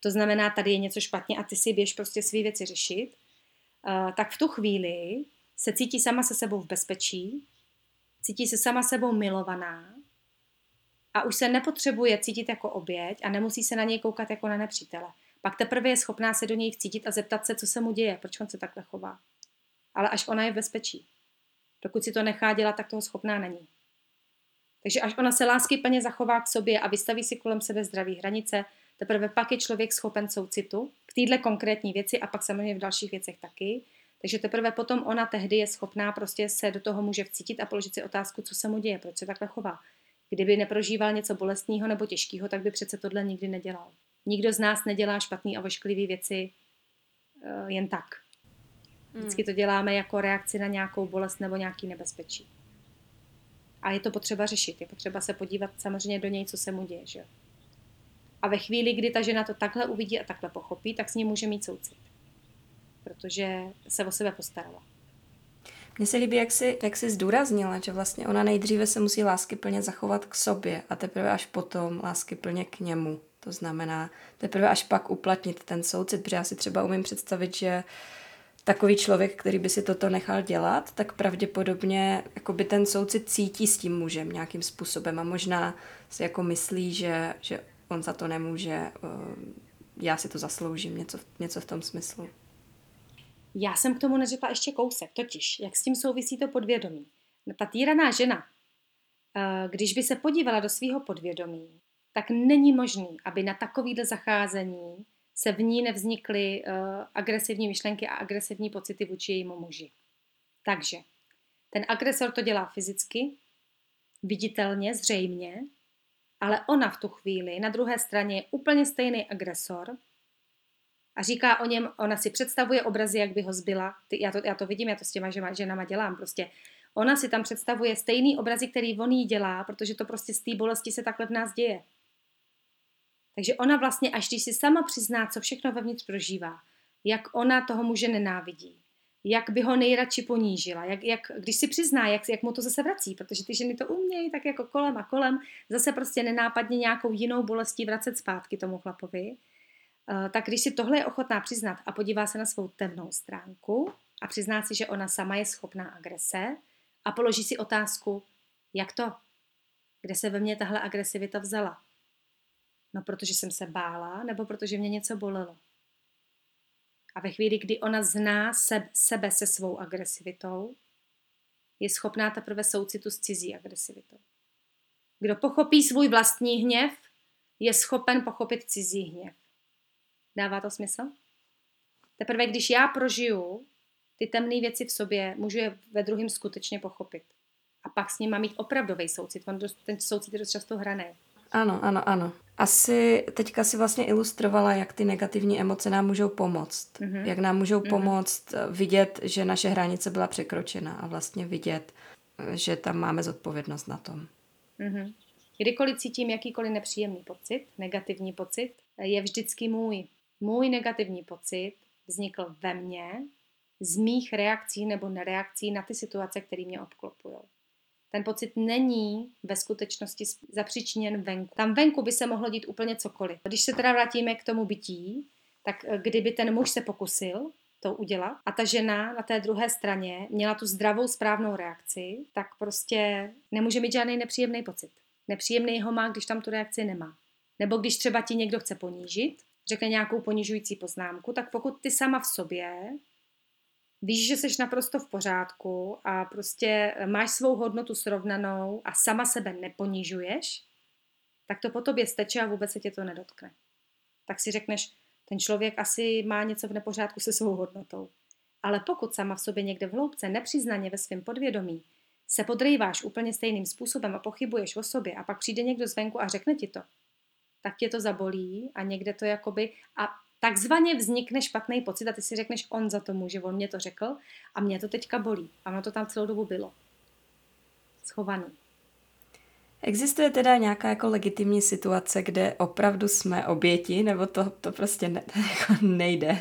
To znamená, tady je něco špatně a ty si běž prostě svý věci řešit. Tak v tu chvíli se cítí sama se sebou v bezpečí, cítí se sama sebou milovaná a už se nepotřebuje cítit jako oběť a nemusí se na něj koukat jako na nepřítele. Pak teprve je schopná se do něj vcítit a zeptat se, co se mu děje, proč on se takhle chová. Ale až ona je v bezpečí. Dokud si to nechá dělat, tak toho schopná není. Takže až ona se láskyplně zachová k sobě a vystaví si kolem sebe zdraví hranice, teprve pak je člověk schopen soucitu k téhle konkrétní věci a pak samozřejmě v dalších věcech taky. Takže teprve potom ona tehdy je schopná prostě se do toho může vcítit a položit si otázku, co se mu děje, proč se takhle chová. Kdyby neprožíval něco bolestného nebo těžkého, tak by přece tohle nikdy nedělal. Nikdo z nás nedělá špatný a ošklivý věci uh, jen tak. Vždycky to děláme jako reakci na nějakou bolest nebo nějaký nebezpečí. A je to potřeba řešit, je potřeba se podívat samozřejmě do něj, co se mu děje. Že? A ve chvíli, kdy ta žena to takhle uvidí a takhle pochopí, tak s ní může mít soucit. Protože se o sebe postarala. Mně se líbí, jak jsi, jak jsi zdůraznila, že vlastně ona nejdříve se musí láskyplně zachovat k sobě a teprve až potom láskyplně k němu. To znamená teprve až pak uplatnit ten soucit, protože já si třeba umím představit, že takový člověk, který by si toto nechal dělat, tak pravděpodobně jakoby ten soucit cítí s tím mužem nějakým způsobem a možná si jako myslí, že, že on za to nemůže, já si to zasloužím, něco, něco v tom smyslu. Já jsem k tomu neřekla ještě kousek, totiž, jak s tím souvisí to podvědomí. Ta týraná žena, když by se podívala do svého podvědomí, tak není možný, aby na takovýhle zacházení se v ní nevznikly agresivní myšlenky a agresivní pocity vůči jejímu muži. Takže ten agresor to dělá fyzicky, viditelně, zřejmě, ale ona v tu chvíli na druhé straně je úplně stejný agresor, a říká o něm, ona si představuje obrazy, jak by ho zbyla. Ty, já, to, já to vidím, já to s těma ženama dělám prostě. Ona si tam představuje stejný obrazy, který on jí dělá, protože to prostě z té bolesti se takhle v nás děje. Takže ona vlastně, až když si sama přizná, co všechno vevnitř prožívá, jak ona toho muže nenávidí, jak by ho nejradši ponížila, jak, jak, když si přizná, jak, jak mu to zase vrací, protože ty ženy to umějí tak jako kolem a kolem, zase prostě nenápadně nějakou jinou bolestí vracet zpátky tomu chlapovi. Tak když si tohle je ochotná přiznat a podívá se na svou temnou stránku a přizná si, že ona sama je schopná agrese a položí si otázku, jak to? Kde se ve mně tahle agresivita vzala? No, protože jsem se bála, nebo protože mě něco bolelo. A ve chvíli, kdy ona zná sebe, sebe se svou agresivitou, je schopná teprve soucitu s cizí agresivitou. Kdo pochopí svůj vlastní hněv, je schopen pochopit cizí hněv. Dává to smysl? Teprve, když já prožiju ty temné věci v sobě, můžu je ve druhém skutečně pochopit. A pak s ním mám mít opravdový soucit. On dost, ten soucit je dost často hraný. Ano, ano, ano. Asi teďka si vlastně ilustrovala, jak ty negativní emoce nám můžou pomoct. Mm-hmm. Jak nám můžou mm-hmm. pomoct vidět, že naše hranice byla překročena a vlastně vidět, že tam máme zodpovědnost na tom. Mm-hmm. Kdykoliv cítím jakýkoliv nepříjemný pocit, negativní pocit, je vždycky můj. Můj negativní pocit vznikl ve mně z mých reakcí nebo nereakcí na ty situace, které mě obklopují. Ten pocit není ve skutečnosti zapříčiněn venku. Tam venku by se mohlo dít úplně cokoliv. Když se teda vrátíme k tomu bytí, tak kdyby ten muž se pokusil to udělat a ta žena na té druhé straně měla tu zdravou, správnou reakci, tak prostě nemůže mít žádný nepříjemný pocit. Nepříjemný ho má, když tam tu reakci nemá. Nebo když třeba ti někdo chce ponížit, řekne nějakou ponižující poznámku, tak pokud ty sama v sobě víš, že jsi naprosto v pořádku a prostě máš svou hodnotu srovnanou a sama sebe neponižuješ, tak to po tobě steče a vůbec se tě to nedotkne. Tak si řekneš, ten člověk asi má něco v nepořádku se svou hodnotou. Ale pokud sama v sobě někde v hloubce, nepřiznaně ve svém podvědomí, se podrýváš úplně stejným způsobem a pochybuješ o sobě a pak přijde někdo zvenku a řekne ti to, tak tě to zabolí a někde to jakoby... A takzvaně vznikne špatný pocit a ty si řekneš, on za to může, on mě to řekl a mě to teďka bolí. A ono to tam celou dobu bylo. Schovaný. Existuje teda nějaká jako legitimní situace, kde opravdu jsme oběti, nebo to, to prostě ne, jako nejde?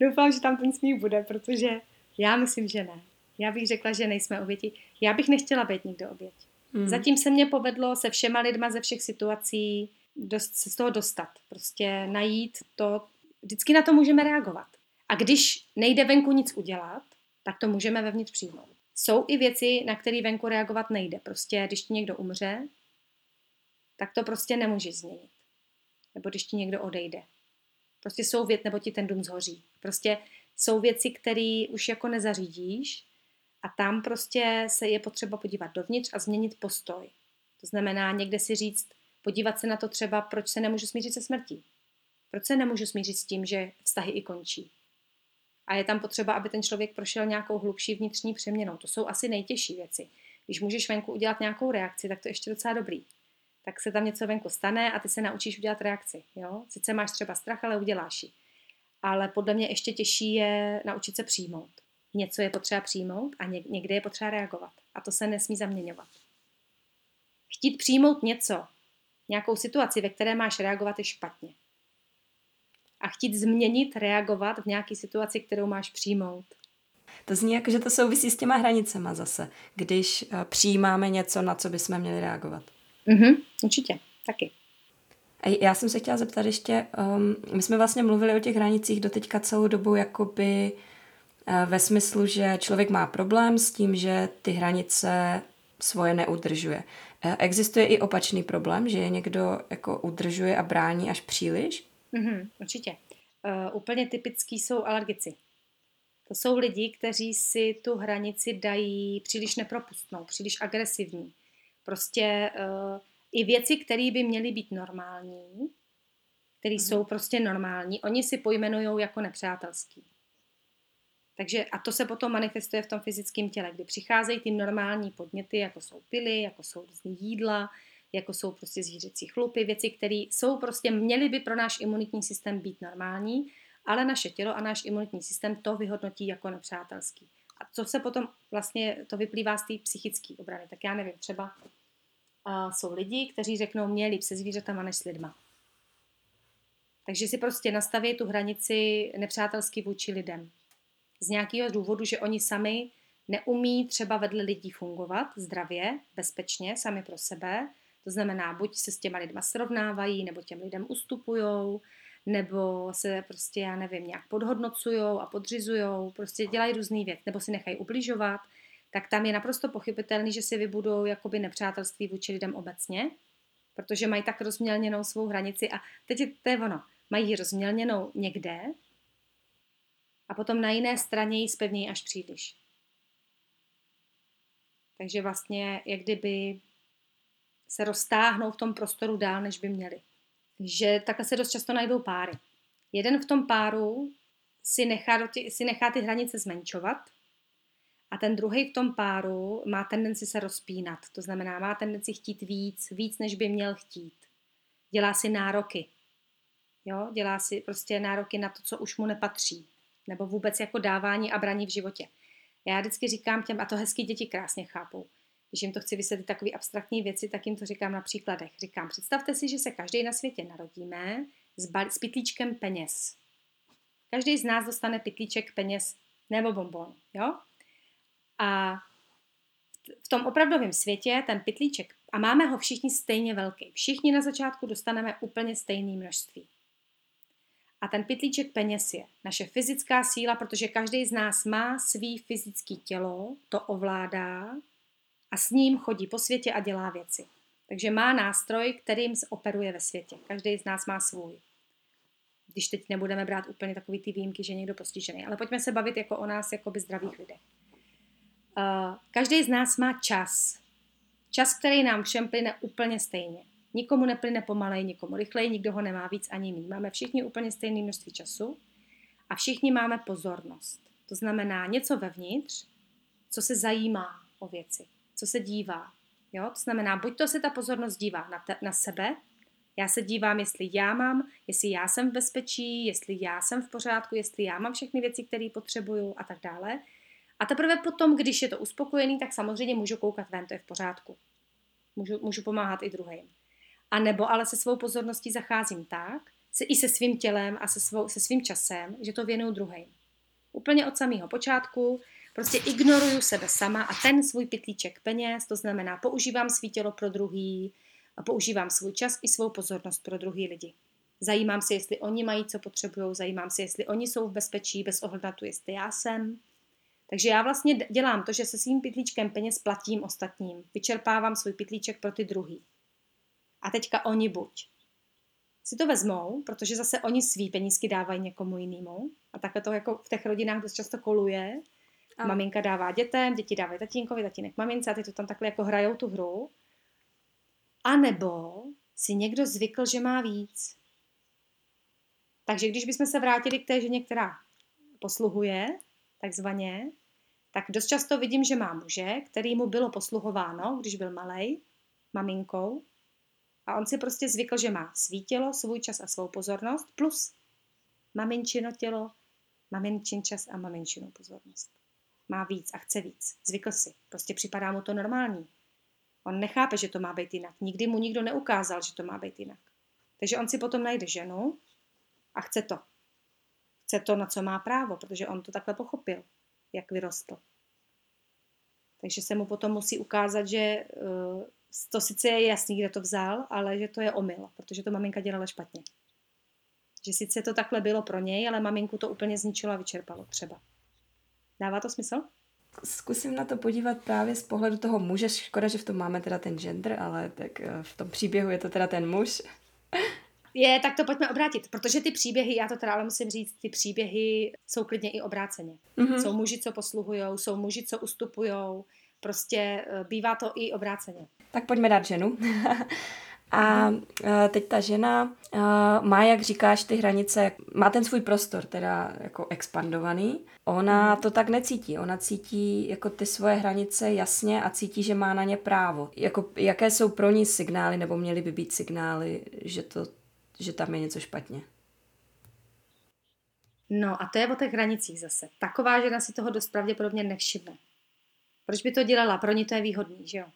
Doufám, že tam ten smích bude, protože já myslím, že ne. Já bych řekla, že nejsme oběti. Já bych nechtěla být nikdo oběť. Hmm. Zatím se mě povedlo se všema lidma ze všech situací dost, se z toho dostat. Prostě najít to. Vždycky na to můžeme reagovat. A když nejde venku nic udělat, tak to můžeme vevnitř přijmout. Jsou i věci, na které venku reagovat nejde. Prostě když ti někdo umře, tak to prostě nemůžeš změnit. Nebo když ti někdo odejde. Prostě jsou věci, nebo ti ten dům zhoří. Prostě jsou věci, které už jako nezařídíš a tam prostě se je potřeba podívat dovnitř a změnit postoj. To znamená někde si říct, podívat se na to třeba, proč se nemůžu smířit se smrtí. Proč se nemůžu smířit s tím, že vztahy i končí. A je tam potřeba, aby ten člověk prošel nějakou hlubší vnitřní přeměnou. To jsou asi nejtěžší věci. Když můžeš venku udělat nějakou reakci, tak to je ještě docela dobrý. Tak se tam něco venku stane a ty se naučíš udělat reakci. Jo? Sice máš třeba strach, ale uděláš ji. Ale podle mě ještě těžší je naučit se přijmout. Něco je potřeba přijmout a někde je potřeba reagovat. A to se nesmí zaměňovat. Chtít přijmout něco, nějakou situaci, ve které máš reagovat, je špatně. A chtít změnit, reagovat v nějaké situaci, kterou máš přijmout. To zní jako, že to souvisí s těma hranicema zase, když přijímáme něco, na co bychom měli reagovat. Mhm, určitě, taky. A já jsem se chtěla zeptat ještě, um, my jsme vlastně mluvili o těch hranicích doteďka celou dobu, jakoby uh, ve smyslu, že člověk má problém s tím, že ty hranice svoje neudržuje. Uh, existuje i opačný problém, že je někdo jako udržuje a brání až příliš? Mm-hmm, určitě. Uh, úplně typický jsou alergici. To jsou lidi, kteří si tu hranici dají příliš nepropustnou, příliš agresivní. Prostě uh, i věci, které by měly být normální, které mm-hmm. jsou prostě normální, oni si pojmenujou jako nepřátelský. Takže a to se potom manifestuje v tom fyzickém těle, kdy přicházejí ty normální podněty, jako jsou pily, jako jsou různý jídla, jako jsou prostě zvířecí chlupy, věci, které jsou prostě, měly by pro náš imunitní systém být normální, ale naše tělo a náš imunitní systém to vyhodnotí jako nepřátelský. A co se potom vlastně, to vyplývá z té psychické obrany. Tak já nevím, třeba uh, jsou lidi, kteří řeknou, mě líp se zvířatama než s lidma. Takže si prostě nastaví tu hranici nepřátelský vůči lidem. Z nějakého důvodu, že oni sami neumí třeba vedle lidí fungovat zdravě, bezpečně, sami pro sebe. To znamená, buď se s těma lidma srovnávají, nebo těm lidem ustupujou, nebo se prostě, já nevím, nějak podhodnocujou a podřizujou, prostě dělají různý věc, nebo si nechají ubližovat, tak tam je naprosto pochopitelný, že si vybudou jakoby nepřátelství vůči lidem obecně, protože mají tak rozmělněnou svou hranici a teď je to je ono, mají ji rozmělněnou někde a potom na jiné straně ji zpevnějí až příliš. Takže vlastně, jak kdyby se roztáhnou v tom prostoru dál, než by měli. Že takhle se dost často najdou páry. Jeden v tom páru si nechá, si nechá ty hranice zmenšovat a ten druhý v tom páru má tendenci se rozpínat. To znamená, má tendenci chtít víc, víc, než by měl chtít. Dělá si nároky. Jo? Dělá si prostě nároky na to, co už mu nepatří. Nebo vůbec jako dávání a braní v životě. Já vždycky říkám těm, a to hezky děti krásně chápou, když jim to chci vysvětlit takové abstraktní věci, tak jim to říkám na příkladech. Říkám, představte si, že se každý na světě narodíme s, bal- s pytlíčkem peněz. Každý z nás dostane pytlíček peněz nebo bonbon, jo? A v tom opravdovém světě ten pytlíček, a máme ho všichni stejně velký, všichni na začátku dostaneme úplně stejné množství. A ten pytlíček peněz je naše fyzická síla, protože každý z nás má svý fyzický tělo, to ovládá a s ním chodí po světě a dělá věci. Takže má nástroj, kterým operuje ve světě. Každý z nás má svůj. Když teď nebudeme brát úplně takový ty výjimky, že někdo postižený. Ale pojďme se bavit jako o nás, jako by zdravých lidech. Uh, každý z nás má čas. Čas, který nám všem plyne úplně stejně. Nikomu neplyne pomalej, nikomu rychleji, nikdo ho nemá víc ani míň. Máme všichni úplně stejné množství času a všichni máme pozornost. To znamená něco vevnitř, co se zajímá o věci, co se dívá. Jo? To znamená, buď to se ta pozornost dívá na, te, na sebe, já se dívám, jestli já mám, jestli já jsem v bezpečí, jestli já jsem v pořádku, jestli já mám všechny věci, které potřebuju a tak dále. A teprve potom, když je to uspokojený, tak samozřejmě můžu koukat ven, to je v pořádku. Můžu, můžu pomáhat i druhým. A nebo ale se svou pozorností zacházím tak, se, i se svým tělem a se, svou, se svým časem, že to věnuju druhým. Úplně od samého počátku prostě ignoruju sebe sama a ten svůj pytlíček peněz, to znamená používám svý tělo pro druhý a používám svůj čas i svou pozornost pro druhý lidi. Zajímám se, jestli oni mají, co potřebují, zajímám se, jestli oni jsou v bezpečí, bez ohledu na to, jestli já jsem. Takže já vlastně dělám to, že se svým pytlíčkem peněz platím ostatním. Vyčerpávám svůj pytlíček pro ty druhý. A teďka oni buď si to vezmou, protože zase oni svý penízky dávají někomu jinému. A takhle to jako v těch rodinách dost často koluje. A. Maminka dává dětem, děti dávají tatínkovi, tatínek mamince a ty to tam takhle jako hrajou tu hru. A nebo si někdo zvykl, že má víc. Takže když bychom se vrátili k té ženě, která posluhuje, takzvaně, tak dost často vidím, že má muže, který mu bylo posluhováno, když byl malej, maminkou. A on si prostě zvykl, že má svý tělo, svůj čas a svou pozornost, plus maminčino tělo, maminčin čas a maminčinu pozornost. Má víc a chce víc. Zvykl si. Prostě připadá mu to normální. On nechápe, že to má být jinak. Nikdy mu nikdo neukázal, že to má být jinak. Takže on si potom najde ženu a chce to. Chce to, na co má právo, protože on to takhle pochopil, jak vyrostl. Takže se mu potom musí ukázat, že to sice je jasný, kde to vzal, ale že to je omyl, protože to maminka dělala špatně. Že sice to takhle bylo pro něj, ale maminku to úplně zničilo a vyčerpalo třeba. Dává to smysl? Zkusím na to podívat právě z pohledu toho muže. Škoda, že v tom máme teda ten gender, ale tak v tom příběhu je to teda ten muž. Je, tak to pojďme obrátit, protože ty příběhy, já to teda ale musím říct, ty příběhy jsou klidně i obráceně. Mm-hmm. Jsou muži, co posluhujou, jsou muži, co ustupujou, prostě bývá to i obráceně. Tak pojďme dát ženu. A teď ta žena má, jak říkáš, ty hranice, má ten svůj prostor, teda jako expandovaný. Ona to tak necítí, ona cítí jako ty svoje hranice jasně a cítí, že má na ně právo. Jako, jaké jsou pro ní signály, nebo měly by být signály, že to že tam je něco špatně. No a to je o těch hranicích zase. Taková žena si toho dost pravděpodobně nevšimne. Proč by to dělala? Pro ní to je výhodný, že jo?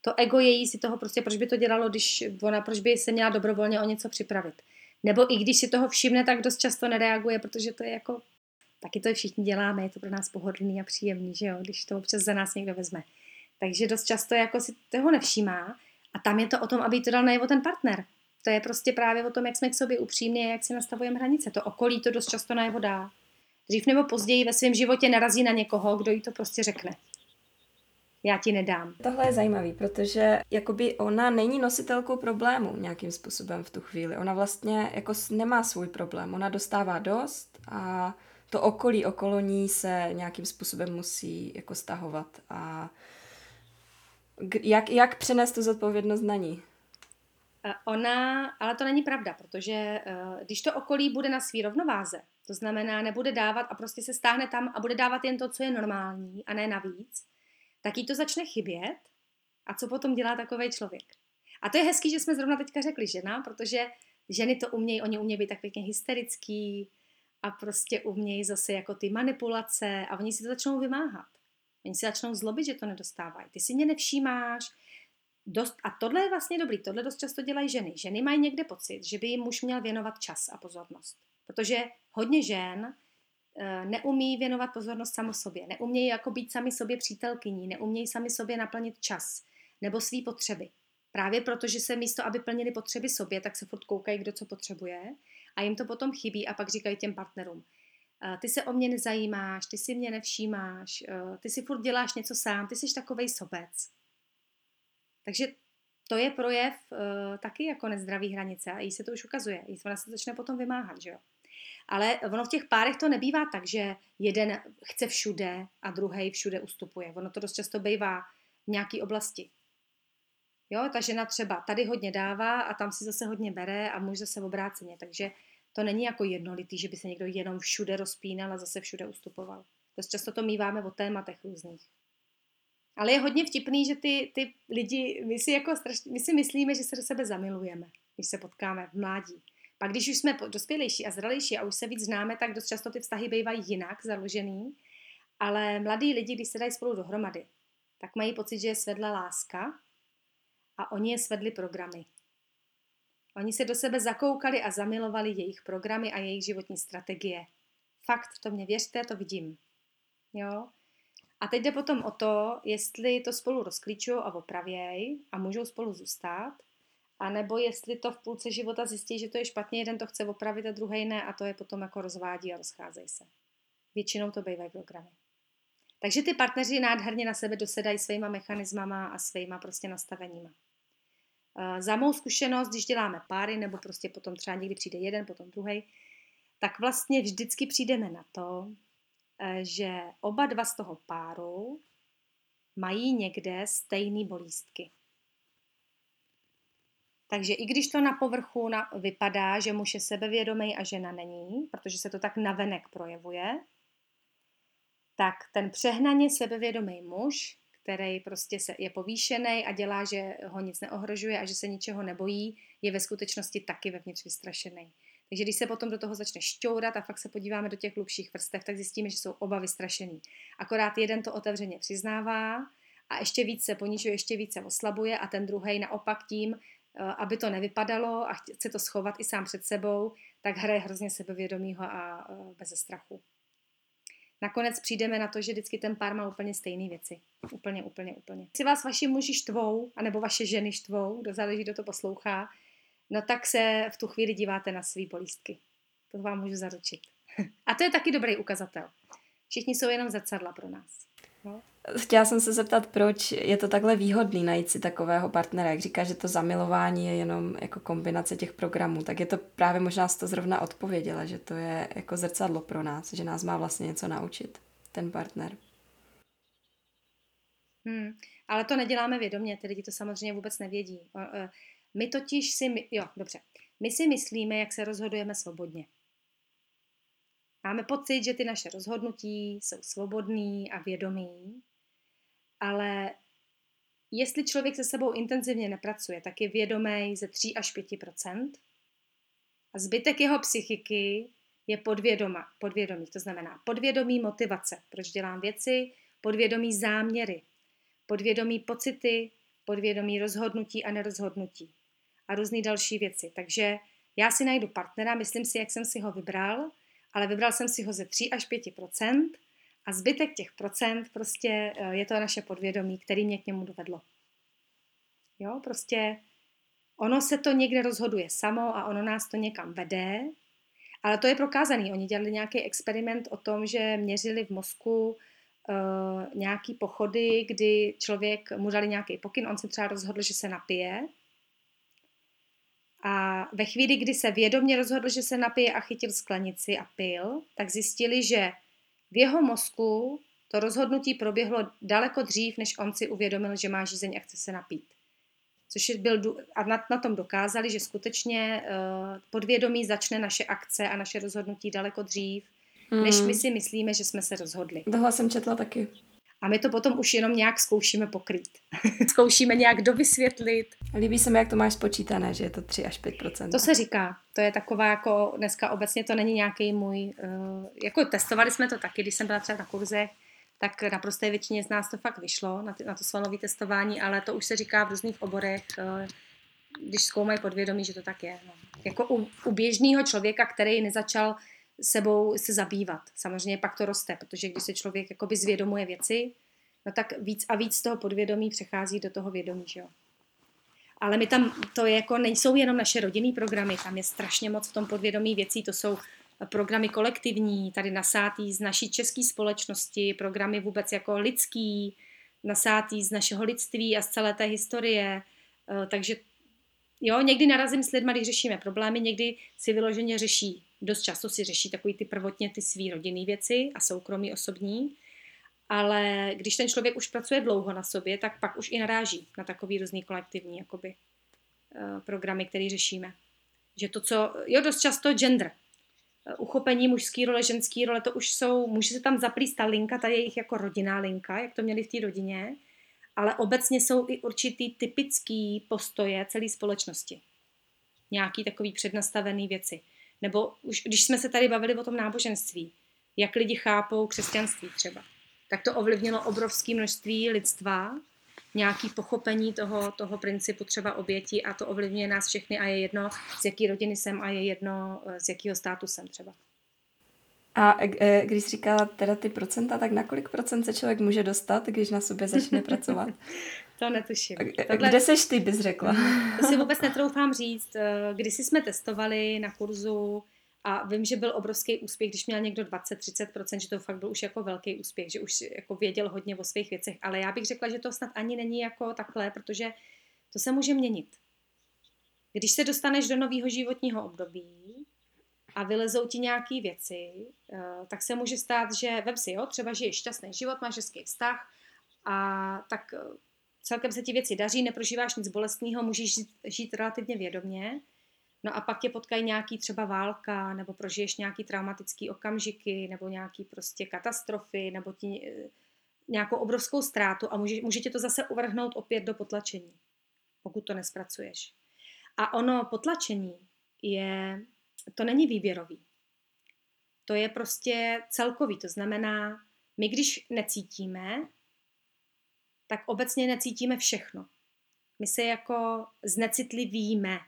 To ego její si toho prostě, proč by to dělalo, když ona, proč by se měla dobrovolně o něco připravit. Nebo i když si toho všimne, tak dost často nereaguje, protože to je jako, taky to všichni děláme, je to pro nás pohodlný a příjemný, že jo? Když to občas za nás někdo vezme. Takže dost často jako si toho nevšímá a tam je to o tom, aby to dal najevo ten partner. To je prostě právě o tom, jak jsme k sobě upřímní a jak si nastavujeme hranice. To okolí to dost často najevo dá. Dřív nebo později ve svém životě narazí na někoho, kdo jí to prostě řekne. Já ti nedám. Tohle je zajímavý, protože jakoby ona není nositelkou problému nějakým způsobem v tu chvíli. Ona vlastně jako nemá svůj problém. Ona dostává dost a to okolí okolo ní se nějakým způsobem musí jako stahovat. A jak, jak přenést tu zodpovědnost na ní? Ona, ale to není pravda, protože když to okolí bude na svý rovnováze, to znamená nebude dávat a prostě se stáhne tam a bude dávat jen to, co je normální a ne navíc, tak jí to začne chybět a co potom dělá takovej člověk. A to je hezký, že jsme zrovna teďka řekli žena, protože ženy to umějí, oni umějí být tak pěkně hysterický a prostě umějí zase jako ty manipulace a oni si to začnou vymáhat. Oni si začnou zlobit, že to nedostávají. Ty si mě nevšímáš, Dost, a tohle je vlastně dobrý, tohle dost často dělají ženy. Ženy mají někde pocit, že by jim muž měl věnovat čas a pozornost. Protože hodně žen neumí věnovat pozornost samo sobě, neumějí jako být sami sobě přítelkyní, neumějí sami sobě naplnit čas nebo svý potřeby. Právě proto, že se místo, aby plnili potřeby sobě, tak se furt koukají, kdo co potřebuje a jim to potom chybí a pak říkají těm partnerům, ty se o mě nezajímáš, ty si mě nevšímáš, ty si furt děláš něco sám, ty jsi takovej sobec. Takže to je projev uh, taky jako nezdravý hranice a jí se to už ukazuje. Jí se začne potom vymáhat, že jo. Ale ono v těch párech to nebývá tak, že jeden chce všude a druhej všude ustupuje. Ono to dost často bývá v nějaký oblasti. Jo, ta žena třeba tady hodně dává a tam si zase hodně bere a muž zase obráceně. Takže to není jako jednolitý, že by se někdo jenom všude rozpínal a zase všude ustupoval. Dost často to míváme o tématech různých. Ale je hodně vtipný, že ty, ty lidi, my si, jako strašný, my si myslíme, že se do sebe zamilujeme, když se potkáme v mládí. Pak když už jsme dospělejší a zralejší a už se víc známe, tak dost často ty vztahy bývají jinak založený. Ale mladí lidi, když se dají spolu dohromady, tak mají pocit, že je svedla láska a oni je svedli programy. Oni se do sebe zakoukali a zamilovali jejich programy a jejich životní strategie. Fakt, to mě věřte, to vidím. Jo? A teď jde potom o to, jestli to spolu rozklíčují a opravějí a můžou spolu zůstat, anebo jestli to v půlce života zjistí, že to je špatně, jeden to chce opravit a druhej ne a to je potom jako rozvádí a rozcházejí se. Většinou to bývají programy. Takže ty partneři nádherně na sebe dosedají svýma mechanismama a svýma prostě nastaveníma. E, za mou zkušenost, když děláme páry, nebo prostě potom třeba někdy přijde jeden, potom druhej, tak vlastně vždycky přijdeme na to, že oba dva z toho páru mají někde stejný bolístky. Takže i když to na povrchu na, vypadá, že muž je sebevědomý a žena není, protože se to tak navenek projevuje, tak ten přehnaně sebevědomý muž, který prostě se, je povýšený a dělá, že ho nic neohrožuje a že se ničeho nebojí, je ve skutečnosti taky vevnitř vystrašený. Takže když se potom do toho začne šťourat a fakt se podíváme do těch hlubších vrstev, tak zjistíme, že jsou oba vystrašený. Akorát jeden to otevřeně přiznává a ještě víc se ponižuje, ještě víc se oslabuje a ten druhej naopak tím, aby to nevypadalo a chce to schovat i sám před sebou, tak hraje hrozně sebevědomýho a beze strachu. Nakonec přijdeme na to, že vždycky ten pár má úplně stejné věci. Úplně, úplně, úplně. Jestli vás vaši muži štvou, anebo vaše ženy štvou, kdo záleží, kdo to poslouchá, no tak se v tu chvíli díváte na svý bolístky. To vám můžu zaručit. A to je taky dobrý ukazatel. Všichni jsou jenom zrcadla pro nás. No. Chtěla jsem se zeptat, proč je to takhle výhodný najít si takového partnera. Jak říká, že to zamilování je jenom jako kombinace těch programů, tak je to právě možná jsi to zrovna odpověděla, že to je jako zrcadlo pro nás, že nás má vlastně něco naučit, ten partner. Hmm, ale to neděláme vědomě, ty lidi to samozřejmě vůbec nevědí. My totiž si, my, jo, dobře, my si myslíme, jak se rozhodujeme svobodně. Máme pocit, že ty naše rozhodnutí jsou svobodný a vědomý, ale jestli člověk se sebou intenzivně nepracuje, tak je vědomý ze tři až pět procent a zbytek jeho psychiky je podvědoma, podvědomí, to znamená podvědomí motivace, proč dělám věci, podvědomí záměry, podvědomí pocity, podvědomí rozhodnutí a nerozhodnutí. A různé další věci. Takže já si najdu partnera, myslím si, jak jsem si ho vybral, ale vybral jsem si ho ze tři až pět procent a zbytek těch procent prostě je to naše podvědomí, který mě k němu dovedlo. Jo, prostě ono se to někde rozhoduje samo a ono nás to někam vede, ale to je prokázaný. Oni dělali nějaký experiment o tom, že měřili v mozku Uh, nějaký pochody, kdy člověk mu dali nějaký pokyn, on se třeba rozhodl, že se napije a ve chvíli, kdy se vědomě rozhodl, že se napije a chytil sklenici a pil, tak zjistili, že v jeho mozku to rozhodnutí proběhlo daleko dřív, než on si uvědomil, že má žízeň a chce se napít. Což byl, a na, na tom dokázali, že skutečně uh, podvědomí začne naše akce a naše rozhodnutí daleko dřív, než my si myslíme, že jsme se rozhodli. Tohle jsem četla taky. A my to potom už jenom nějak zkoušíme pokrýt. Zkoušíme nějak dovysvětlit. Líbí se mi, jak to máš spočítané, že je to tři až pět procent. To se říká. To je taková jako dneska obecně to není nějaký můj... Uh, jako testovali jsme to taky, když jsem byla třeba na kurzech, tak naprosté většině z nás to fakt vyšlo na, ty, na to svalové testování, ale to už se říká v různých oborech, když zkoumají podvědomí, že to tak je. No. Jako u, u běžného člověka, který nezačal sebou se zabývat. Samozřejmě pak to roste, protože když se člověk jakoby zvědomuje věci, no tak víc a víc toho podvědomí přechází do toho vědomí, že jo. Ale my tam, to je jako, nejsou jenom naše rodinný programy, tam je strašně moc v tom podvědomí věcí, to jsou programy kolektivní, tady nasátý z naší české společnosti, programy vůbec jako lidský, nasátý z našeho lidství a z celé té historie, takže jo, někdy narazím s lidma, když řešíme problémy, někdy si vyloženě řeší, dost často si řeší takový ty prvotně ty svý rodinný věci a soukromí osobní, ale když ten člověk už pracuje dlouho na sobě, tak pak už i naráží na takový různý kolektivní jakoby, programy, které řešíme. Že to, co, jo, dost často gender, uchopení mužský role, ženský role, to už jsou, může se tam zaplíst ta linka, ta jejich jako rodinná linka, jak to měli v té rodině, ale obecně jsou i určitý typický postoje celé společnosti. Nějaký takový přednastavený věci. Nebo už, když jsme se tady bavili o tom náboženství, jak lidi chápou křesťanství třeba, tak to ovlivnilo obrovské množství lidstva, nějaké pochopení toho, toho principu třeba oběti a to ovlivňuje nás všechny a je jedno, z jaký rodiny jsem a je jedno, z jakého státu jsem třeba. A když říkala teda ty procenta, tak na kolik procent se člověk může dostat, když na sobě začne pracovat? To netuším. Tohle... Kde seš ty, bys řekla? To si vůbec netroufám říct. Když jsme testovali na kurzu a vím, že byl obrovský úspěch, když měl někdo dvacet až třicet procent, že to fakt byl už jako velký úspěch, že už jako věděl hodně o svých věcech, ale já bych řekla, že to snad ani není jako takhle, protože to se může měnit. Když se dostaneš do nového životního období a vylezou ti nějaké věci, tak se může stát, že vem si, jo, třeba žiješ šťastný život, máš hezký vztah a tak celkem se ti věci daří, neprožíváš nic bolestného, můžeš žít, žít relativně vědomě. No a pak tě potkají nějaký třeba válka, nebo prožiješ nějaký traumatický okamžiky, nebo nějaký prostě katastrofy, nebo ti nějakou obrovskou ztrátu a může, může tě to zase uvrhnout opět do potlačení, pokud to nespracuješ. A ono potlačení je, to není výběrový. To je prostě celkový, to znamená, my když necítíme, tak obecně necítíme všechno. My se jako znecitlivíme.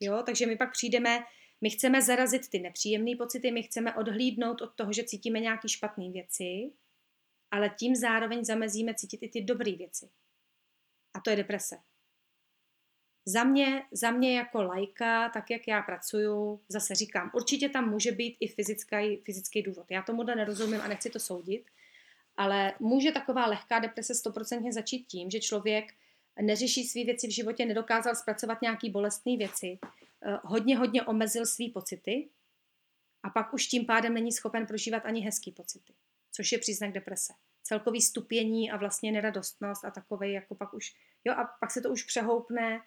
Jo? Takže my pak přijdeme, my chceme zarazit ty nepříjemné pocity, my chceme odhlídnout od toho, že cítíme nějaké špatné věci, ale tím zároveň zamezíme cítit i ty dobré věci. A to je deprese. Za mě, za mě jako laika, tak jak já pracuju, zase říkám, určitě tam může být i fyzický, fyzický důvod. Já tomuhle nerozumím a nechci to soudit, ale může taková lehká deprese stoprocentně začít tím, že člověk neřeší své věci v životě, nedokázal zpracovat nějaké bolestné věci, hodně, hodně omezil své pocity a pak už tím pádem není schopen prožívat ani hezký pocity, což je příznak deprese. Celkový stupění a vlastně neradostnost a takovej, jako pak už, jo, a pak se to už přehoupne.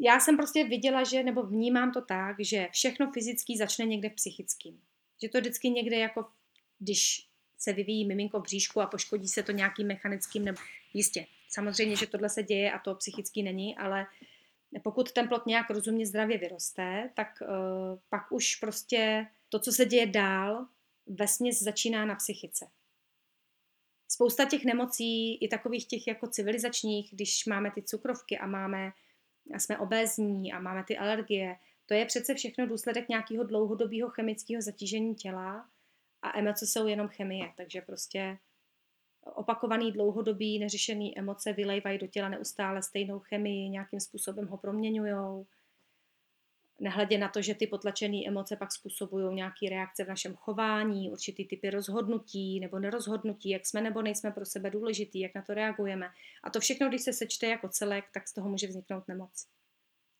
Já jsem prostě viděla, že, nebo vnímám to tak, že všechno fyzický začne někde v psychickým. Že to vždycky někde jako, když se vyvíjí miminko v bříšku a poškodí se to nějakým mechanickým, nebo jistě. Samozřejmě, že tohle se děje a to psychický není, ale pokud ten plod nějak rozumně zdravě vyroste, tak uh, pak už prostě to, co se děje dál, vesměs začíná na psychice. Spousta těch nemocí, i takových těch jako civilizačních, když máme ty cukrovky a, máme, a jsme obézní a máme ty alergie, to je přece všechno důsledek nějakého dlouhodobého chemického zatížení těla a emoce jsou jenom chemie, takže prostě... Opakovaný dlouhodobý neřešený emoce vylejvají do těla neustále stejnou chemii, nějakým způsobem ho proměňujou. Nehledě na to, že ty potlačené emoce pak způsobují nějaké reakce v našem chování, určitý typy rozhodnutí nebo nerozhodnutí, jak jsme nebo nejsme pro sebe důležitý, jak na to reagujeme. A to všechno, když se sečte jako celek, tak z toho může vzniknout nemoc.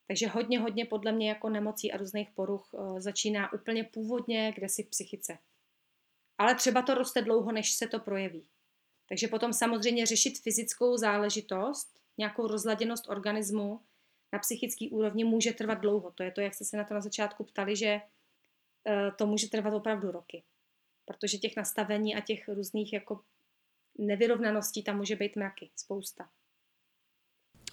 Takže hodně, hodně podle mě jako nemocí a různých poruch začíná úplně původně kdesi v psychice. Ale třeba to roste dlouho, než se to projeví. Takže potom samozřejmě řešit fyzickou záležitost, nějakou rozladěnost organismu na psychický úrovni může trvat dlouho. To je to, jak jste se na to na začátku ptali, že to může trvat opravdu roky. Protože těch nastavení a těch různých jako nevyrovnaností tam může být mraky, spousta.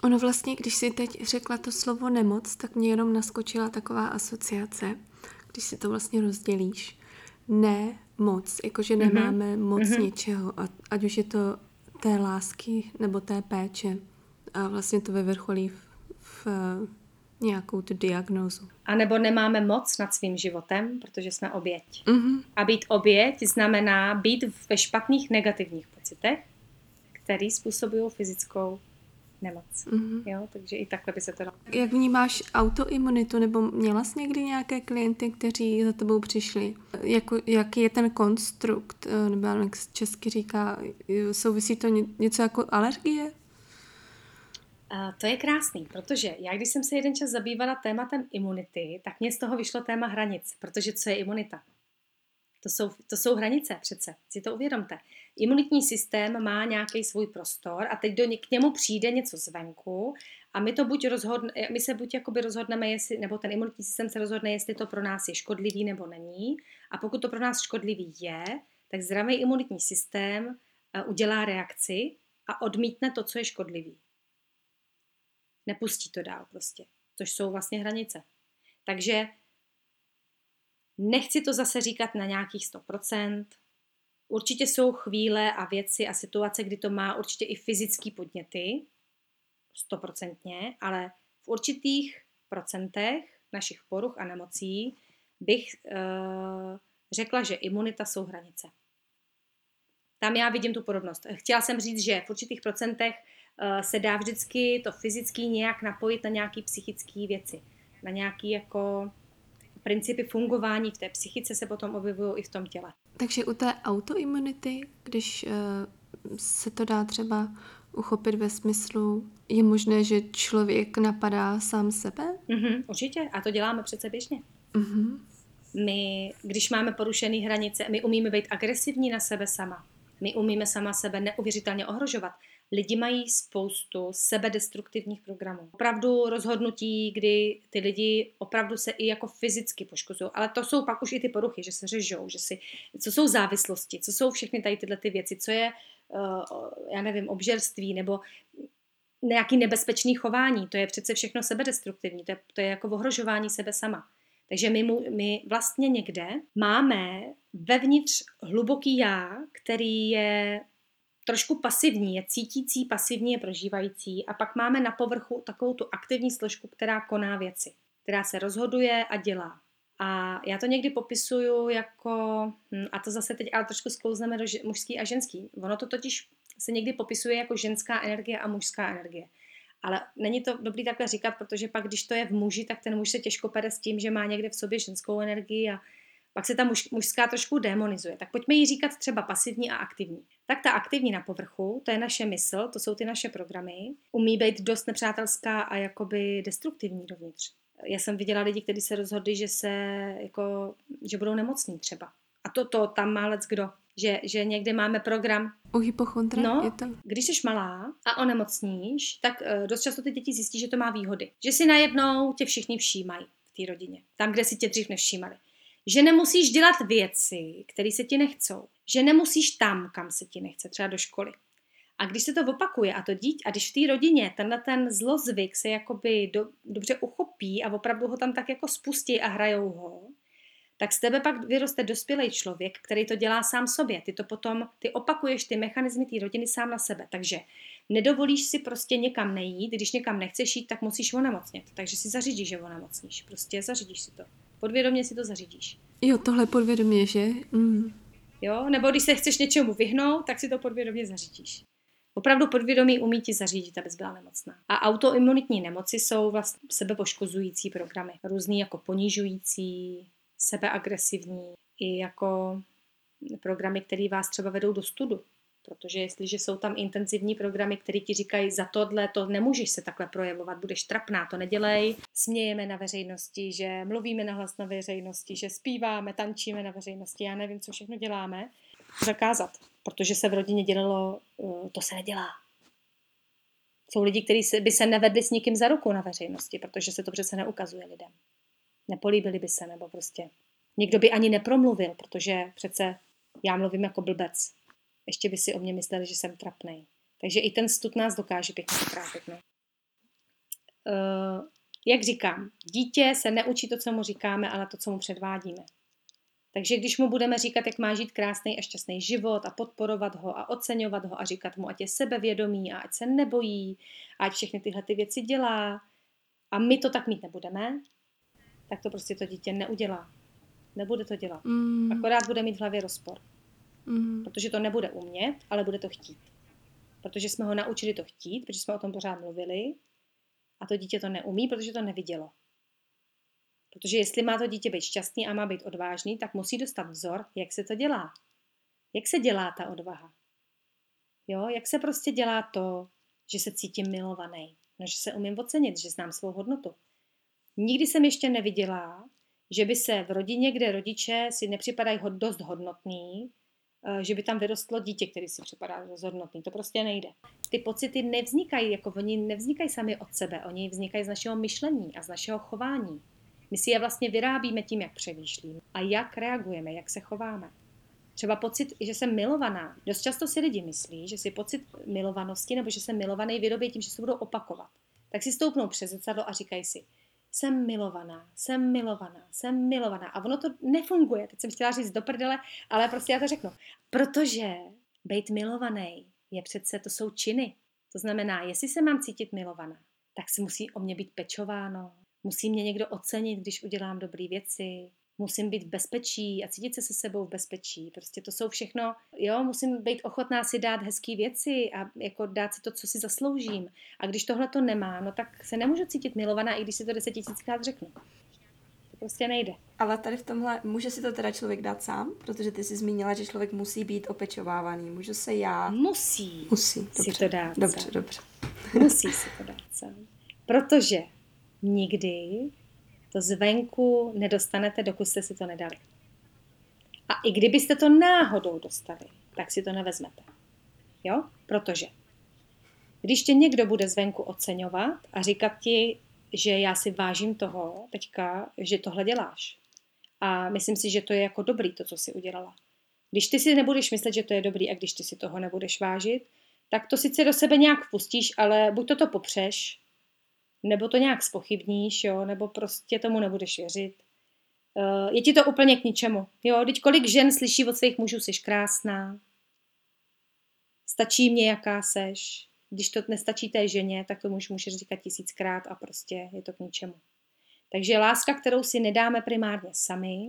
Ono vlastně, když si teď řekla to slovo nemoc, tak mě jenom naskočila taková asociace, když si to vlastně rozdělíš. Ne moc, jakože nemáme mm-hmm. moc mm-hmm. něčeho, ať už je to té lásky nebo té péče. A vlastně to vyvrcholí v, v nějakou tu diagnózu. A nebo nemáme moc nad svým životem, protože jsme oběť. Mm-hmm. A být oběť znamená být ve špatných negativních pocitech, které způsobují fyzickou nemoc. Mm-hmm. Jo, takže i takhle by se to dalo. Jak vnímáš autoimunitu, nebo měla jsi někdy nějaké klienty, kteří za tebou přišli? Jak, jaký je ten konstrukt, nebo jak se česky říká, souvisí to něco jako alergie? Uh, to je krásný, protože já, když jsem se jeden čas zabývala tématem imunity, tak mě z toho vyšlo téma hranic, protože co je imunita? To jsou, to jsou hranice přece, si to uvědomte. Imunitní systém má nějaký svůj prostor a teď do ně, k němu přijde něco zvenku a my to buď rozhodne, my se buď jakoby rozhodneme, jestli, nebo ten imunitní systém se rozhodne, jestli to pro nás je škodlivý nebo není. A pokud to pro nás škodlivý je, tak zdravý imunitní systém uh, udělá reakci a odmítne to, co je škodlivý. Nepustí to dál prostě, což jsou vlastně hranice. Takže nechci to zase říkat na nějakých sto procent. Určitě jsou chvíle a věci a situace, kdy to má určitě i fyzické podněty, stoprocentně, ale v určitých procentech našich poruch a nemocí bych e, řekla, že imunita jsou hranice. Tam já vidím tu podobnost. Chtěla jsem říct, že v určitých procentech se dá vždycky to fyzicky nějak napojit na nějaké psychické věci, na nějaké jako principy fungování v té psychice se potom objevují i v tom těle. Takže u té autoimunity, když se to dá třeba uchopit ve smyslu, je možné, že člověk napadá sám sebe? Mm-hmm, určitě, a to děláme přece běžně. Mm-hmm. My, když máme porušené hranice, my umíme být agresivní na sebe sama. My umíme sama sebe neuvěřitelně ohrožovat. Lidi mají spoustu sebedestruktivních programů. Opravdu rozhodnutí, kdy ty lidi opravdu se i jako fyzicky poškozují. Ale to jsou pak už i ty poruchy, že se řežou, že si, co jsou závislosti, co jsou všechny tady tyhle ty věci, co je, já nevím, obžerství nebo nějaké nebezpečné chování. To je přece všechno sebedestruktivní, to je, to je jako ohrožování sebe sama. Takže my, mu, my vlastně někde máme vevnitř hluboký já, který je trošku pasivní, je cítící, pasivní je prožívající a pak máme na povrchu takovou tu aktivní složku, která koná věci, která se rozhoduje a dělá. A já to někdy popisuju jako, a to zase teď ale trošku sklouzneme do mužský a ženský. Ono to totiž se někdy popisuje jako ženská energie a mužská energie. Ale není to dobrý takhle říkat, protože pak, když to je v muži, tak ten muž se těžko pere s tím, že má někde v sobě ženskou energii a pak se ta muž, mužská trošku demonizuje. Tak pojďme jí říkat třeba pasivní a aktivní. Tak ta aktivní na povrchu, to je naše mysl, to jsou ty naše programy, umí být dost nepřátelská a jakoby destruktivní dovnitř. Já jsem viděla lidi, kteří se rozhodli, že, se, jako, že budou nemocní třeba. A to, to tam má lec kdo. Že, že někde máme program. U hypochondra no, je to. Když jsi malá a onemocníš, tak dost často ty děti zjistí, že to má výhody. Že si najednou tě všichni všímají v té rodině. Tam, kde si tě dřív nevšímali. Že nemusíš dělat věci, které se ti nechcou. Že nemusíš tam, kam se ti nechce, třeba do školy. A když se to opakuje a to dítě, a když v té rodině tenhle ten zlozvyk se jakoby do, dobře uchopí a opravdu ho tam tak jako spustí a hrajou ho, tak z tebe pak vyroste dospělý člověk, který to dělá sám sobě. Ty to potom, ty opakuješ ty mechanismy té rodiny sám na sebe. Takže nedovolíš si prostě někam nejít, když někam nechceš jít, tak musíš onemocnit. Takže si zařídíš, že onemocníš. Prostě zařídíš si to. Podvědomě si to zařídíš. Jo, tohle podvědomě, že? Mm. Jo, nebo když se chceš něčemu vyhnout, tak si to podvědomě zařídíš. Opravdu podvědomí umí ti zařídit, abys byla nemocná. A autoimunitní nemoci jsou vlastně sebepoškozující programy. Různý jako ponižující, sebeagresivní, i jako programy, které vás třeba vedou do studu. Protože jestliže jsou tam intenzivní programy, které ti říkají za tohle, to nemůžeš se takhle projevovat, budeš trapná, to nedělej. Smějeme na veřejnosti, že mluvíme nahlas na veřejnosti, že zpíváme, tančíme na veřejnosti, já nevím, co všechno děláme. Zakázat, protože se v rodině dělalo, to se nedělá. Jsou lidi, kteří by se nevedli s nikým za ruku na veřejnosti, protože se to přece neukazuje lidem. Nepolíbili by se, nebo prostě někdo by ani nepromluvil, protože přece já mluvím jako blbec. Ještě by si o mě mysleli, že jsem trapnej. Takže i ten stud nás dokáže pěkně trápit. Uh, jak říkám, dítě se neučí to, co mu říkáme, ale to, co mu předvádíme. Takže když mu budeme říkat, jak má žít krásný a šťastný život a podporovat ho a oceňovat ho a říkat mu, ať je sebevědomý a ať se nebojí a ať všechny tyhle ty věci dělá a my to tak mít nebudeme, tak to prostě to dítě neudělá. Nebude to dělat. Mm. Akorát bude mít v hlavě rozpor. Mm. Protože to nebude umět, ale bude to chtít. Protože jsme ho naučili to chtít, protože jsme o tom pořád mluvili a to dítě to neumí, protože to nevidělo. Protože jestli má to dítě být šťastný a má být odvážný, tak musí dostat vzor, jak se to dělá. Jak se dělá ta odvaha? Jo, jak se prostě dělá to, že se cítím milovaný, no, že se umím ocenit, že znám svou hodnotu. Nikdy jsem ještě neviděla, že by se v rodině, kde rodiče si nepřipadají dost hodnotný, že by tam vyrostlo dítě, který si připadá dost hodnotný. To prostě nejde. Ty pocity nevznikají, jako oni nevznikají sami od sebe, oni vznikají z našeho myšlení a z našeho chování. My si je vlastně vyrábíme tím, jak přemýšlíme a jak reagujeme, jak se chováme. Třeba pocit, že jsem milovaná. Dost často si lidi myslí, že si pocit milovanosti nebo že jsem milovaný vyrobí tím, že se budou opakovat. Tak si stoupnou přes zrcadlo a říkají si, jsem milovaná, jsem milovaná, jsem milovaná. A ono to nefunguje, teď jsem chtěla říct do prdele, ale prostě já to řeknu. Protože být milovaný je přece, to jsou činy. To znamená, jestli se mám cítit milovaná, tak se musí o mě být pečováno. Musí mě někdo ocenit, když udělám dobré věci. Musím být v bezpečí a cítit se se sebou v bezpečí. Prostě to jsou všechno, jo, musím být ochotná si dát hezké věci a jako dát si to, co si zasloužím. A když tohle to nemá, no tak se nemůžu cítit milovaná, i když si to deset tisíckrát řeknu. To prostě nejde. Ale tady v tomhle, může si to teda člověk dát sám? Protože ty jsi zmínila, že člověk musí být opečovávaný. Můžu se já... Musí. Musí, dobře. Si to dát dobře, sám. Dobře. Musí si to dát sám. Protože nikdy to zvenku nedostanete, dokud jste si to nedali. A i kdybyste to náhodou dostali, tak si to nevezmete. Jo? Protože když tě někdo bude zvenku oceňovat a říkat ti, že já si vážím toho teďka, že tohle děláš. A myslím si, že to je jako dobrý to, co jsi udělala. Když ty si nebudeš myslet, že to je dobrý a když ty si toho nebudeš vážit, tak to sice do sebe nějak vpustíš, ale buď to to popřeš, nebo to nějak zpochybníš, jo, nebo prostě tomu nebudeš věřit. Je ti to úplně k ničemu. Jo, teď kolik žen slyší od svých mužů, jsi krásná, stačí mě, jaká seš. Když to nestačí té ženě, tak to muž může říkat tisíckrát a prostě je to k ničemu. Takže láska, kterou si nedáme primárně sami,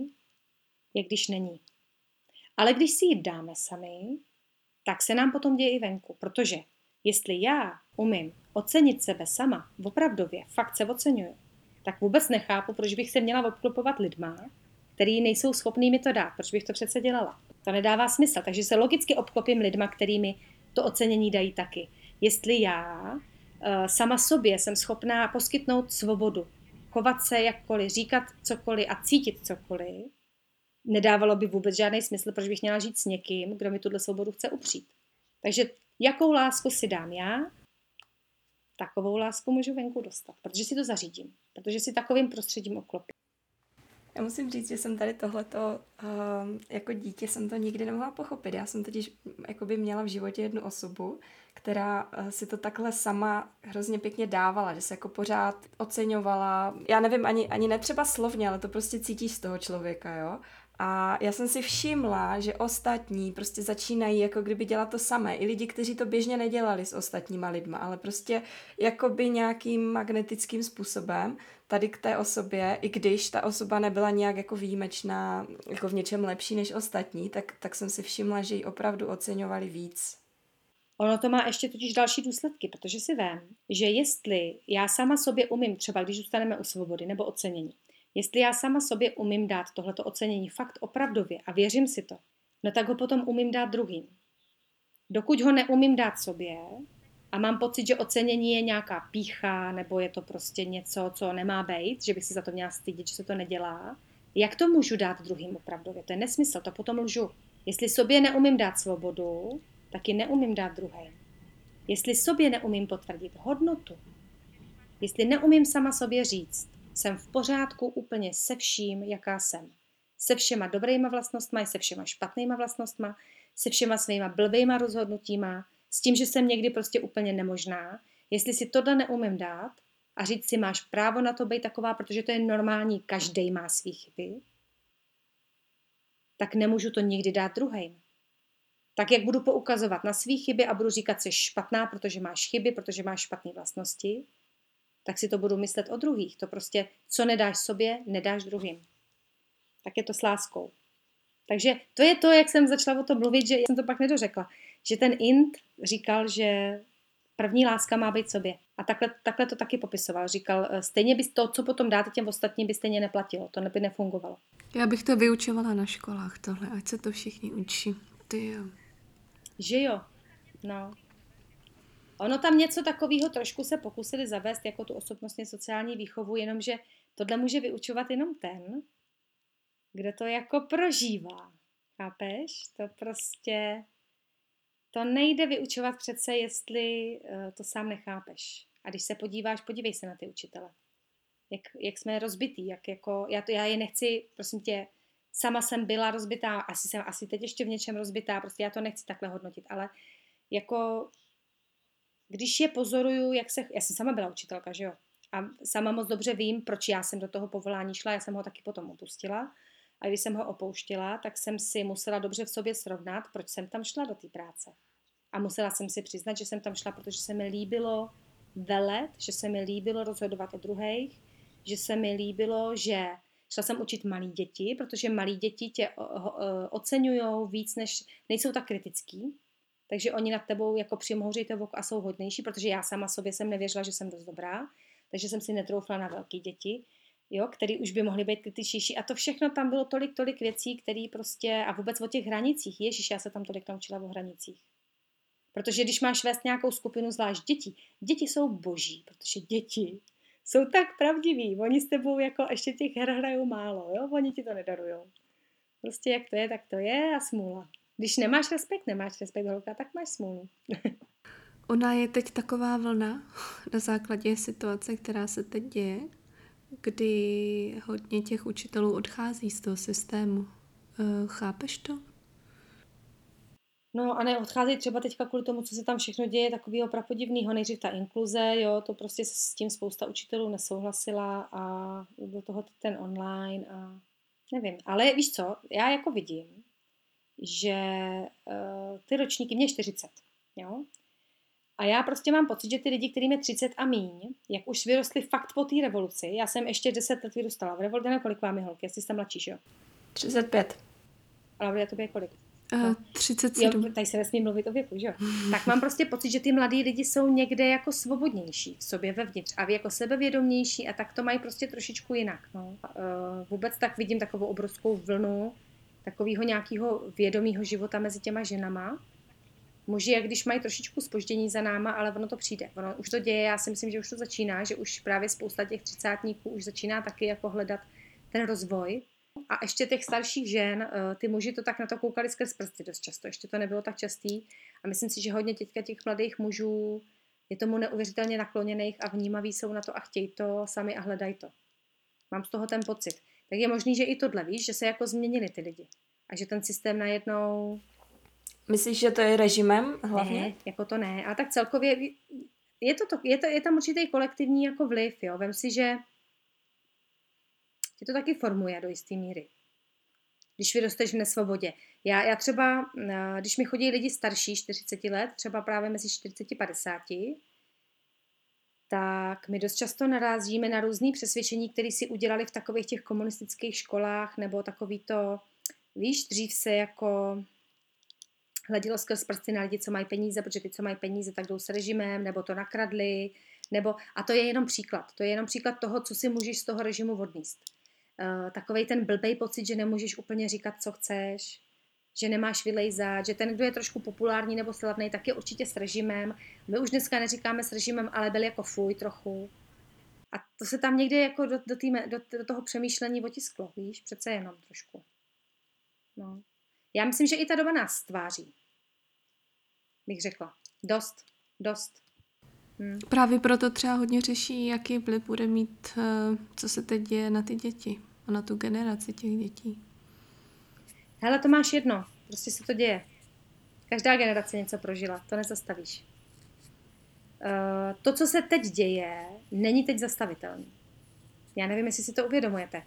je když není. Ale když si ji dáme sami, tak se nám potom děje i venku, protože jestli já umím ocenit sebe sama, opravdově, fakt se oceňuju, tak vůbec nechápu, proč bych se měla obklopovat lidma, který nejsou schopný mi to dát, proč bych to přece dělala. To nedává smysl, takže se logicky obklopím lidma, kterými to ocenění dají taky. Jestli já e, sama sobě jsem schopná poskytnout svobodu, chovat se jakkoliv, říkat cokoliv a cítit cokoliv, nedávalo by vůbec žádný smysl, proč bych měla žít s někým, kdo mi tuhle svobodu chce upřít. Takže jakou lásku si dám já, takovou lásku můžu venku dostat, protože si to zařídím, protože si takovým prostředím obklopím. Já musím říct, že jsem tady tohleto, um, jako dítě jsem to nikdy nemohla pochopit. Já jsem totiž jakoby měla v životě jednu osobu, která uh, si to takhle sama hrozně pěkně dávala, že se jako pořád oceňovala. Já nevím, ani, ani netřeba slovně, ale to prostě cítíš z toho člověka, jo. A já jsem si všimla, že ostatní prostě začínají jako kdyby dělat to samé. I lidi, kteří to běžně nedělali s ostatníma lidma, ale prostě jakoby nějakým magnetickým způsobem tady k té osobě, i když ta osoba nebyla nějak jako výjimečná, jako v něčem lepší než ostatní, tak, tak jsem si všimla, že ji opravdu oceňovali víc. Ono to má ještě totiž další důsledky, protože si vím, že jestli já sama sobě umím, třeba když zůstaneme u svobody nebo ocenění, jestli já sama sobě umím dát tohleto ocenění fakt opravdově a věřím si to, no tak ho potom umím dát druhým. Dokud ho neumím dát sobě a mám pocit, že ocenění je nějaká pýcha nebo je to prostě něco, co nemá bejt, že bych si za to měla stydět, že se to nedělá, jak to můžu dát druhým opravdově? To je nesmysl, to potom lžu. Jestli sobě neumím dát svobodu, tak ji neumím dát druhým. Jestli sobě neumím potvrdit hodnotu, jestli neumím sama sobě říct, jsem v pořádku úplně se vším, jaká jsem. Se všema dobrýma vlastnostma, se všema špatnýma vlastnostma, se všema svýma blbejma rozhodnutíma, s tím, že jsem někdy prostě úplně nemožná. Jestli si tohle neumím dát a říct si, máš právo na to být taková, protože to je normální, každej má svý chyby, tak nemůžu to nikdy dát druhým. Tak jak budu poukazovat na svý chyby a budu říkat, jsi špatná, protože máš chyby, protože máš špatné vlastnosti, tak si to budu myslet o druhých. To prostě, co nedáš sobě, nedáš druhým. Tak je to s láskou. Takže to je to, jak jsem začala o tom mluvit, že jsem to pak nedořekla. Že ten Ind říkal, že první láska má být sobě. A takhle, takhle to taky popisoval. Říkal, stejně by to, co potom dáte těm ostatním, by stejně neplatilo. To by nefungovalo. Já bych to vyučovala na školách tohle, ať se to všichni učí. Ty jo. Že jo, no. Ono tam něco takového trošku se pokusili zavést, jako tu osobnostně sociální výchovu, jenomže tohle může vyučovat jenom ten, kdo to jako prožívá. Chápeš? To prostě... To nejde vyučovat přece, jestli to sám nechápeš. A když se podíváš, podívej se na ty učitele. Jak, jak jsme rozbití, jak jako... Já, to, já je nechci, prosím tě... Sama jsem byla rozbitá, asi jsem asi teď ještě v něčem rozbitá, prostě já to nechci takhle hodnotit, ale jako když je pozoruju, jak se, já jsem sama byla učitelka, že jo, a sama moc dobře vím, proč já jsem do toho povolání šla, já jsem ho taky potom opustila a když jsem ho opouštila, tak jsem si musela dobře v sobě srovnat, proč jsem tam šla do té práce. A musela jsem si přiznat, že jsem tam šla, protože se mi líbilo velet, že se mi líbilo rozhodovat o druhých, že se mi líbilo, že šla jsem učit malé děti, protože malé děti tě oceňují víc, než nejsou tak kritický. Takže oni nad tebou jako přimhouří to vok a jsou hodnější, protože já sama sobě jsem nevěřila, že jsem dost dobrá, takže jsem si netroufla na velké děti, jo, které už by mohly být kritičtější. A to všechno tam bylo tolik, tolik věcí, které prostě, a vůbec o těch hranicích, ježiš, já se tam tolik naučila o hranicích. Protože když máš vést nějakou skupinu, zvlášť dětí, děti jsou boží, protože děti jsou tak pravdiví, oni s tebou jako ještě těch her hrajou málo, jo? Oni ti to nedarujou. Prostě jak to je, tak to je a smůla. Když nemáš respekt, nemáš respekt holka, tak máš smůlu. Ona je teď taková vlna na základě situace, která se teď děje, kdy hodně těch učitelů odchází z toho systému. Chápeš to? No a neodcházejí třeba teďka kvůli tomu, co se tam všechno děje, takového prapodivného. Nejdřív ta inkluze, jo, to prostě s tím spousta učitelů nesouhlasila a do toho ten online a nevím. Ale víš co, já jako vidím, že uh, ty ročníky, mě je čtyřicet, jo, a já prostě mám pocit, že ty lidi, kterým je třicet a míň, jak už vyrostli fakt po té revoluci, já jsem ještě deset let vyrůstala v revoluci, nevím, kolik vám je holky, jestli jste mladší, jo? třicet pět. Ale já tobě je kolik? No. třicet sedm. Jo, tady se nesmí mluvit o věku, že jo? Tak mám prostě pocit, že ty mladí lidi jsou někde jako svobodnější v sobě vevnitř a jako sebevědomější a tak to mají prostě trošičku jinak. No. Vůbec tak vidím takovou obrovskou vlnu takového nějakého vědomého života mezi těma ženama. Muži, jak když mají trošičku zpoždění za náma, ale ono to přijde. Ono už to děje, já si myslím, že už to začíná, že už právě spousta těch třicátníků už začíná taky jako hledat ten rozvoj. A ještě těch starších žen, ty muži to tak na to koukali skrz prsty dost často, ještě to nebylo tak častý a myslím si, že hodně teďka těch mladých mužů je tomu neuvěřitelně nakloněných a vnímaví jsou na to a chtějí to sami a hledají to. Mám z toho ten pocit. Tak je možný, že i tohle, víš, že se jako změnili ty lidi a že ten systém najednou... Myslíš, že to je režimem hlavně? Ne, jako to ne, ale tak celkově je, to to, je, to, je tam určitý kolektivní jako vliv, jo, vem si, že je to taky formuje do jisté míry, když vyrosteš v nesvobodě. Já, já třeba, když mi chodí lidi starší čtyřicet let, třeba právě mezi čtyřicet a padesát, tak my dost často narazíme na různý přesvědčení, které si udělali v takových těch komunistických školách, nebo takový to, víš, dřív se jako hledělo skrz prsty na lidi, co mají peníze, protože ty, co mají peníze, tak jdou s režimem, nebo to nakradli, nebo, a to je jenom příklad, to je jenom příklad toho, co si můžeš z toho režimu odníst. Takovej ten blbej pocit, že nemůžeš úplně říkat, co chceš, že nemáš vylejzat, že ten, kdo je trošku populární nebo slavný, tak je určitě s režimem. My už dneska neříkáme s režimem, ale byl jako fuj trochu. A to se tam někdy jako do, do, týme, do, do toho přemýšlení otisklo, víš, přece jenom trošku. No. Já myslím, že i ta doba nás stváří, bych řekla. Dost, dost. Hmm. Právě proto třeba hodně řeší, jaký vliv bude mít, co se teď děje na ty děti a na tu generaci těch dětí. Hele, to máš jedno, prostě se to děje. Každá generace něco prožila, to nezastavíš. To, co se teď děje, není teď zastavitelné. Já nevím, jestli si to uvědomujete.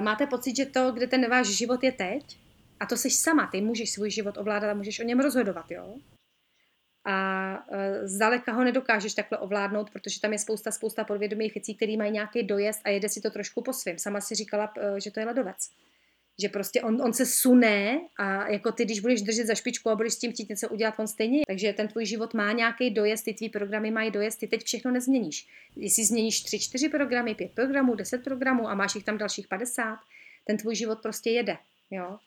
Máte pocit, že to, kde ten váš život je teď, A to seš sama, ty můžeš svůj život ovládat a můžeš o něm rozhodovat, jo? A zdaleka ho nedokážeš takhle ovládnout, protože tam je spousta, spousta podvědomých věcí, které mají nějaký dojezd a jede si to trošku po svým. Sama si říkala, že to je ledovec. Že prostě on, on se sune a jako ty, když budeš držet za špičku a budeš s tím chtít něco udělat, on stejně. Takže ten tvůj život má nějaký dojezd, ty tvý programy mají dojezd, ty teď všechno nezměníš. Jestli změníš tři, čtyři programy, pět programů, deset programů a máš jich tam dalších padesát, ten tvůj život prostě jede, jo.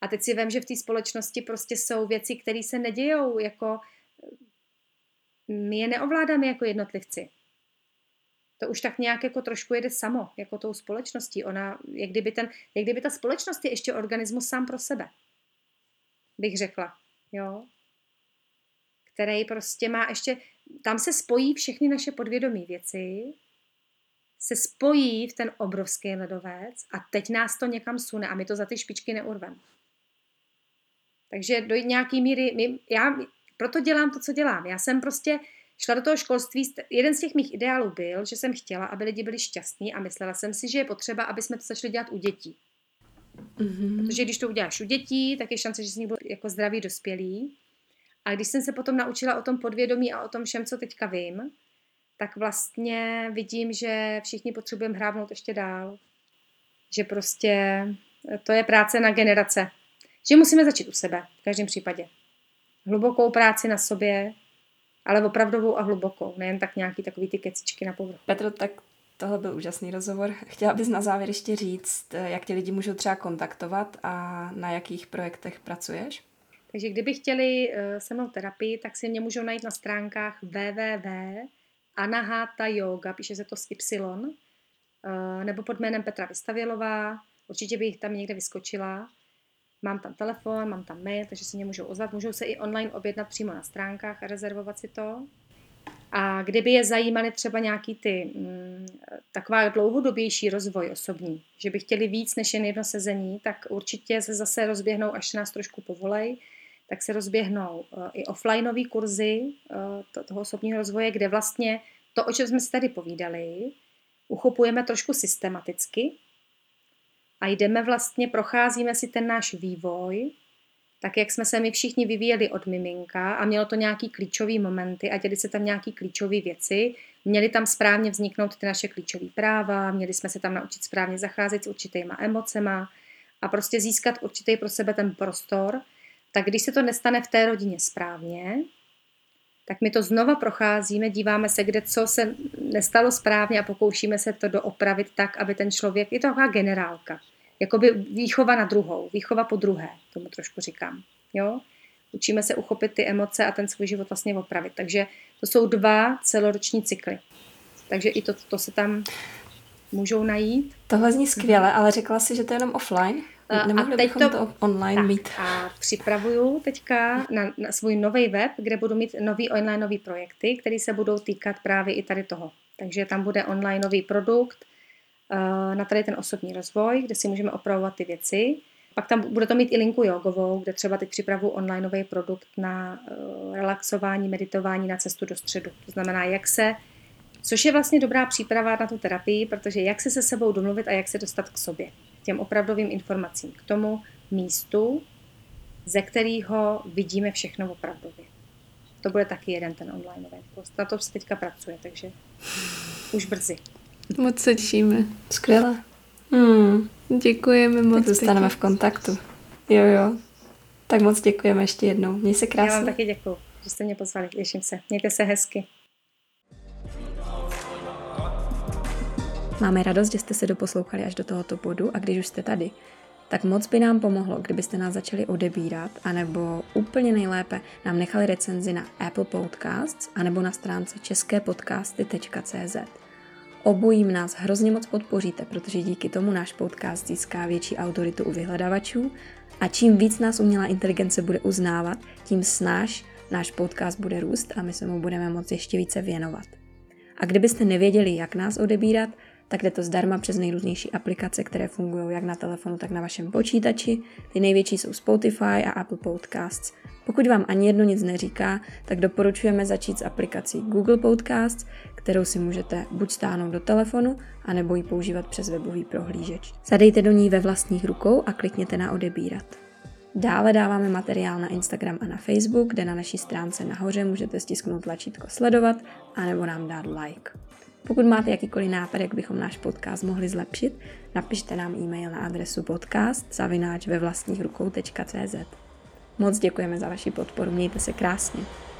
A teď si vem, že v té společnosti prostě jsou věci, které se nedějou, jako my je neovládáme jako jednotlivci. To už tak nějak jako trošku jede samo, jako tou společností. Ona, jak kdyby, ten, jak kdyby ta společnost je ještě organismus sám pro sebe, bych řekla, jo. Který prostě má ještě, tam se spojí všechny naše podvědomí věci, se spojí v ten obrovský ledovec a teď nás to někam sune a my to za ty špičky neurveme. Takže do nějaký míry, my, já proto dělám to, co dělám. Já jsem prostě šla do toho školství, jeden z těch mých ideálů byl, že jsem chtěla, aby lidi byli šťastní a myslela jsem si, že je potřeba, aby jsme to začali dělat u dětí. Mm-hmm. Protože když to uděláš u dětí, tak je šance, že z nich budou jako zdraví dospělí. A když jsem se potom naučila o tom podvědomí a o tom všem, co teďka vím, tak vlastně vidím, že všichni potřebujeme hrávnout ještě dál. Že prostě to je práce na generace. Že musíme začít u sebe, v každém případě. Hlubokou práci na sobě, ale opravdovou a hlubokou, nejen tak nějaký takový ty kecičky na povrchu. Petro, tak tohle byl úžasný rozhovor. Chtěla bys na závěr ještě říct, jak ti lidi můžou třeba kontaktovat a na jakých projektech pracuješ? Takže kdyby chtěli se mnou terapii, tak si mě můžou najít na stránkách www. Anahata Yoga, píše se to s Y, nebo pod jménem Petra Vystavělová, určitě bych tam někde vyskočila. Mám tam telefon, mám tam mail, takže se mě můžou ozvat, můžou se i online objednat přímo na stránkách a rezervovat si to. A kdyby je zajímaly třeba nějaký ty, m, taková dlouhodobější rozvoj osobní, že by chtěli víc než jen jedno sezení, tak určitě se zase rozběhnou, až nás trošku povolej, tak se rozběhnou i offlineové kurzy toho osobního rozvoje, kde vlastně to, o čem jsme si tady povídali, uchopujeme trošku systematicky a jdeme vlastně, procházíme si ten náš vývoj, tak jak jsme se my všichni vyvíjeli od miminka a mělo to nějaký klíčový momenty a děli se tam nějaký klíčové věci, měly tam správně vzniknout ty naše klíčové práva, měli jsme se tam naučit správně zacházet s určitýma emocema a prostě získat určitý pro sebe ten prostor. Tak když se to nestane v té rodině správně, tak my to znova procházíme, díváme se, kde co se nestalo správně a pokoušíme se to doopravit tak, aby ten člověk, je to taková generálka, jakoby výchova na druhou, výchova po druhé, tomu trošku říkám. Jo? Učíme se uchopit ty emoce a ten svůj život vlastně opravit. Takže to jsou dva celoroční cykly. Takže i to, to se tam můžou najít. Tohle zní skvěle, ale řekla jsi, že to je jenom offline? Nemohli bychom to, to online tak, mít. A připravuju teďka na, na svůj nový web, kde budu mít nový online nový projekty, které se budou týkat právě i tady toho. Takže tam bude online nový produkt uh, na tady ten osobní rozvoj, kde si můžeme opravovat ty věci. Pak tam bude to mít i linku jogovou, kde třeba teď připravuju online nový produkt na uh, relaxování, meditování na cestu do středu. To znamená, jak se, což je vlastně dobrá příprava na tu terapii, protože jak se se sebou domluvit a jak se dostat k sobě. Těm opravdovým informacím, k tomu místu, ze kterého vidíme všechno opravdově. To bude taky jeden ten online post. Na to se teďka pracuje, takže už brzy. Moc se těšíme. Skvěle. Hmm. Děkujeme moc. Teď zůstaneme v kontaktu. Jo, jo. Tak moc děkujeme ještě jednou. Měj se krásně. Já vám taky děkuju, že jste mě pozvali. Těším se. Mějte se hezky. Máme radost, že jste se doposlouchali až do tohoto bodu a když už jste tady, tak moc by nám pomohlo, kdybyste nás začali odebírat anebo úplně nejlépe nám nechali recenzi na Apple Podcasts anebo na stránce české podcasty tečka cé zet. Obojím nás hrozně moc podpoříte, protože díky tomu náš podcast získá větší autoritu u vyhledavačů a čím víc nás umělá inteligence bude uznávat, tím snáš náš podcast bude růst a my se mu budeme moct ještě více věnovat. A kdybyste nevěděli, jak nás odebírat, tak jde to zdarma přes nejrůznější aplikace, které fungují jak na telefonu, tak na vašem počítači. Ty největší jsou Spotify a Apple Podcasts. Pokud vám ani jedno nic neříká, tak doporučujeme začít s aplikací Google Podcasts, kterou si můžete buď stáhnout do telefonu, anebo ji používat přes webový prohlížeč. Zadejte do ní ve vlastních rukou a klikněte na odebírat. Dále dáváme materiál na Instagram a na Facebook, kde na naší stránce nahoře můžete stisknout tlačítko sledovat anebo nám dát like. Pokud máte jakýkoliv nápad, jak bychom náš podcast mohli zlepšit, napište nám e-mail na adresu podcast zavináč vevlastnichrukou tečka cz. Moc děkujeme za vaši podporu, mějte se krásně.